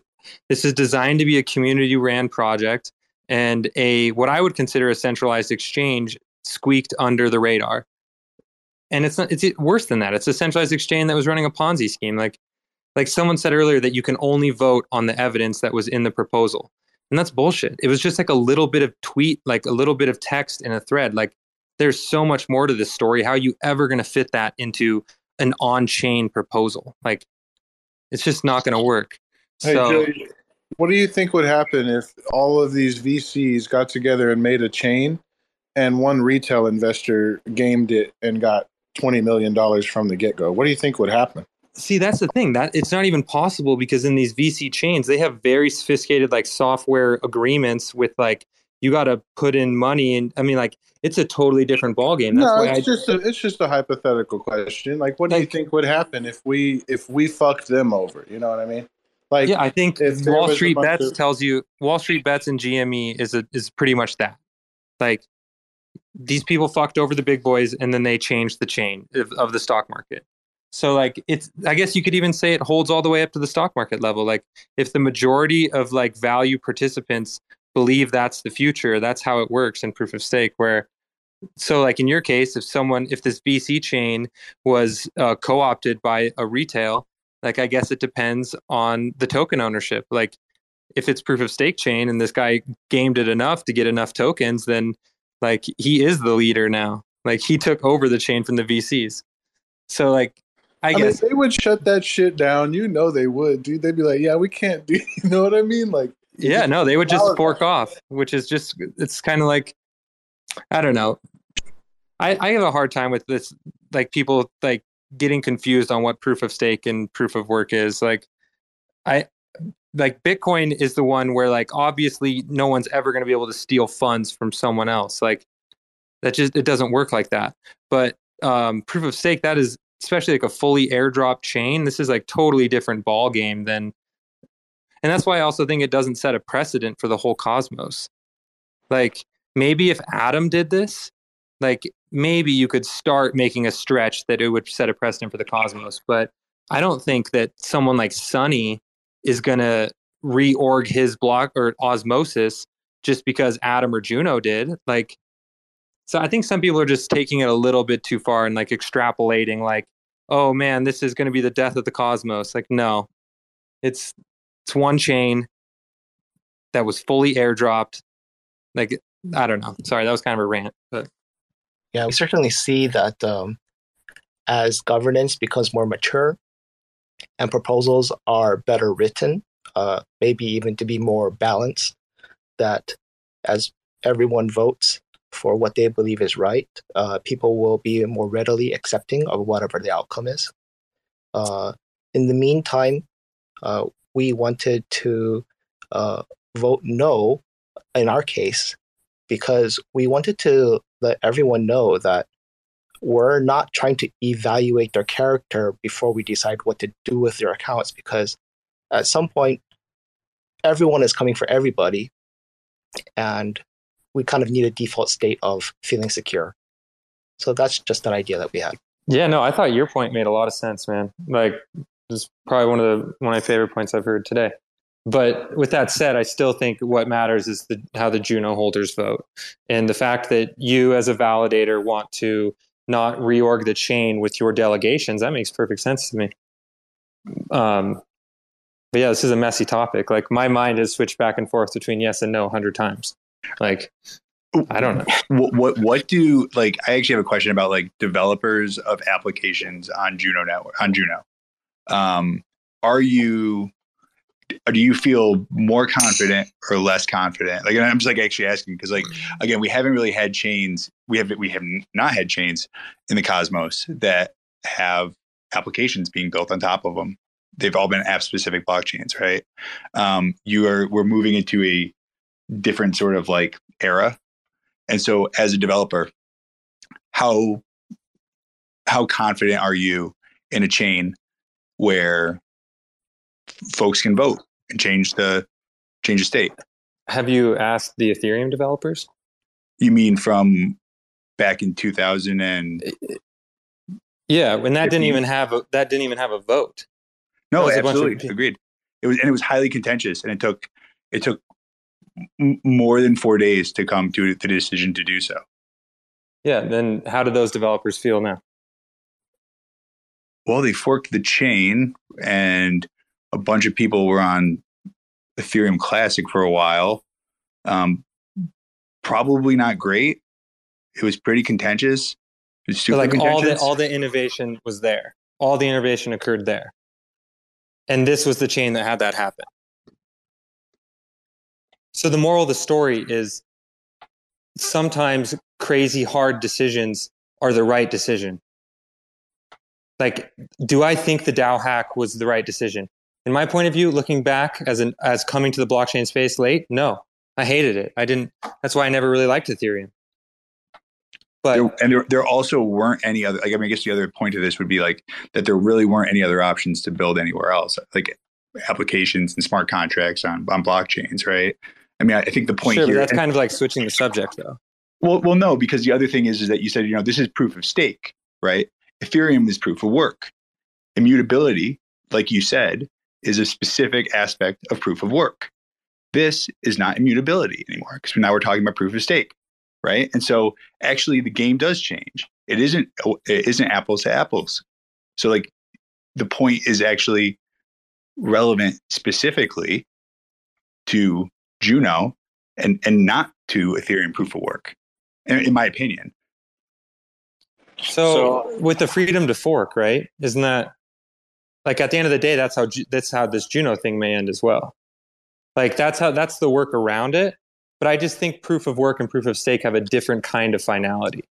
this is designed to be a community ran project, and a, what I would consider a centralized exchange squeaked under the radar. And it's not, it's worse than that. It's a centralized exchange that was running a Ponzi scheme. Like, like someone said earlier that you can only vote on the evidence that was in the proposal. And that's bullshit. It was just like a little bit of tweet, like a little bit of text in a thread. Like, there's so much more to this story. How are you ever going to fit that into an on-chain proposal? Like, it's just not going to work. Hey, so, Joe, what do you think would happen if all of these V Cs got together and made a chain, and one retail investor gamed it and got twenty million dollars from the get-go? What do you think would happen? See, that's the thing. That it's not even possible, because in these V C chains, they have very sophisticated like software agreements with like, you got to put in money, and I mean, like, it's a totally different ballgame. That's no, why it's I, just a, it's just a hypothetical question. Like, what do like, you think would happen if we if we fucked them over? You know what I mean? Like, yeah, I think Wall Street Bets of- tells you Wall Street Bets and G M E is a, is pretty much that. Like, these people fucked over the big boys, and then they changed the chain of, of the stock market. So like, it's, I guess you could even say it holds all the way up to the stock market level. Like, if the majority of like value participants believe that's the future, that's how it works in proof of stake. Where, so like in your case, if someone, if this V C chain was uh, co-opted by a retail, like, I guess it depends on the token ownership. Like, if it's proof of stake chain and this guy gamed it enough to get enough tokens, then like, he is the leader now. Like, he took over the chain from the V Cs. So like, I, I guess mean, they would shut that shit down. You know, they would, dude. They'd be like, yeah, we can't do, you know what I mean? Like, yeah, no, they would just power fork power. off, which is just, it's kind of like, I don't know. I, I have a hard time with this, like, people like getting confused on what proof of stake and proof of work is. Like, I, like Bitcoin is the one where like, obviously no one's ever going to be able to steal funds from someone else. Like, that just, it doesn't work like that. But um, proof of stake, that is especially like a fully airdrop chain, this is like totally different ball game than, and that's why I also think it doesn't set a precedent for the whole Cosmos. Like maybe if Atom did this, like maybe you could start making a stretch that it would set a precedent for the Cosmos. But I don't think that someone like Sunny is going to reorg his block or Osmosis just because Atom or Juno did. Like, so I think some people are just taking it a little bit too far and like extrapolating like, oh man, this is going to be the death of the Cosmos. Like, no, it's, it's one chain that was fully airdropped. Like, I don't know. Sorry, that was kind of a rant. But. Yeah, we certainly see that um, as governance becomes more mature and proposals are better written, uh, maybe even to be more balanced, that as everyone votes for what they believe is right, uh, people will be more readily accepting of whatever the outcome is. Uh, in the meantime, uh, we wanted to uh, vote no in our case, because we wanted to let everyone know that we're not trying to evaluate their character before we decide what to do with their accounts, because at some point, everyone is coming for everybody, and we kind of need a default state of feeling secure. So that's just an idea that we had. Yeah, no, I thought your point made a lot of sense, man. Like, this is probably one of the one of my favorite points I've heard today. But with that said, I still think what matters is the, how the Juno holders vote. And the fact that you as a validator want to not reorg the chain with your delegations, that makes perfect sense to me. Um, but yeah, this is a messy topic. Like my mind has switched back and forth between yes and no a hundred times. Like, I don't know. What, what what do, like, I actually have a question about like developers of applications on Juno network, on Juno. Um, are you... do you feel more confident or less confident? Like, and I'm just like actually asking because, like, again, we haven't really had chains. We have we have not had chains in the Cosmos that have applications being built on top of them. They've all been app-specific blockchains, right? Um, you are we're moving into a different sort of like era, and so as a developer, how how confident are you in a chain where folks can vote and change the change the state? Have you asked the Ethereum developers? You mean from back in two thousand and yeah, when that didn't even have a, that didn't even have a vote. No, absolutely of, agreed. It was and it was highly contentious, and it took it took m- more than four days to come to the decision to do so. Yeah, then how do those developers feel now? Well, they forked the chain and a bunch of people were on Ethereum Classic for a while. Um, probably not great. It was pretty contentious. It was super so like contentious. all the all the innovation was there. All the innovation occurred there, and this was the chain that had that happen. So the moral of the story is sometimes crazy hard decisions are the right decision. Like, do I think the DAO hack was the right decision? In my point of view, looking back as an as coming to the blockchain space late, no, I hated it. I didn't. That's why I never really liked Ethereum. But there, and there, there also weren't any other. Like, I mean, I guess the other point of this would be like that there really weren't any other options to build anywhere else, like applications and smart contracts on on blockchains, right? I mean, I, I think the point sure, here. But that's and, kind of like switching the subject, though. Well, well, no, because the other thing is, is that you said, you know, this is proof of stake, right? Ethereum is proof of work. Immutability, like you said, is a specific aspect of proof of work. This is not immutability anymore because now we're talking about proof of stake, right? And so actually the game does change. It isn't it isn't apples to apples. So like the point is actually relevant specifically to Juno and, and not to Ethereum proof of work, in, in my opinion. So, so with the freedom to fork, right? Isn't that... Like at the end of the day, that's how that's how this Juno thing may end as well. Like that's how that's the work around it. But I just think proof of work and proof of stake have a different kind of finality.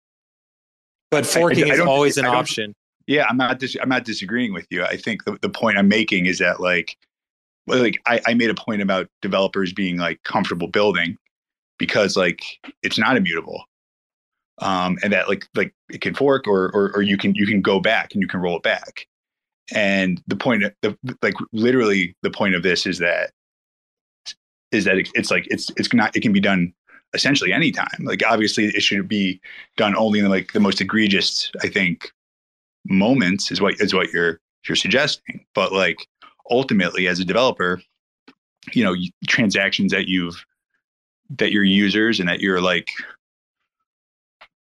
But forking I, I, I is always an option. Yeah, I'm not. Dis- I'm not disagreeing with you. I think the, the point I'm making is that like, like I, I made a point about developers being like comfortable building because like it's not immutable. um, and that like like it can fork, or, or or you can you can go back and you can roll it back. And the point, the, like literally the point of this is that is that it's, it's like it's it's not it can be done essentially anytime. Like obviously it should be done only in like the most egregious, I think, moments is what is what you're you're suggesting. But like ultimately, as a developer, you know, transactions that you've that your users and that you're like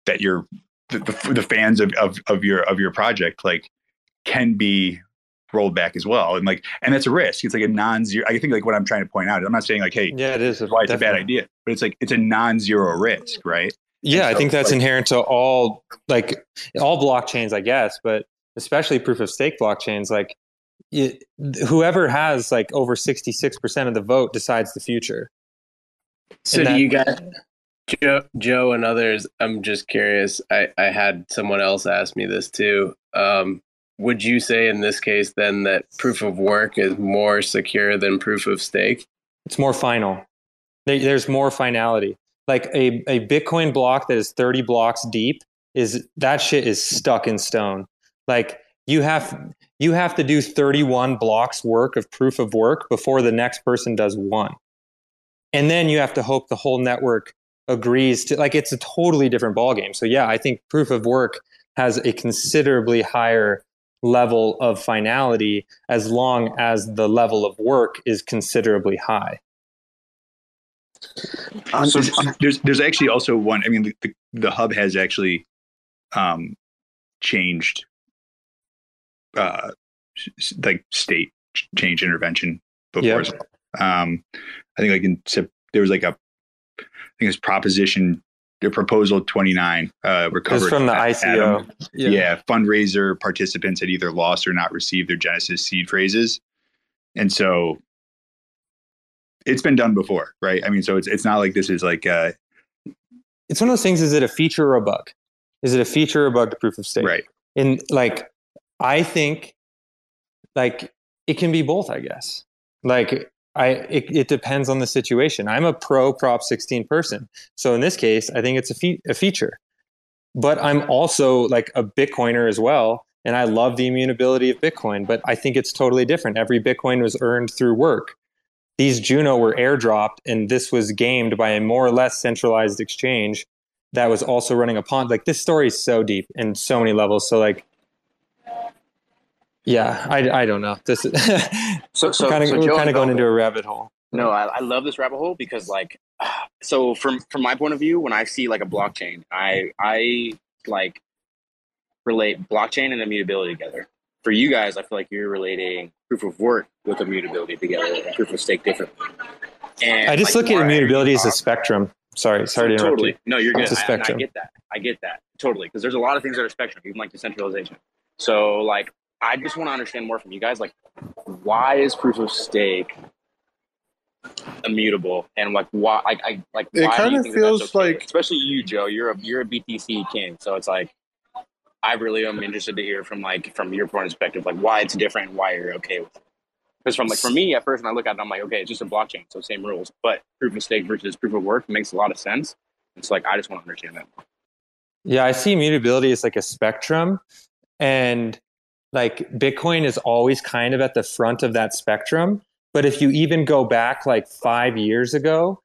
that you're the, the, the fans of, of of your of your project like can be rolled back as well. And like and that's a risk. It's like a non-zero. I think like what I'm trying to point out, I'm not saying like, hey, yeah, it is why it's a bad idea, but it's like it's a non-zero risk, right? Yeah, so, I think that's like, inherent to all like all blockchains, I guess, but especially proof of stake blockchains. Like it, whoever has like over sixty-six percent of the vote decides the future. So and do that, you guys, Joe, Joe and others, I'm just curious. I, I had someone else ask me this too. Um, would you say in this case then that proof of work is more secure than proof of stake? It's more final. There's more finality. Like a, a Bitcoin block that is thirty blocks deep is that shit is stuck in stone. Like you have you have to do thirty-one blocks work of proof of work before the next person does one. And then you have to hope the whole network agrees to, like, it's a totally different ballgame. So yeah, I think proof of work has a considerably higher level of finality as long as the level of work is considerably high. Um, so there's there's actually also one, I mean, the, the hub has actually um, changed uh, like state change intervention before yep. as well. Um, I think like in there was like a, I think it's proposition, their proposal twenty-nine uh, recovered from the I C O. Yeah. yeah, fundraiser participants had either lost or not received their Genesis seed phrases, and so it's been done before, right? I mean, so it's it's not like this is like uh, it's one of those things. Is it a feature or a bug? Is it a feature or a bug to proof of stake? Right. And like, I think like it can be both. I guess like. I it, it depends on the situation. I'm a pro Prop sixteen person. So in this case, I think it's a, fe- a feature. But I'm also like a Bitcoiner as well. And I love the immutability of Bitcoin. But I think it's totally different. Every Bitcoin was earned through work. These Juno were airdropped. And this was gamed by a more or less centralized exchange that was also running a pond. Like this story is so deep in so many levels. So like, yeah, I, I don't know. This is so, so, we're kind of, so we're kind of going into a rabbit hole. No, I, I love this rabbit hole because like, so from, from my point of view, when I see like a blockchain, I, I like relate blockchain and immutability together. For you guys, I feel like you're relating proof of work with immutability together and proof of stake differently. And I just like, look at immutability as a spectrum. Sorry, sorry to interrupt totally. you. No, you're good. It's a spectrum. I, I get that. I get that. Totally. Because there's a lot of things that are spectrum, even like decentralization. So like, I just want to understand more from you guys, like, why is proof of stake immutable, and like why? I, I like. Why it kind of feels okay? like, especially you, Joe. You're a you're a B T C king, so it's like I really am interested to hear from like from your point of perspective, like why it's different, and why you're okay with it. Because from like for me, at first when I look at it, I'm like, okay, it's just a blockchain, so same rules. But proof of stake versus proof of work makes a lot of sense. It's like I just want to understand that more. Yeah, I see immutability as like a spectrum, and. Like Bitcoin is always kind of at the front of that spectrum. But if you even go back like five years ago,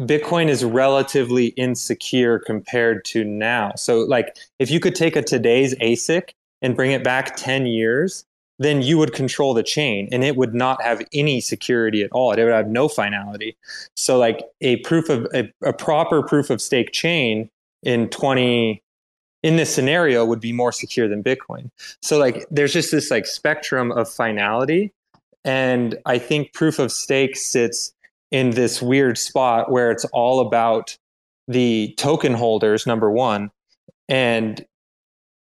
Bitcoin is relatively insecure compared to now. So like if you could take a today's A S I C and bring it back ten years, then you would control the chain and it would not have any security at all. It would have no finality. So like a proof of a, a proper proof of stake chain in twenty in this scenario would be more secure than Bitcoin. So like, there's just this like spectrum of finality. And I think proof of stake sits in this weird spot where it's all about the token holders, number one. And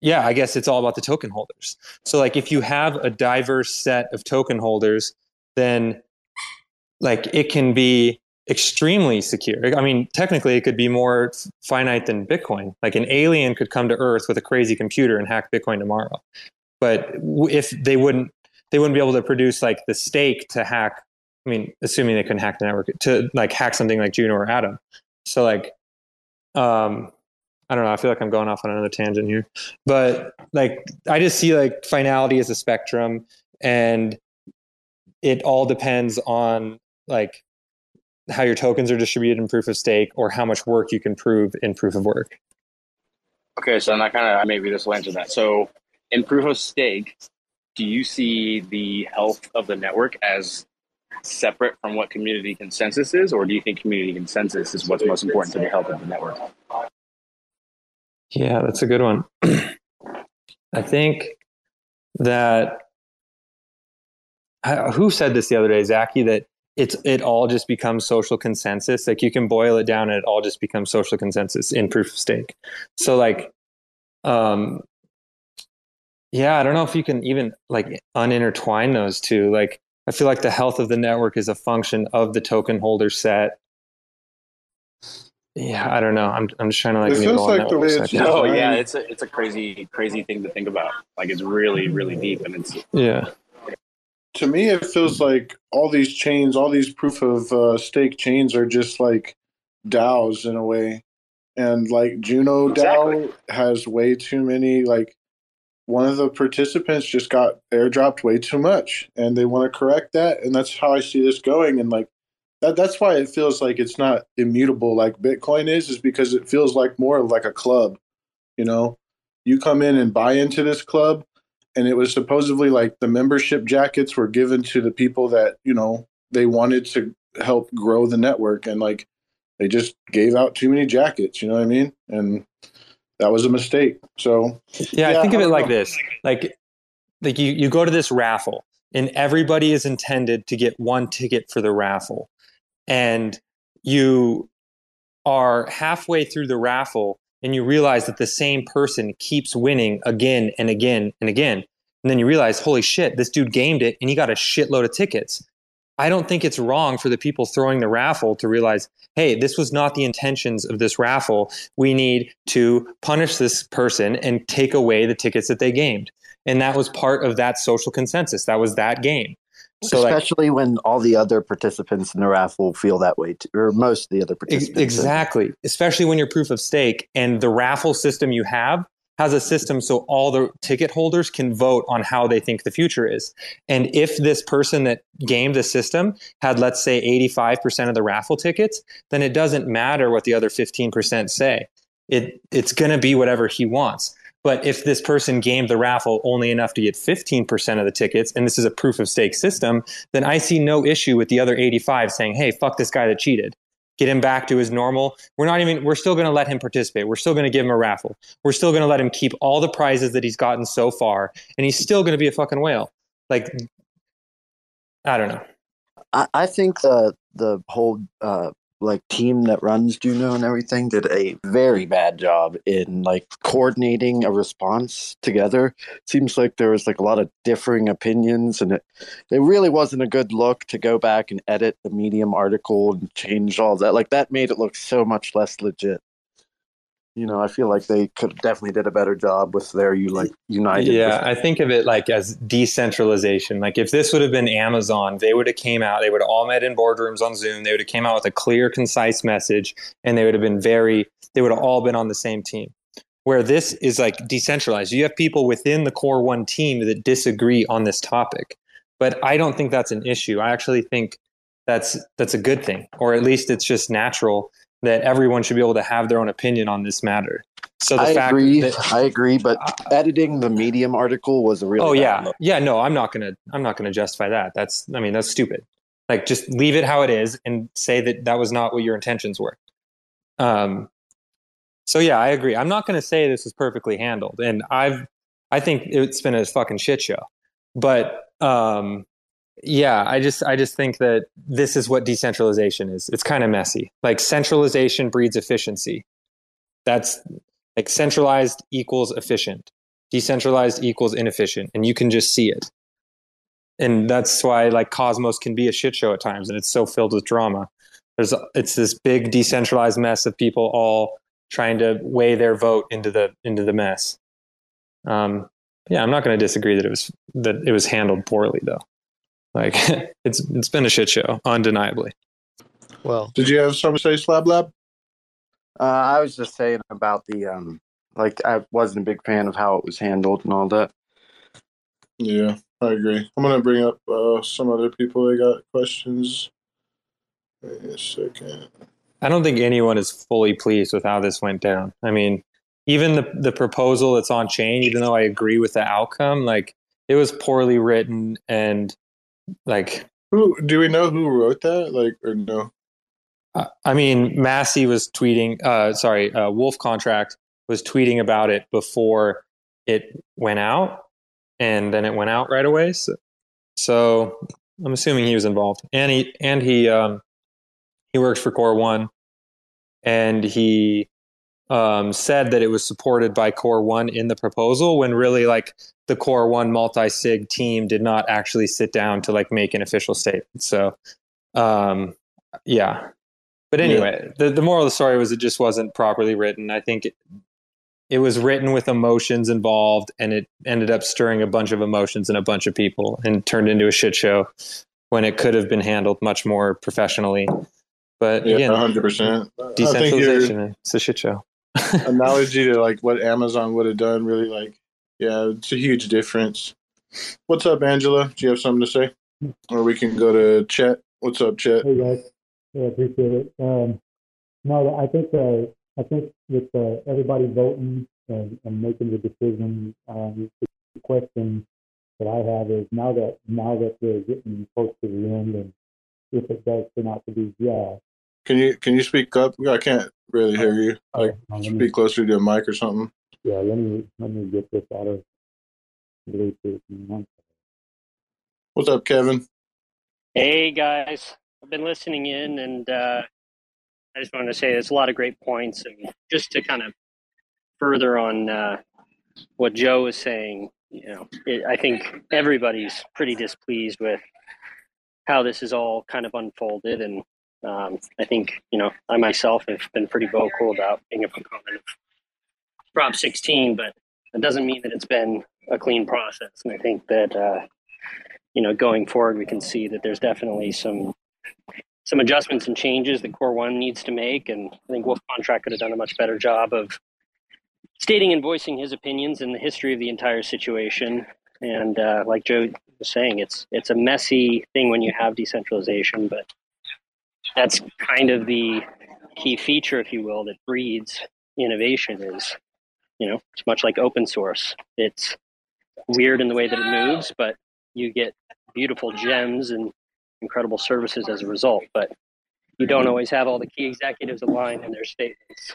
yeah, I guess it's all about the token holders. So like, if you have a diverse set of token holders, then like it can be extremely secure. I mean, technically it could be more finite than Bitcoin. Like an alien could come to Earth with a crazy computer and hack Bitcoin tomorrow. But if they wouldn't, they wouldn't be able to produce like the stake to hack. I mean, assuming they couldn't hack the network to like hack something like Juno or Atom. So like, um, I don't know. I feel like I'm going off on another tangent here, but like, I just see like finality as a spectrum, and it all depends on like how your tokens are distributed in proof of stake, or how much work you can prove in proof of work. Okay. So that kind of, maybe this will answer that. So in proof of stake, do you see the health of the network as separate from what community consensus is, or do you think community consensus is what's most important to the health of the network? Yeah, that's a good one. I think that, who said this the other day, Zachy, that it's it all just becomes social consensus. Like you can boil it down and it all just becomes social consensus in proof of stake. So like, um, yeah, I don't know if you can even like unintertwine those two. Like, I feel like the health of the network is a function of the token holder set. Yeah, I don't know. I'm I'm just trying to like. This feels like the way it's designed. Oh yeah, it's a it's a crazy crazy thing to think about. Like it's really really deep, and it's yeah. To me, it feels like all these chains, all these proof of uh, stake chains, are just like DAOs in a way, and like Juno exactly. DAO has way too many. Like one of the participants just got airdropped way too much, and they want to correct that, and that's how I see this going, and like. That, that's why it feels like it's not immutable like Bitcoin is, is because it feels like more like a club. You know, you come in and buy into this club, and it was supposedly like the membership jackets were given to the people that, you know, they wanted to help grow the network, and like they just gave out too many jackets, you know what I mean? And that was a mistake. So yeah, yeah I think I of it know. like this. Like like you, you go to this raffle, and everybody is intended to get one ticket for the raffle. And you are halfway through the raffle and you realize that the same person keeps winning again and again and again. And then you realize, holy shit, this dude gamed it and he got a shitload of tickets. I don't think it's wrong for the people throwing the raffle to realize, hey, this was not the intentions of this raffle. We need to punish this person and take away the tickets that they gamed. And that was part of that social consensus. That was that game. So Especially like, when all the other participants in the raffle feel that way, too, or most of the other participants. Exactly. Especially when you're proof of stake and the raffle system you have has a system so all the ticket holders can vote on how they think the future is. And if this person that gamed the system had, let's say, eighty-five percent of the raffle tickets, then it doesn't matter what the other fifteen percent say. It It's going to be whatever he wants. But if this person gamed the raffle only enough to get fifteen percent of the tickets, and this is a proof of stake system, then I see no issue with the other eighty-five saying, hey, fuck this guy that cheated. Get him back to his normal. We're not even, we're still going to let him participate. We're still going to give him a raffle. We're still going to let him keep all the prizes that he's gotten so far. And he's still going to be a fucking whale. Like, I don't know. I, I think the, the whole, uh, like team that runs Juno and everything did a very bad job in like coordinating a response together. Seems like there was like a lot of differing opinions, and it, it really wasn't a good look to go back and edit the Medium article and change all that. Like that made it look so much less legit. You know, I feel like they could definitely did a better job with their you like united. Yeah, I think of it like as decentralization. Like if this would have been Amazon, they would have came out, they would have all met in boardrooms on Zoom. They would have came out with a clear, concise message, and they would have been very, they would have all been on the same team. Where this is like decentralized. You have people within the Core One team that disagree on this topic. But I don't think that's an issue. I actually think that's that's a good thing, or at least it's just natural that everyone should be able to have their own opinion on this matter. So the I fact agree, that I agree, but uh, editing the Medium article was a real. Oh yeah, look. yeah. No, I'm not gonna. I'm not gonna justify that. That's. I mean, that's stupid. Like, just leave it how it is and say that that was not what your intentions were. Um. So yeah, I agree. I'm not gonna say this was perfectly handled, and I've. I think it's been a fucking shit show, but um. Yeah, I just I just think that this is what decentralization is. It's kind of messy. Like centralization breeds efficiency. That's like centralized equals efficient. Decentralized equals inefficient. And you can just see it. And that's why like Cosmos can be a shit show at times, and it's so filled with drama. There's it's this big decentralized mess of people all trying to weigh their vote into the into the mess. Um, yeah, I'm not going to disagree that it was that it was handled poorly though. Like it's it's been a shit show, undeniably. Well, did you have something to say, Slab Lab? Uh, I was just saying about the, um, like, I wasn't a big fan of how it was handled and all that. Yeah, I agree. I'm going to bring up uh, some other people that got questions. Wait a second. I don't think anyone is fully pleased with how this went down. I mean, even the the proposal that's on chain, even though I agree with the outcome, like, it was poorly written and, like... Who, do we know who wrote that, like, or no? I mean, Massey was tweeting, uh, sorry, uh, Wolf Contract was tweeting about it before it went out, and then it went out right away. So, so I'm assuming he was involved. And he, and he, um, he worked for Core One, and he um, said that it was supported by Core One in the proposal, when really, like, the Core One multi-sig team did not actually sit down to, like, make an official statement. So, um, yeah. But anyway, yeah. the, the moral of the story was it just wasn't properly written. I think it, it was written with emotions involved, and it ended up stirring a bunch of emotions in a bunch of people and turned into a shit show when it could have been handled much more professionally. But yeah, again, one hundred percent. Decentralization, it's a shit show. Analogy to, like, what Amazon would have done, really, like, yeah, it's a huge difference. What's up, Angela? Do you have something to say? Or we can go to Chet. What's up, Chet? Hey, guys. I yeah, appreciate it. Um, no, I think uh, I think with uh, everybody voting and, and making the decision, um, the question that I have is now that now that we're getting close to the end, and if it does turn out to be yeah, can you can you speak up? I can't really hear you. Like, okay. Speak me, closer to a mic or something. Yeah, let me let me get this out of Bluetooth. What's up, Kevin? Hey, guys. Been listening in, and uh, I just wanted to say there's a lot of great points, and just to kind of further on uh, what Joe was saying, you know, it, I think everybody's pretty displeased with how this is all kind of unfolded, and um, I think, you know, I myself have been pretty vocal about being a proponent of Prop sixteen, but it doesn't mean that it's been a clean process, and I think that, uh, you know, going forward, we can see that there's definitely some some adjustments and changes that Core One needs to make. And I think Wolf Contract could have done a much better job of stating and voicing his opinions and the history of the entire situation. And uh, like Joe was saying, it's it's a messy thing when you have decentralization, but that's kind of the key feature, if you will, that breeds innovation is, you know, it's much like open source. It's weird in the way that it moves, but you get beautiful gems and incredible services as a result, but you don't always have all the key executives aligned in their statements.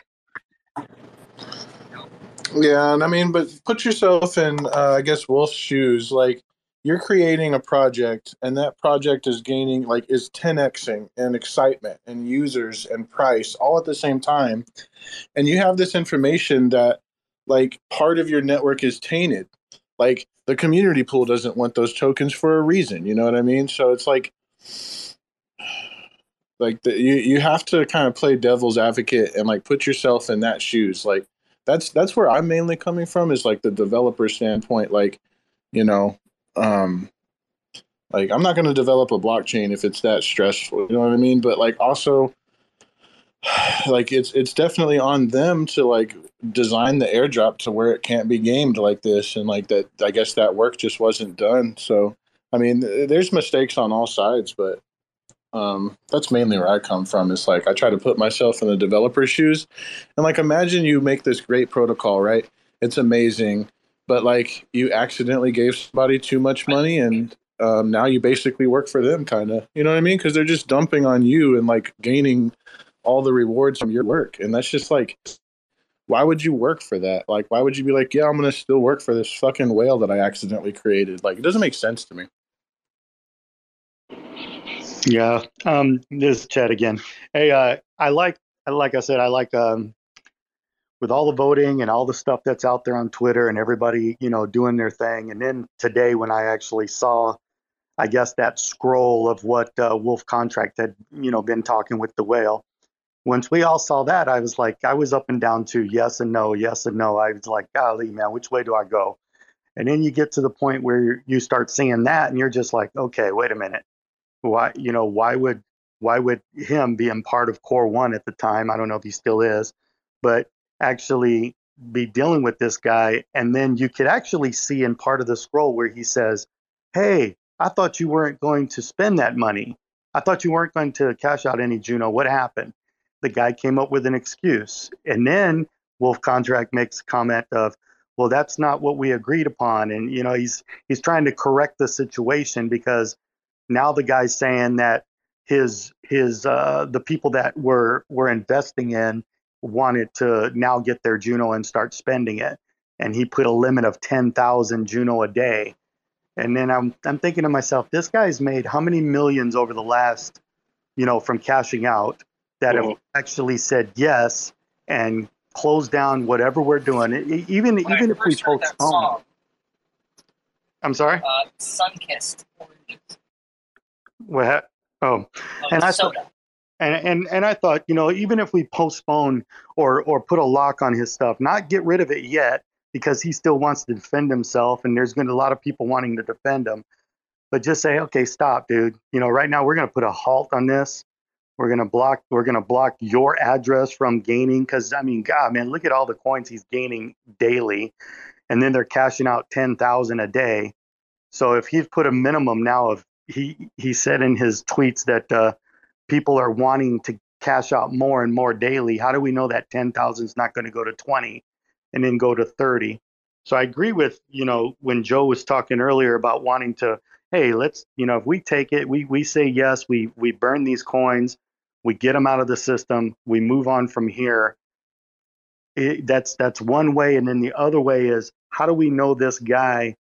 Yeah, and I mean, but put yourself in, uh, I guess, Wolf's shoes. Like, you're creating a project, and that project is gaining, like, is ten X ing and excitement and users and price all at the same time. And you have this information that, like, part of your network is tainted. Like, the community pool doesn't want those tokens for a reason. You know what I mean? So it's like, like the, you you have to kind of play devil's advocate and, like, put yourself in that shoes. Like, that's that's where I'm mainly coming from, is like the developer standpoint. Like, you know, um, like, I'm not going to develop a blockchain if it's that stressful. You know what I mean? But, like, also, like, it's it's definitely on them to, like, design the airdrop to where it can't be gamed like this, and, like, that I guess that work just wasn't done. So, I mean, there's mistakes on all sides, but um, that's mainly where I come from. It's like, I try to put myself in the developer's shoes. And, like, imagine you make this great protocol, right? It's amazing. But, like, you accidentally gave somebody too much money, and um, now you basically work for them, kind of. You know what I mean? Because they're just dumping on you and, like, gaining all the rewards from your work. And that's just, like, why would you work for that? Like, why would you be like, yeah, I'm going to still work for this fucking whale that I accidentally created? Like, it doesn't make sense to me. Yeah, um, this is Chad again. Hey, uh, I like, like I said, I like um, with all the voting and all the stuff that's out there on Twitter and everybody, you know, doing their thing. And then today, when I actually saw, I guess, that scroll of what uh, Wolf Contract had, you know, been talking with the whale. Once we all saw that, I was like, I was up and down to yes and no, yes and no. I was like, golly, man, which way do I go? And then you get to the point where you start seeing that, and you're just like, okay, wait a minute. Why, you know, why would why would him being part of Core One at the time? I don't know if he still is, but actually be dealing with this guy. And then you could actually see in part of the scroll where he says, hey, I thought you weren't going to spend that money. I thought you weren't going to cash out any Juno. What happened? The guy came up with an excuse. And then Wolf Contract makes a comment of, well, that's not what we agreed upon. And, you know, he's he's trying to correct the situation, because now the guy's saying that his his uh, the people that were were investing in wanted to now get their Juno and start spending it. And he put a limit of ten thousand Juno a day. And then I'm I'm thinking to myself, this guy's made how many millions over the last, you know, from cashing out that Whoa. have actually said yes and close down whatever we're doing, even when even if we postpone. I'm sorry. Uh, sun-kissed oranges. Well, oh, oh and I soda. thought, and, and and I thought, you know, even if we postpone or or put a lock on his stuff, not get rid of it yet, because he still wants to defend himself, and there's going to be a lot of people wanting to defend him. But just say, okay, stop, dude. You know, right now we're going to put a halt on this. We're gonna block. We're gonna block your address from gaining, because I mean, God, man, look at all the coins he's gaining daily, and then they're cashing out ten thousand a day. So if he's put a minimum now of, he he said in his tweets that uh, people are wanting to cash out more and more daily. How do we know that ten thousand is not going to go to twenty, and then go to thirty? So I agree with, you know, when Joe was talking earlier about wanting to, hey, let's, you know, if we take it, we we say yes, we we burn these coins. We get them out of the system. We move on from here. It, that's that's one way. And then the other way is, how do we know this guy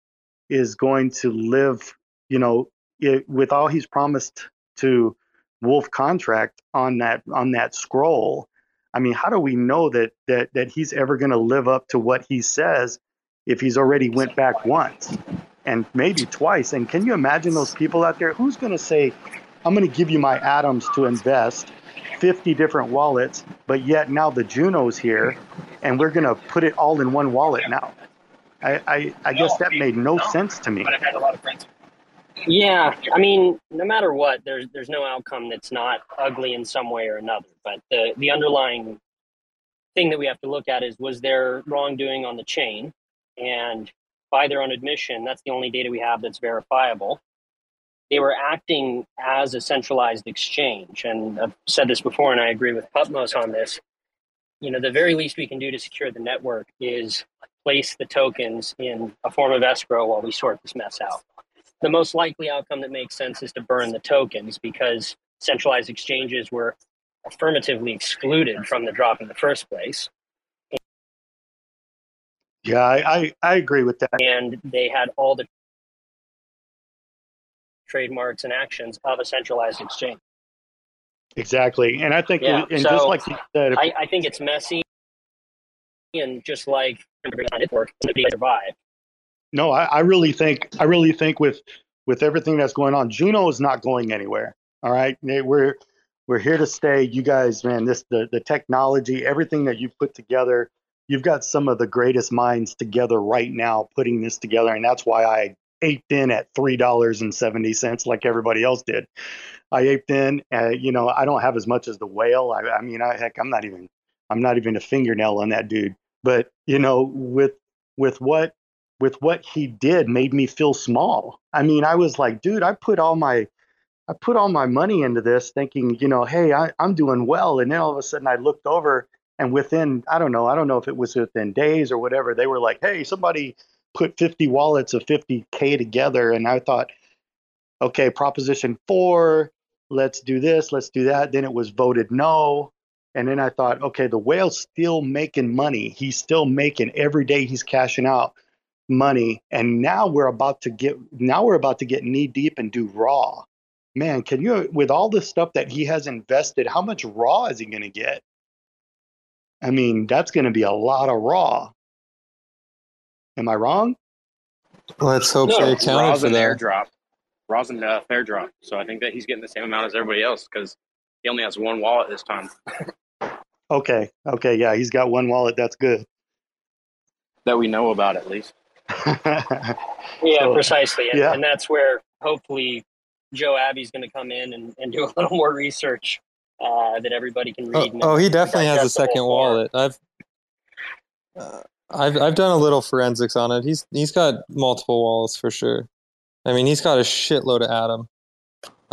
is going to live, you know, it, with all he's promised to Wolf Contract on that on that scroll? I mean, how do we know that that that he's ever going to live up to what he says if he's already went back once and maybe twice? And can you imagine those people out there? Who's going to say, I'm going to give you my atoms to invest, fifty different wallets, but yet now the Juno's here, and we're going to put it all in one wallet now. I, I, I no, guess that I mean, made no, no sense to me. But I've had a lot of friends. Yeah, I mean, no matter what, there's there's no outcome that's not ugly in some way or another. But the, the underlying thing that we have to look at is, was there wrongdoing on the chain? And by their own admission, that's the only data we have that's verifiable. They were acting as a centralized exchange. And I've said this before, and I agree with Putmos on this. You know, the very least we can do to secure the network is place the tokens in a form of escrow while we sort this mess out. The most likely outcome that makes sense is to burn the tokens, because centralized exchanges were affirmatively excluded from the drop in the first place. Yeah, I, I, I agree with that. And they had all the trademarks and actions of a centralized exchange. Exactly. And I think, yeah. and so just like you said, I, I think it's messy, and just like network to be survive. No, I, I really think I really think with with everything that's going on, Juno is not going anywhere. All right. We're we're here to stay. You guys, man, this the, the technology, everything that you've put together, you've got some of the greatest minds together right now putting this together. And that's why I aped in at three dollars and seventy cents like everybody else did. I aped in, uh, you know, I don't have as much as the whale. I, I mean, I, heck, I'm not even, I'm not even a fingernail on that dude. But, you know, with, with what, with what he did made me feel small. I mean, I was like, dude, I put all my, I put all my money into this thinking, you know, hey, I, I'm doing well. And then all of a sudden I looked over, and within, I don't know, I don't know if it was within days or whatever, they were like, hey, somebody put fifty wallets of fifty K together. And I thought, okay, Proposition four, let's do this, let's do that. Then it was voted no. And then I thought, okay, the whale's still making money. He's still making, every day he's cashing out money. And now we're about to get, now we're about to get knee deep and do raw. Man, can you, with all the stuff that he has invested, how much raw is he going to get? I mean, that's going to be a lot of raw. Am I wrong? Let's hope no, they accounted Ra's for that. Airdrop. Ra's an uh, fair drop. So I think that he's getting the same amount as everybody else, because he only has one wallet this time. okay. Okay. Yeah. He's got one wallet. That's good. That we know about, at least. yeah, so, precisely. And, yeah. and that's where hopefully Joe Abbey's going to come in and, and do a little more research uh, that everybody can read. Oh, oh he definitely has a second wallet. I've uh, I've I've done a little forensics on it. He's he's got multiple wallets for sure. I mean, he's got a shitload of Atom.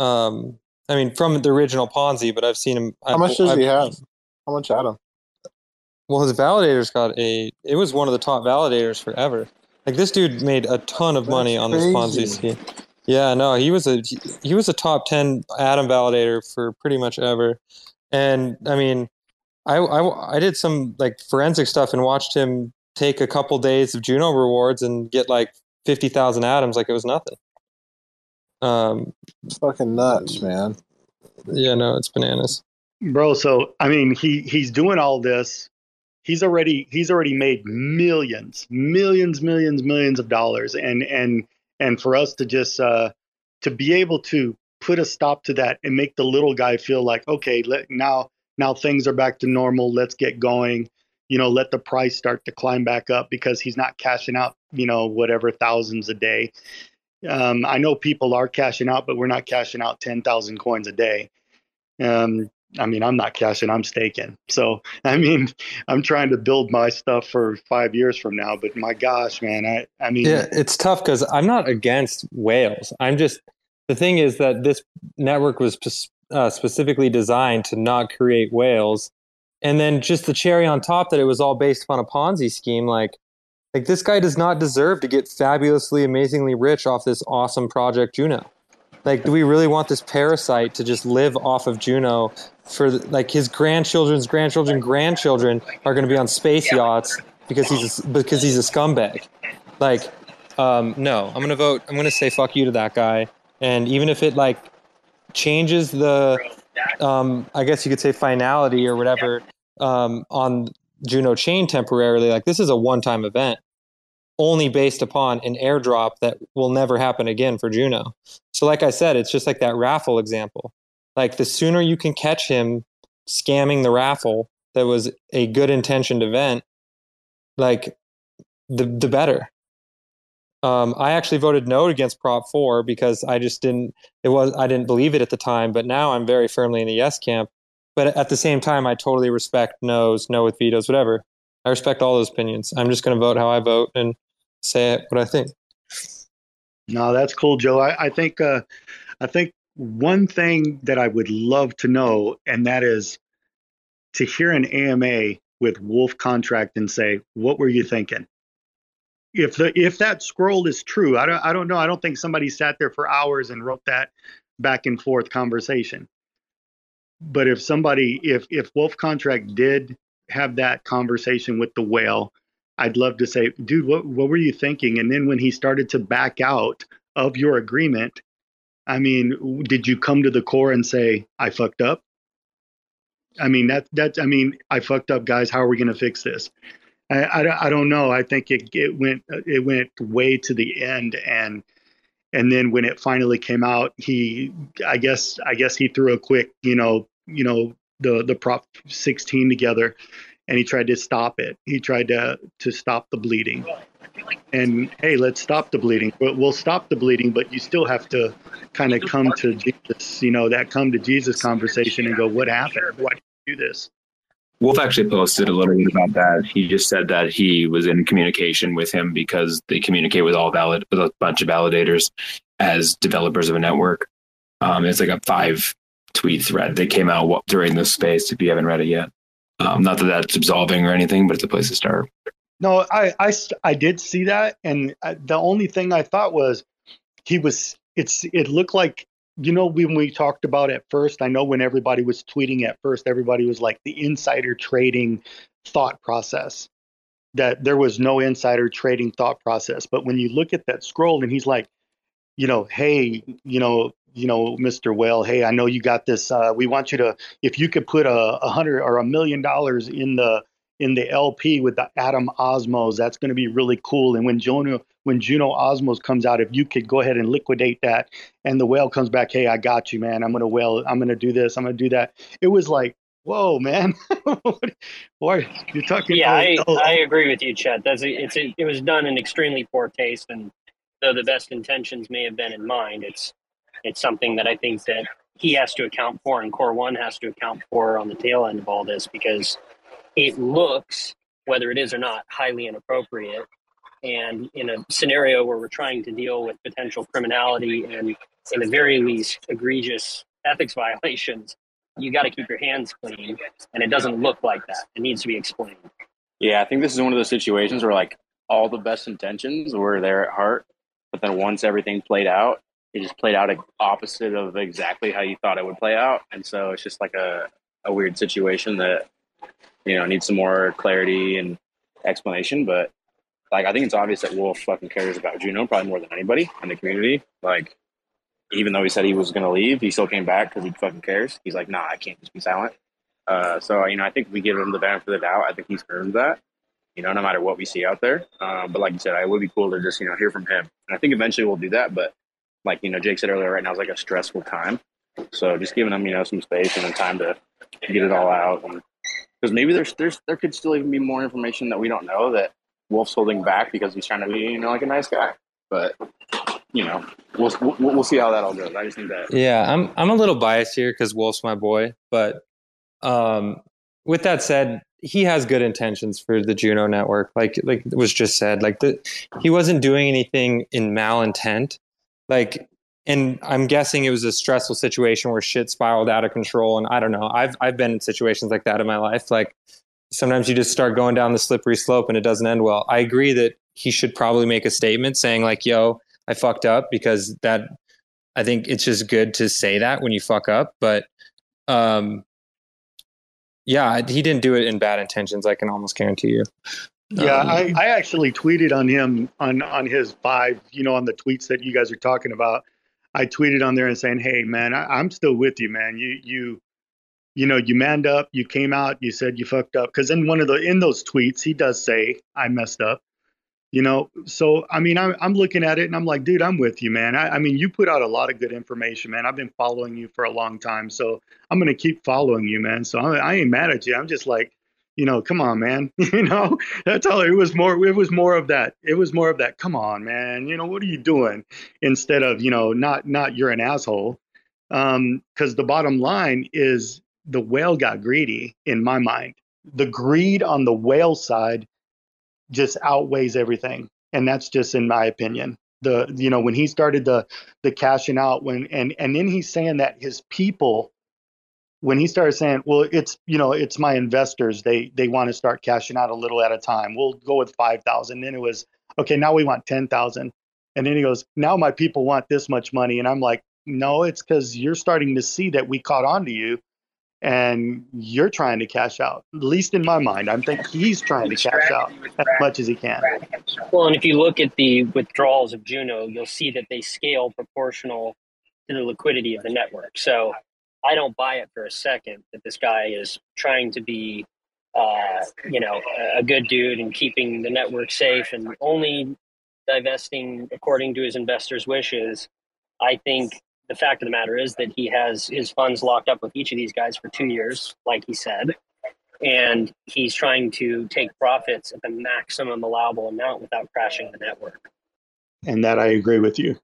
Um, I mean, from the original Ponzi, but I've seen him. How I've, much does I've, he have? How much Atom? Well, his validator's got a... It was one of the top validators forever. Like, this dude made a ton of money That's on this crazy. Ponzi scheme. Yeah, no, he was a he was a top ten Atom validator for pretty much ever. And, I mean, I, I, I did some, like, forensic stuff and watched him take a couple days of Juno rewards and get, like, fifty thousand Atoms like it was nothing. Um, it's fucking nuts, man. Yeah, no, it's bananas. Bro, so, I mean, he, he's doing all this. He's already he's already made millions, millions, millions, millions of dollars, and and and for us to just uh, to be able to put a stop to that and make the little guy feel like, okay, let, now now things are back to normal. Let's get going. You know, let the price start to climb back up because he's not cashing out, you know, whatever thousands a day. Um, I know people are cashing out, but we're not cashing out ten thousand coins a day. Um, I mean, I'm not cashing, I'm staking. So, I mean, I'm trying to build my stuff for five years from now, but my gosh, man, I, I mean. Yeah, it's tough because I'm not against whales. I'm just, the thing is that this network was uh, specifically designed to not create whales. And then just the cherry on top that it was all based upon a Ponzi scheme. Like, like this guy does not deserve to get fabulously, amazingly rich off this awesome project, Juno. Like, do we really want this parasite to just live off of Juno for, the, like, his grandchildren's grandchildren, grandchildren are going to be on space yachts because he's a, because he's a scumbag? Like, um, no, I'm going to vote. I'm going to say fuck you to that guy. And even if it, like, changes the, um, I guess you could say finality or whatever um, on Juno chain temporarily, like, this is a one-time event. Only based upon an airdrop that will never happen again for Juno. So like I said, it's just like that raffle example. Like the sooner you can catch him scamming the raffle that was a good intentioned event, like the the better. Um, I actually voted no against Prop four because I just didn't, it was, I didn't believe it at the time, but now I'm very firmly in the yes camp. But at the same time, I totally respect no's, no with vetoes, whatever. I respect all those opinions. I'm just going to vote how I vote and say what I think. No, that's cool, Joe. I, I think uh, I think one thing that I would love to know, and that is to hear an A M A with Wolf Contract and say, "What were you thinking?" If the if that scroll is true, I don't I don't know. I don't think somebody sat there for hours and wrote that back and forth conversation. But if somebody, if if Wolf Contract did have that conversation with the whale, I'd love to say, dude, what what were you thinking? And then when he started to back out of your agreement, I mean, did you come to the core and say, I fucked up? I mean, that that's, I mean, I fucked up, guys. How are we going to fix this? I, I, I don't know. I think it, it went it went way to the end. And and then when it finally came out, he, I guess, I guess he threw a quick, you know, you know, the the Prop sixteen together, and he tried to stop it. He tried to to stop the bleeding. And hey, let's stop the bleeding. But we'll stop the bleeding, but you still have to kind of come to Jesus, you know, that come to Jesus conversation and go, what happened? Why did you do this? Wolf actually posted a little bit about that. He just said that he was in communication with him because they communicate with all valid with a bunch of validators as developers of a network. Um, it's like a five tweet thread that came out during this space, if you haven't read it yet. Um, not that that's absolving or anything, but it's a place to start. No, I, I, I did see that. And I, the only thing I thought was he was, it's, it looked like, you know, when we talked about at first, I know when everybody was tweeting at first, everybody was like the insider trading thought process, that there was no insider trading thought process. But when you look at that scroll and he's like, you know, hey, you know, you know, Mister Whale, hey, I know you got this. Uh, we want you to, if you could put a, a hundred or a million dollars in the in the L P with the Atom Osmos, that's going to be really cool. And when Juno, when Juno Osmos comes out, if you could go ahead and liquidate that, and the whale comes back, hey, I got you, man. I'm going to whale. I'm going to do this. I'm going to do that. It was like, whoa, man. Boy, you're talking. Yeah, I, I agree with you, Chet. That's a, it's a, it was done in extremely poor taste, and though the best intentions may have been in mind, it's. It's something that I think that he has to account for and Core One has to account for on the tail end of all this, because it looks, whether it is or not, highly inappropriate. And in a scenario where we're trying to deal with potential criminality and, in the very least, egregious ethics violations, you got to keep your hands clean. And it doesn't look like that. It needs to be explained. Yeah, I think this is one of those situations where, like, all the best intentions were there at heart, but then once everything played out, it just played out opposite of exactly how you thought it would play out. And so it's just like a, a weird situation that, you know, needs some more clarity and explanation. But, like, I think it's obvious that Wolf fucking cares about Juno probably more than anybody in the community. Like, even though he said he was going to leave, he still came back because he fucking cares. He's like, nah, I can't just be silent. Uh, so, you know, I think we give him the benefit of the doubt. I think he's earned that, you know, no matter what we see out there. Um, but like you said, it would be cool to just, you know, hear from him. And I think eventually we'll do that. But like, you know, Jake said earlier, right now is like a stressful time. So just giving him, you know, some space and then time to get it all out. Because maybe there's, there's there could still even be more information that we don't know that Wolf's holding back because he's trying to be, you know, like a nice guy. But, you know, we'll we'll, we'll see how that all goes. I just think that. Yeah, I'm, I'm a little biased here because Wolf's my boy. But um, with that said, he has good intentions for the Juno network. Like, like was just said, like the, he wasn't doing anything in malintent. Like, and I'm guessing it was a stressful situation where shit spiraled out of control. And I don't know, I've, I've been in situations like that in my life. Like, sometimes you just start going down the slippery slope and it doesn't end well. I agree that he should probably make a statement saying like, yo, I fucked up, because that, I think it's just good to say that when you fuck up. But, um, yeah, he didn't do it in bad intentions. I can almost guarantee you. Yeah, um, I, I actually tweeted on him on, on his five, you know, on the tweets that you guys are talking about. I tweeted on there and saying, hey, man, I, I'm still with you, man. You, you, you know, you manned up, you came out, you said you fucked up. Because in one of the in those tweets, he does say I messed up, you know. So, I mean, I'm, I'm looking at it and I'm like, dude, I'm with you, man. I, I mean, you put out a lot of good information, man. I've been following you for a long time. So I'm going to keep following you, man. So I, I ain't mad at you. I'm just like, you know, come on, man. You know, that's all. It was more it was more of that. It was more of that. Come on, man. You know, what are you doing? Instead of, you know, not not you're an asshole. Um, because the bottom line is the whale got greedy in my mind. The greed on the whale side just outweighs everything. And that's just in my opinion. The, you know, when he started the the cashing out when and and then he's saying that his people, when he started saying, well, it's, you know, it's my investors. They they want to start cashing out a little at a time. We'll go with five thousand. Then it was, okay, now we want ten thousand. And then he goes, now my people want this much money. And I'm like, no, it's because you're starting to see that we caught on to you and you're trying to cash out. At least in my mind, I think he's trying to cash out as much as he can. Well, and if you look at the withdrawals of Juno, you'll see that they scale proportional to the liquidity of the network. So I don't buy it for a second that this guy is trying to be, uh, you know, a good dude and keeping the network safe and only divesting according to his investors' wishes. I think the fact of the matter is that he has his funds locked up with each of these guys for two years, like he said, and he's trying to take profits at the maximum allowable amount without crashing the network. And that I agree with you.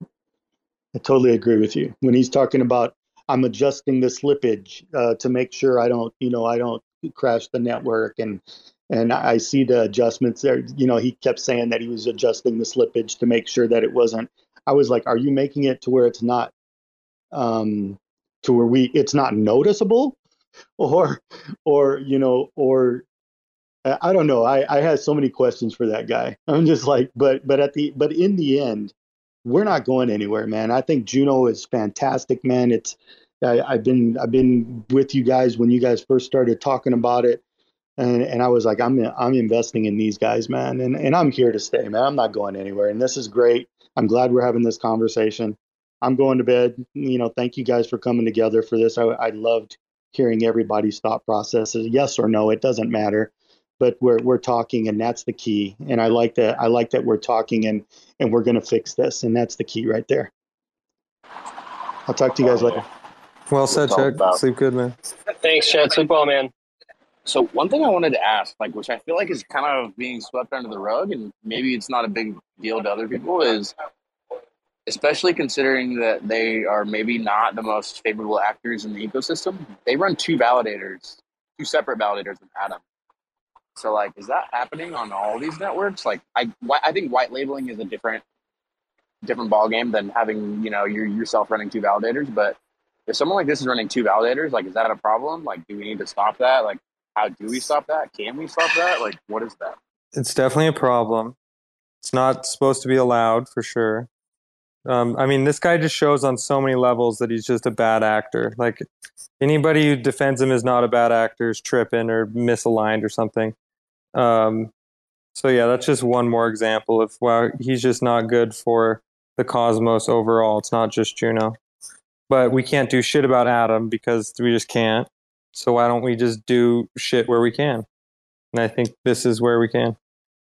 I totally agree with you. When he's talking about I'm adjusting the slippage uh, to make sure I don't, you know, I don't crash the network. And and I see the adjustments there. You know, he kept saying that he was adjusting the slippage to make sure that it wasn't. I was like, are you making it to where it's not, um, to where we, it's not noticeable, or, or you know, or I don't know. I, I had so many questions for that guy. I'm just like, but but at the but in the end, we're not going anywhere, man. I think Juno is fantastic, man. It's I, I've been I've been with you guys when you guys first started talking about it, and and I was like, I'm I'm investing in these guys, man, and and I'm here to stay, man. I'm not going anywhere, and this is great. I'm glad we're having this conversation. I'm going to bed. You know, thank you guys for coming together for this. I I loved hearing everybody's thought processes. Yes or no, it doesn't matter. But we're we're talking, and that's the key. And I like that. I like that we're talking, and, and we're gonna fix this, and that's the key right there. I'll talk to you guys later. Well said, Chad. Sleep good, man. Thanks, Chad. Sleep well, man. So one thing I wanted to ask, like, which I feel like is kind of being swept under the rug, and maybe it's not a big deal to other people, is especially considering that they are maybe not the most favorable actors in the ecosystem. They run two validators, two separate validators with Atom. So, like, is that happening on all these networks? Like, I, I think white labeling is a different, different ball game than having, you know, your, yourself running two validators. But if someone like this is running two validators, like, is that a problem? Like, do we need to stop that? Like, how do we stop that? Can we stop that? Like, what is that? It's definitely a problem. It's not supposed to be allowed, for sure. Um, I mean, this guy just shows on so many levels that he's just a bad actor. Like, anybody who defends him is not a bad actor, is tripping or misaligned or something. Um, so, yeah, that's just one more example of, wow, he's just not good for the Cosmos overall. It's not just Juno. But we can't do shit about Atom because we just can't. So why don't we just do shit where we can? And I think this is where we can.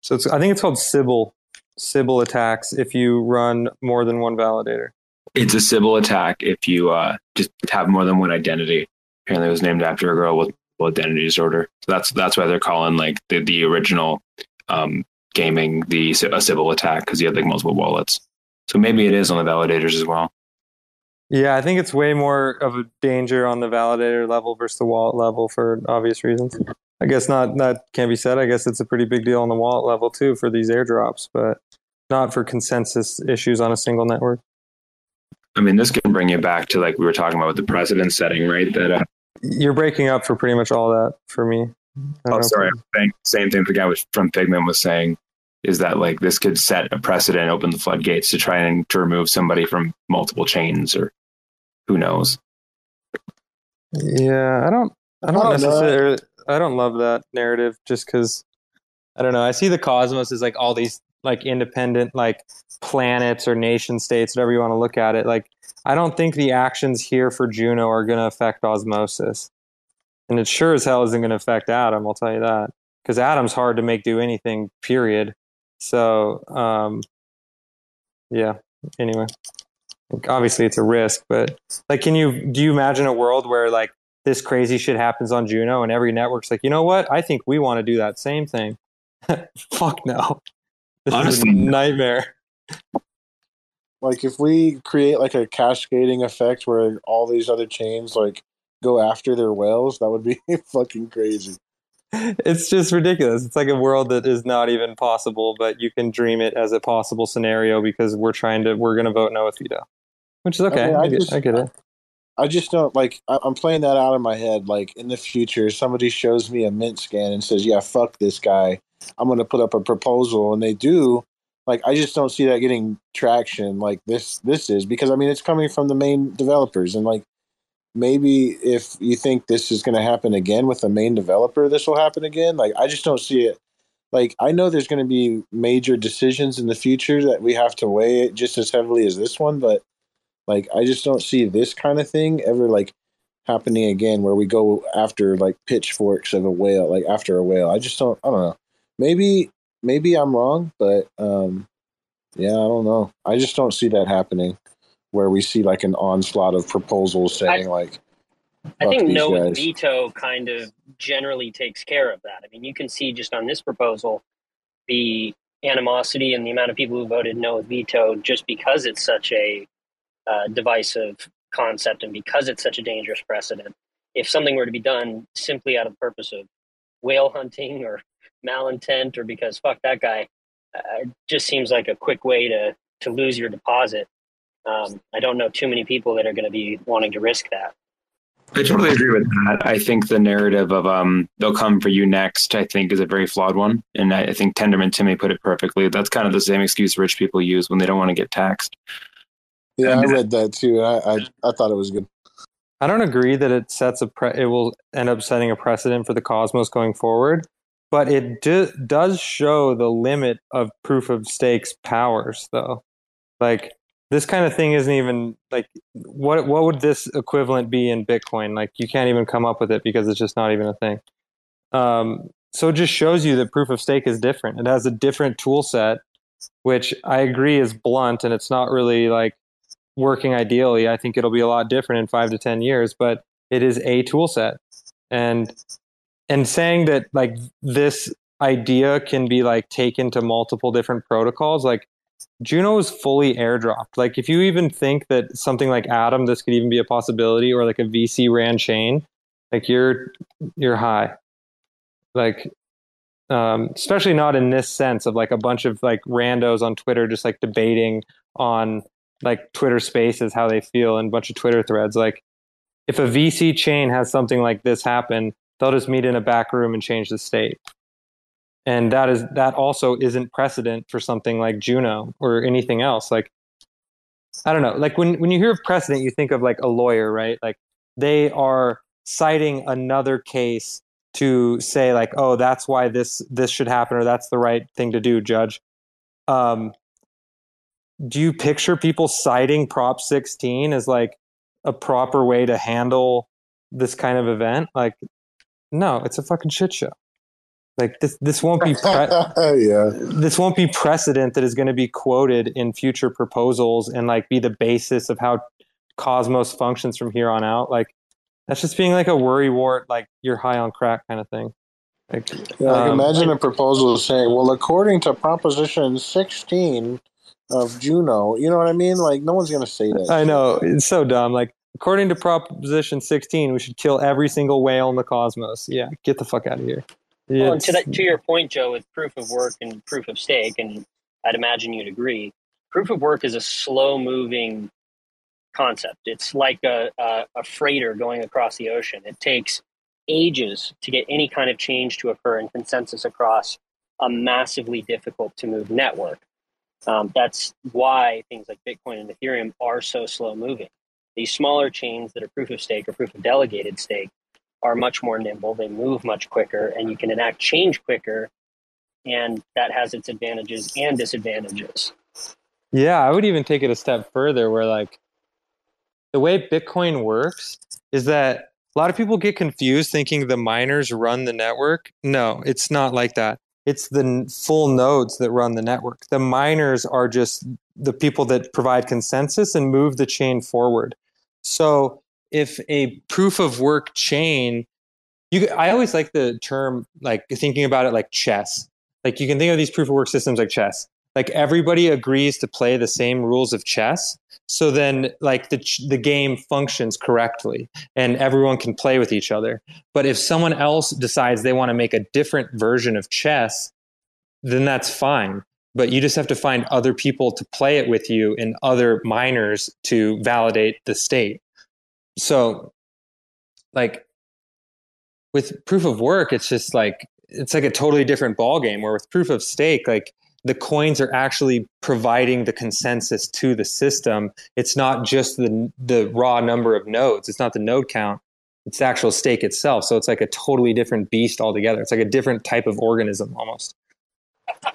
So it's, I think it's called Sybil. Sybil attacks if you run more than one validator. It's a Sybil attack if you uh, just have more than one identity. Apparently it was named after a girl with identity disorder. So that's that's why they're calling like the, the original um, gaming the a Sybil attack, because you have like multiple wallets. So maybe it is on the validators as well. Yeah, I think it's way more of a danger on the validator level versus the wallet level for obvious reasons. I guess not. That can't be said. I guess it's a pretty big deal on the wallet level too for these airdrops, but not for consensus issues on a single network. I mean, this can bring you back to like we were talking about with the precedent setting, right? That uh, you're breaking up for pretty much all that for me. Oh, sorry. I think same thing the guy was from Figment was saying is that like this could set a precedent, open the floodgates to try and to remove somebody from multiple chains, or who knows? Yeah, I don't. I don't, I don't necessarily. Know. I don't love that narrative just because, I don't know, I see the Cosmos as like all these like independent like planets or nation states, whatever you want to look at it. Like, I don't think the actions here for Juno are going to affect Osmosis. And it sure as hell isn't going to affect Atom, I'll tell you that. Because Atom's hard to make do anything, period. So, um, yeah, anyway. Like, obviously it's a risk, but like, can you, do you imagine a world where like, this crazy shit happens on Juno and every network's like, you know what? I think we want to do that same thing. Fuck no. This Honestly, is a nightmare. Like if we create like a cascading effect where all these other chains like go after their whales, that would be fucking crazy. It's just ridiculous. It's like a world that is not even possible, but you can dream it as a possible scenario because we're trying to, we're going to vote no with veto, which is okay. I, mean, I, I, just, get, I get it. I just don't, like, I'm playing that out in my head. Like, in the future, somebody shows me a mint scan and says, yeah, fuck this guy. I'm going to put up a proposal. And they do. Like, I just don't see that getting traction like this this is. Because, I mean, it's coming from the main developers. And, like, maybe if you think this is going to happen again with the main developer, this will happen again. Like, I just don't see it. Like, I know there's going to be major decisions in the future that we have to weigh just as heavily as this one, but like, I just don't see this kind of thing ever, like, happening again where we go after, like, pitchforks of a whale, like, after a whale. I just don't, I don't know. Maybe, maybe I'm wrong, but, um, yeah, I don't know. I just don't see that happening where we see, like, an onslaught of proposals saying, I, like, I think no with veto kind of generally takes care of that. I mean, you can see just on this proposal the animosity and the amount of people who voted no with veto just because it's such a Uh, divisive concept, and because it's such a dangerous precedent. If something were to be done simply out of the purpose of whale hunting or malintent or because fuck that guy, uh, it just seems like a quick way to to lose your deposit. Um, I don't know too many people that are going to be wanting to risk that. I totally agree with that. I think the narrative of um, they'll come for you next, I think, is a very flawed one. And I, I think Tendermint Timmy put it perfectly. That's kind of the same excuse rich people use when they don't want to get taxed. Yeah, I read that too. I, I I thought it was good. I don't agree that it sets a pre- it will end up setting a precedent for the Cosmos going forward, but it do, does show the limit of proof of stakes powers, though. Like this kind of thing isn't even like what what would this equivalent be in Bitcoin? Like you can't even come up with it because it's just not even a thing. Um, so it just shows you that proof of stake is different. It has a different tool set, which I agree is blunt, and it's not really like working ideally. I think it'll be a lot different in five to ten years, but it is a tool set. And and saying that like this idea can be like taken to multiple different protocols, like Juno is fully airdropped. Like, if you even think that something like Atom, this could even be a possibility, or like a V C ran chain, like you're you're high. Like, um, especially not in this sense of like a bunch of like randos on Twitter just like debating on like Twitter Spaces how they feel and a bunch of Twitter threads. Like, if a V C chain has something like this happen, they'll just meet in a back room and change the state. And that is that also isn't precedent for something like Juno or anything else. Like, I don't know. Like, when, when you hear of precedent, you think of like a lawyer, right? Like, they are citing another case to say like, oh, that's why this this should happen, or that's the right thing to do, judge. Um, do you picture people citing Prop sixteen as like a proper way to handle this kind of event? Like, no, it's a fucking shit show. Like, this, this won't be pre- yeah. This won't be precedent that is going to be quoted in future proposals and like be the basis of how Cosmos functions from here on out. Like, that's just being like a worry wart, like you're high on crack kind of thing. Like, yeah, um, like imagine a proposal saying, "Well, according to Proposition sixteen of Juno," you know what I mean? Like, no one's going to say that. I know, it's so dumb. Like, according to Proposition sixteen, we should kill every single whale in the cosmos. Yeah, get the fuck out of here. Yeah, well, to, that, to your point, Joe, with proof of work and proof of stake, and I'd imagine you'd agree, proof of work is a slow-moving concept. It's like a, a, a freighter going across the ocean. It takes ages to get any kind of change to occur and consensus across a massively difficult-to-move network. Um, that's why things like Bitcoin and Ethereum are so slow-moving. These smaller chains that are proof of stake or proof of delegated stake are much more nimble, they move much quicker, and you can enact change quicker, and that has its advantages and disadvantages. Yeah, I would even take it a step further where like the way Bitcoin works is that a lot of people get confused thinking the miners run the network. No, it's not like that. It's the full nodes that run the network. The miners are just the people that provide consensus and move the chain forward. So if a proof of work chain, you, I always like the term, like thinking about it like chess. Like, you can think of these proof of work systems like chess. Like, everybody agrees to play the same rules of chess. So then like the the game functions correctly and everyone can play with each other. But if someone else decides they want to make a different version of chess, then that's fine. But you just have to find other people to play it with you and other miners to validate the state. So like with proof of work, it's just like, it's like a totally different ball game, where with proof of stake, like the coins are actually providing the consensus to the system. It's not just the the raw number of nodes. It's not the node count. It's the actual stake itself. So it's like a totally different beast altogether. It's like a different type of organism almost.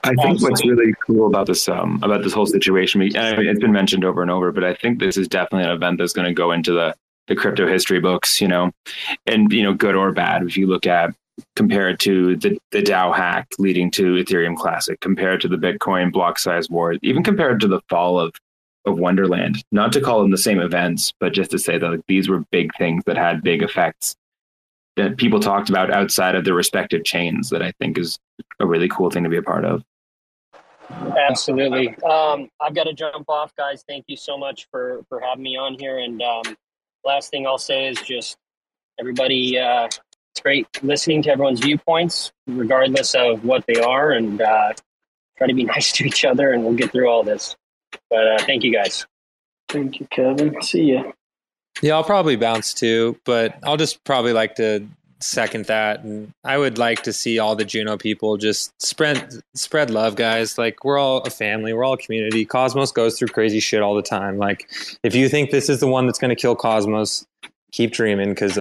I think what's really cool about this um, about this whole situation, and I mean, it's been mentioned over and over, but I think this is definitely an event that's going to go into the the crypto history books, you know, and, you know, good or bad. If you look at, compare it to the, the DAO hack leading to Ethereum Classic, compare it to the Bitcoin block size war, even compared to the fall of, of Wonderland, not to call them the same events, but just to say that like, these were big things that had big effects that people talked about outside of their respective chains, that I think is a really cool thing to be a part of. Absolutely. Um, I've got to jump off, guys. Thank you so much for, for having me on here. And, um, last thing I'll say is just everybody, uh, it's great listening to everyone's viewpoints, regardless of what they are, and uh, try to be nice to each other, and we'll get through all this. But uh, thank you, guys. Thank you, Kevin. See ya. Yeah, I'll probably bounce too, but I'll just probably like to second that. And I would like to see all the Juno people just spread spread love, guys. Like, we're all a family, we're all a community. Cosmos goes through crazy shit all the time. Like, if you think this is the one that's going to kill Cosmos, keep dreaming. Because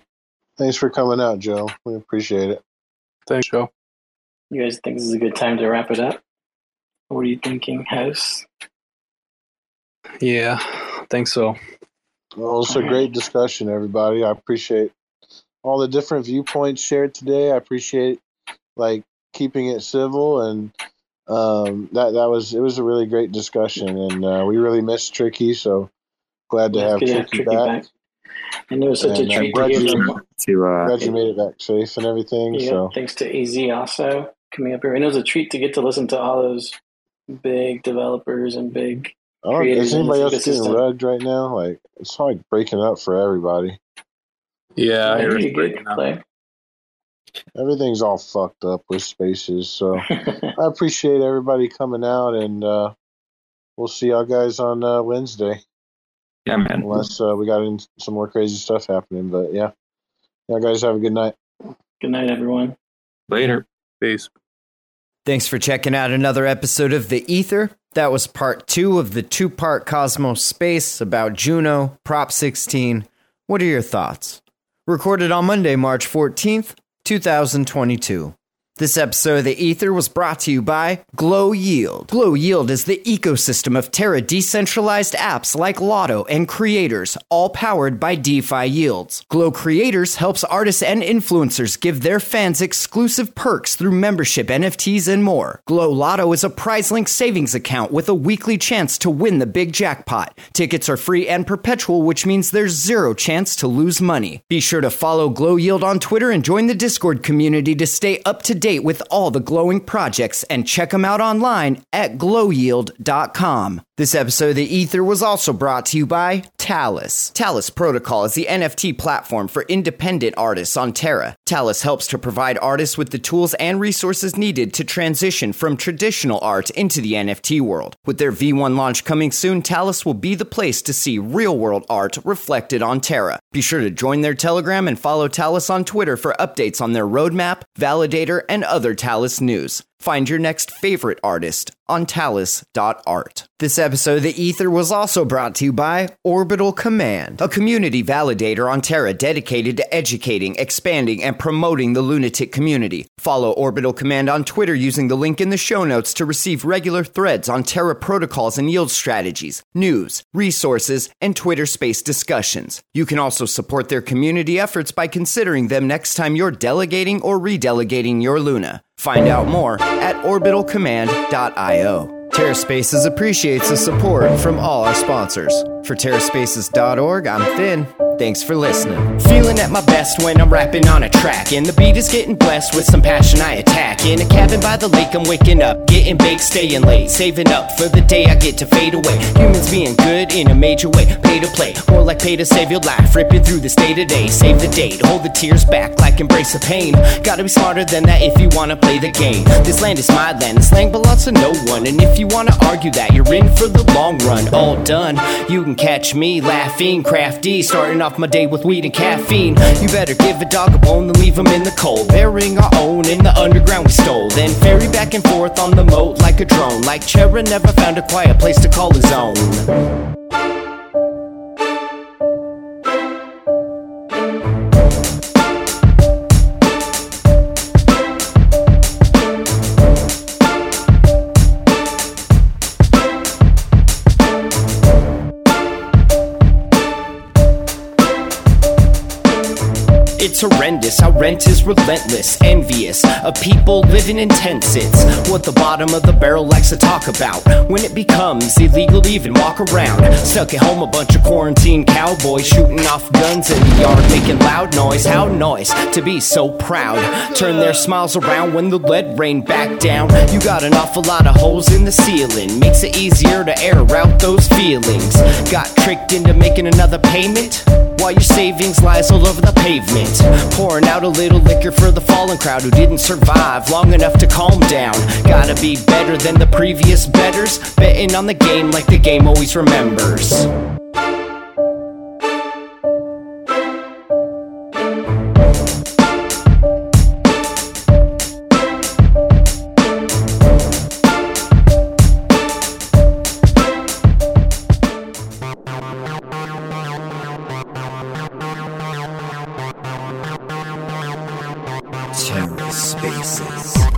thanks for coming out, Joe, we appreciate it. Thanks, Joe. You guys think this is a good time to wrap it up? What are you thinking, House? Yeah, I think so. Well, it's a great discussion, everybody. I appreciate all the different viewpoints shared today. I appreciate like keeping it civil, and um, that that was it was a really great discussion, and uh, we really missed Tricky, so glad to yeah, have Tricky, Tricky back. back. And it was such and, a treat. Glad you, to, uh, glad you made it back safe and everything. Yeah, so thanks to A Z also coming up here. And it was a treat to get to listen to all those big developers and big creators. Is anybody else getting rugged right now? Like, it's like breaking up for everybody. Yeah, I hear it's breaking up. Everything's all fucked up with spaces. So I appreciate everybody coming out, and uh, we'll see y'all guys on uh, Wednesday. Yeah, man. Unless uh, we got in some more crazy stuff happening. But yeah. Y'all guys have a good night. Good night, everyone. Later. Peace. Thanks for checking out another episode of The Ether. That was part two of the two-part Cosmos Space about Juno, Prop sixteen. What are your thoughts? Recorded on Monday, March fourteenth, two thousand twenty-two. This episode of The Ether was brought to you by Glow Yield. Glow Yield is the ecosystem of Terra decentralized apps like Lotto and Creators, all powered by DeFi yields. Glow Creators helps artists and influencers give their fans exclusive perks through membership, N F Ts, and more. Glow Lotto is a prize-linked savings account with a weekly chance to win the big jackpot. Tickets are free and perpetual, which means there's zero chance to lose money. Be sure to follow Glow Yield on Twitter and join the Discord community to stay up to date with all the glowing projects, and check them out online at glow yield dot com. This episode of The Ether was also brought to you by Talis. Talis Protocol is the N F T platform for independent artists on Terra. Talis helps to provide artists with the tools and resources needed to transition from traditional art into the N F T world. With their V one launch coming soon, Talis will be the place to see real-world art reflected on Terra. Be sure to join their Telegram and follow Talis on Twitter for updates on their roadmap, validator, and other Talis news. Find your next favorite artist on talis dot art. This episode of The Ether was also brought to you by Orbital Command, a community validator on Terra dedicated to educating, expanding, and promoting the lunatic community. Follow Orbital Command on Twitter using the link in the show notes to receive regular threads on Terra protocols and yield strategies, news, resources, and Twitter space discussions. You can also support their community efforts by considering them next time you're delegating or redelegating your Luna. Find out more at orbital command dot io. Terra Spaces appreciates the support from all our sponsors. For terra spaces dot org, I'm Finn. Thanks for listening. Feeling at my best when I'm rapping on a track, and the beat is getting blessed with some passion I attack. In a cabin by the lake, I'm waking up, getting baked, staying late, saving up for the day I get to fade away. Humans being good in a major way, pay to play, more like pay to save your life. Ripping through this day to day, save the date, hold the tears back like embrace of pain. Gotta be smarter than that if you wanna play the game. This land is my land, this land belongs to no one, and if you wanna argue that, you're in for the long run. All done, you can catch me laughing, crafty, starting off my day with weed and caffeine. You better give a dog a bone than leave him in the cold. Burying our own in the underground we stole, then ferry back and forth on the moat like a drone. Like Chera never found a quiet place to call his own. It's horrendous how rent is relentless, envious of people living in tent sits. What the bottom of the barrel likes to talk about, when it becomes illegal to even walk around. Stuck at home, a bunch of quarantine cowboys shooting off guns in the yard, making loud noise. How nice to be so proud, turn their smiles around when the lead rain back down. You got an awful lot of holes in the ceiling, makes it easier to air out those feelings. Got tricked into making another payment while your savings lies all over the pavement. Pouring out a little liquor for the fallen crowd who didn't survive long enough to calm down. Gotta be better than the previous betters, betting on the game like the game always remembers. Terra Spaces.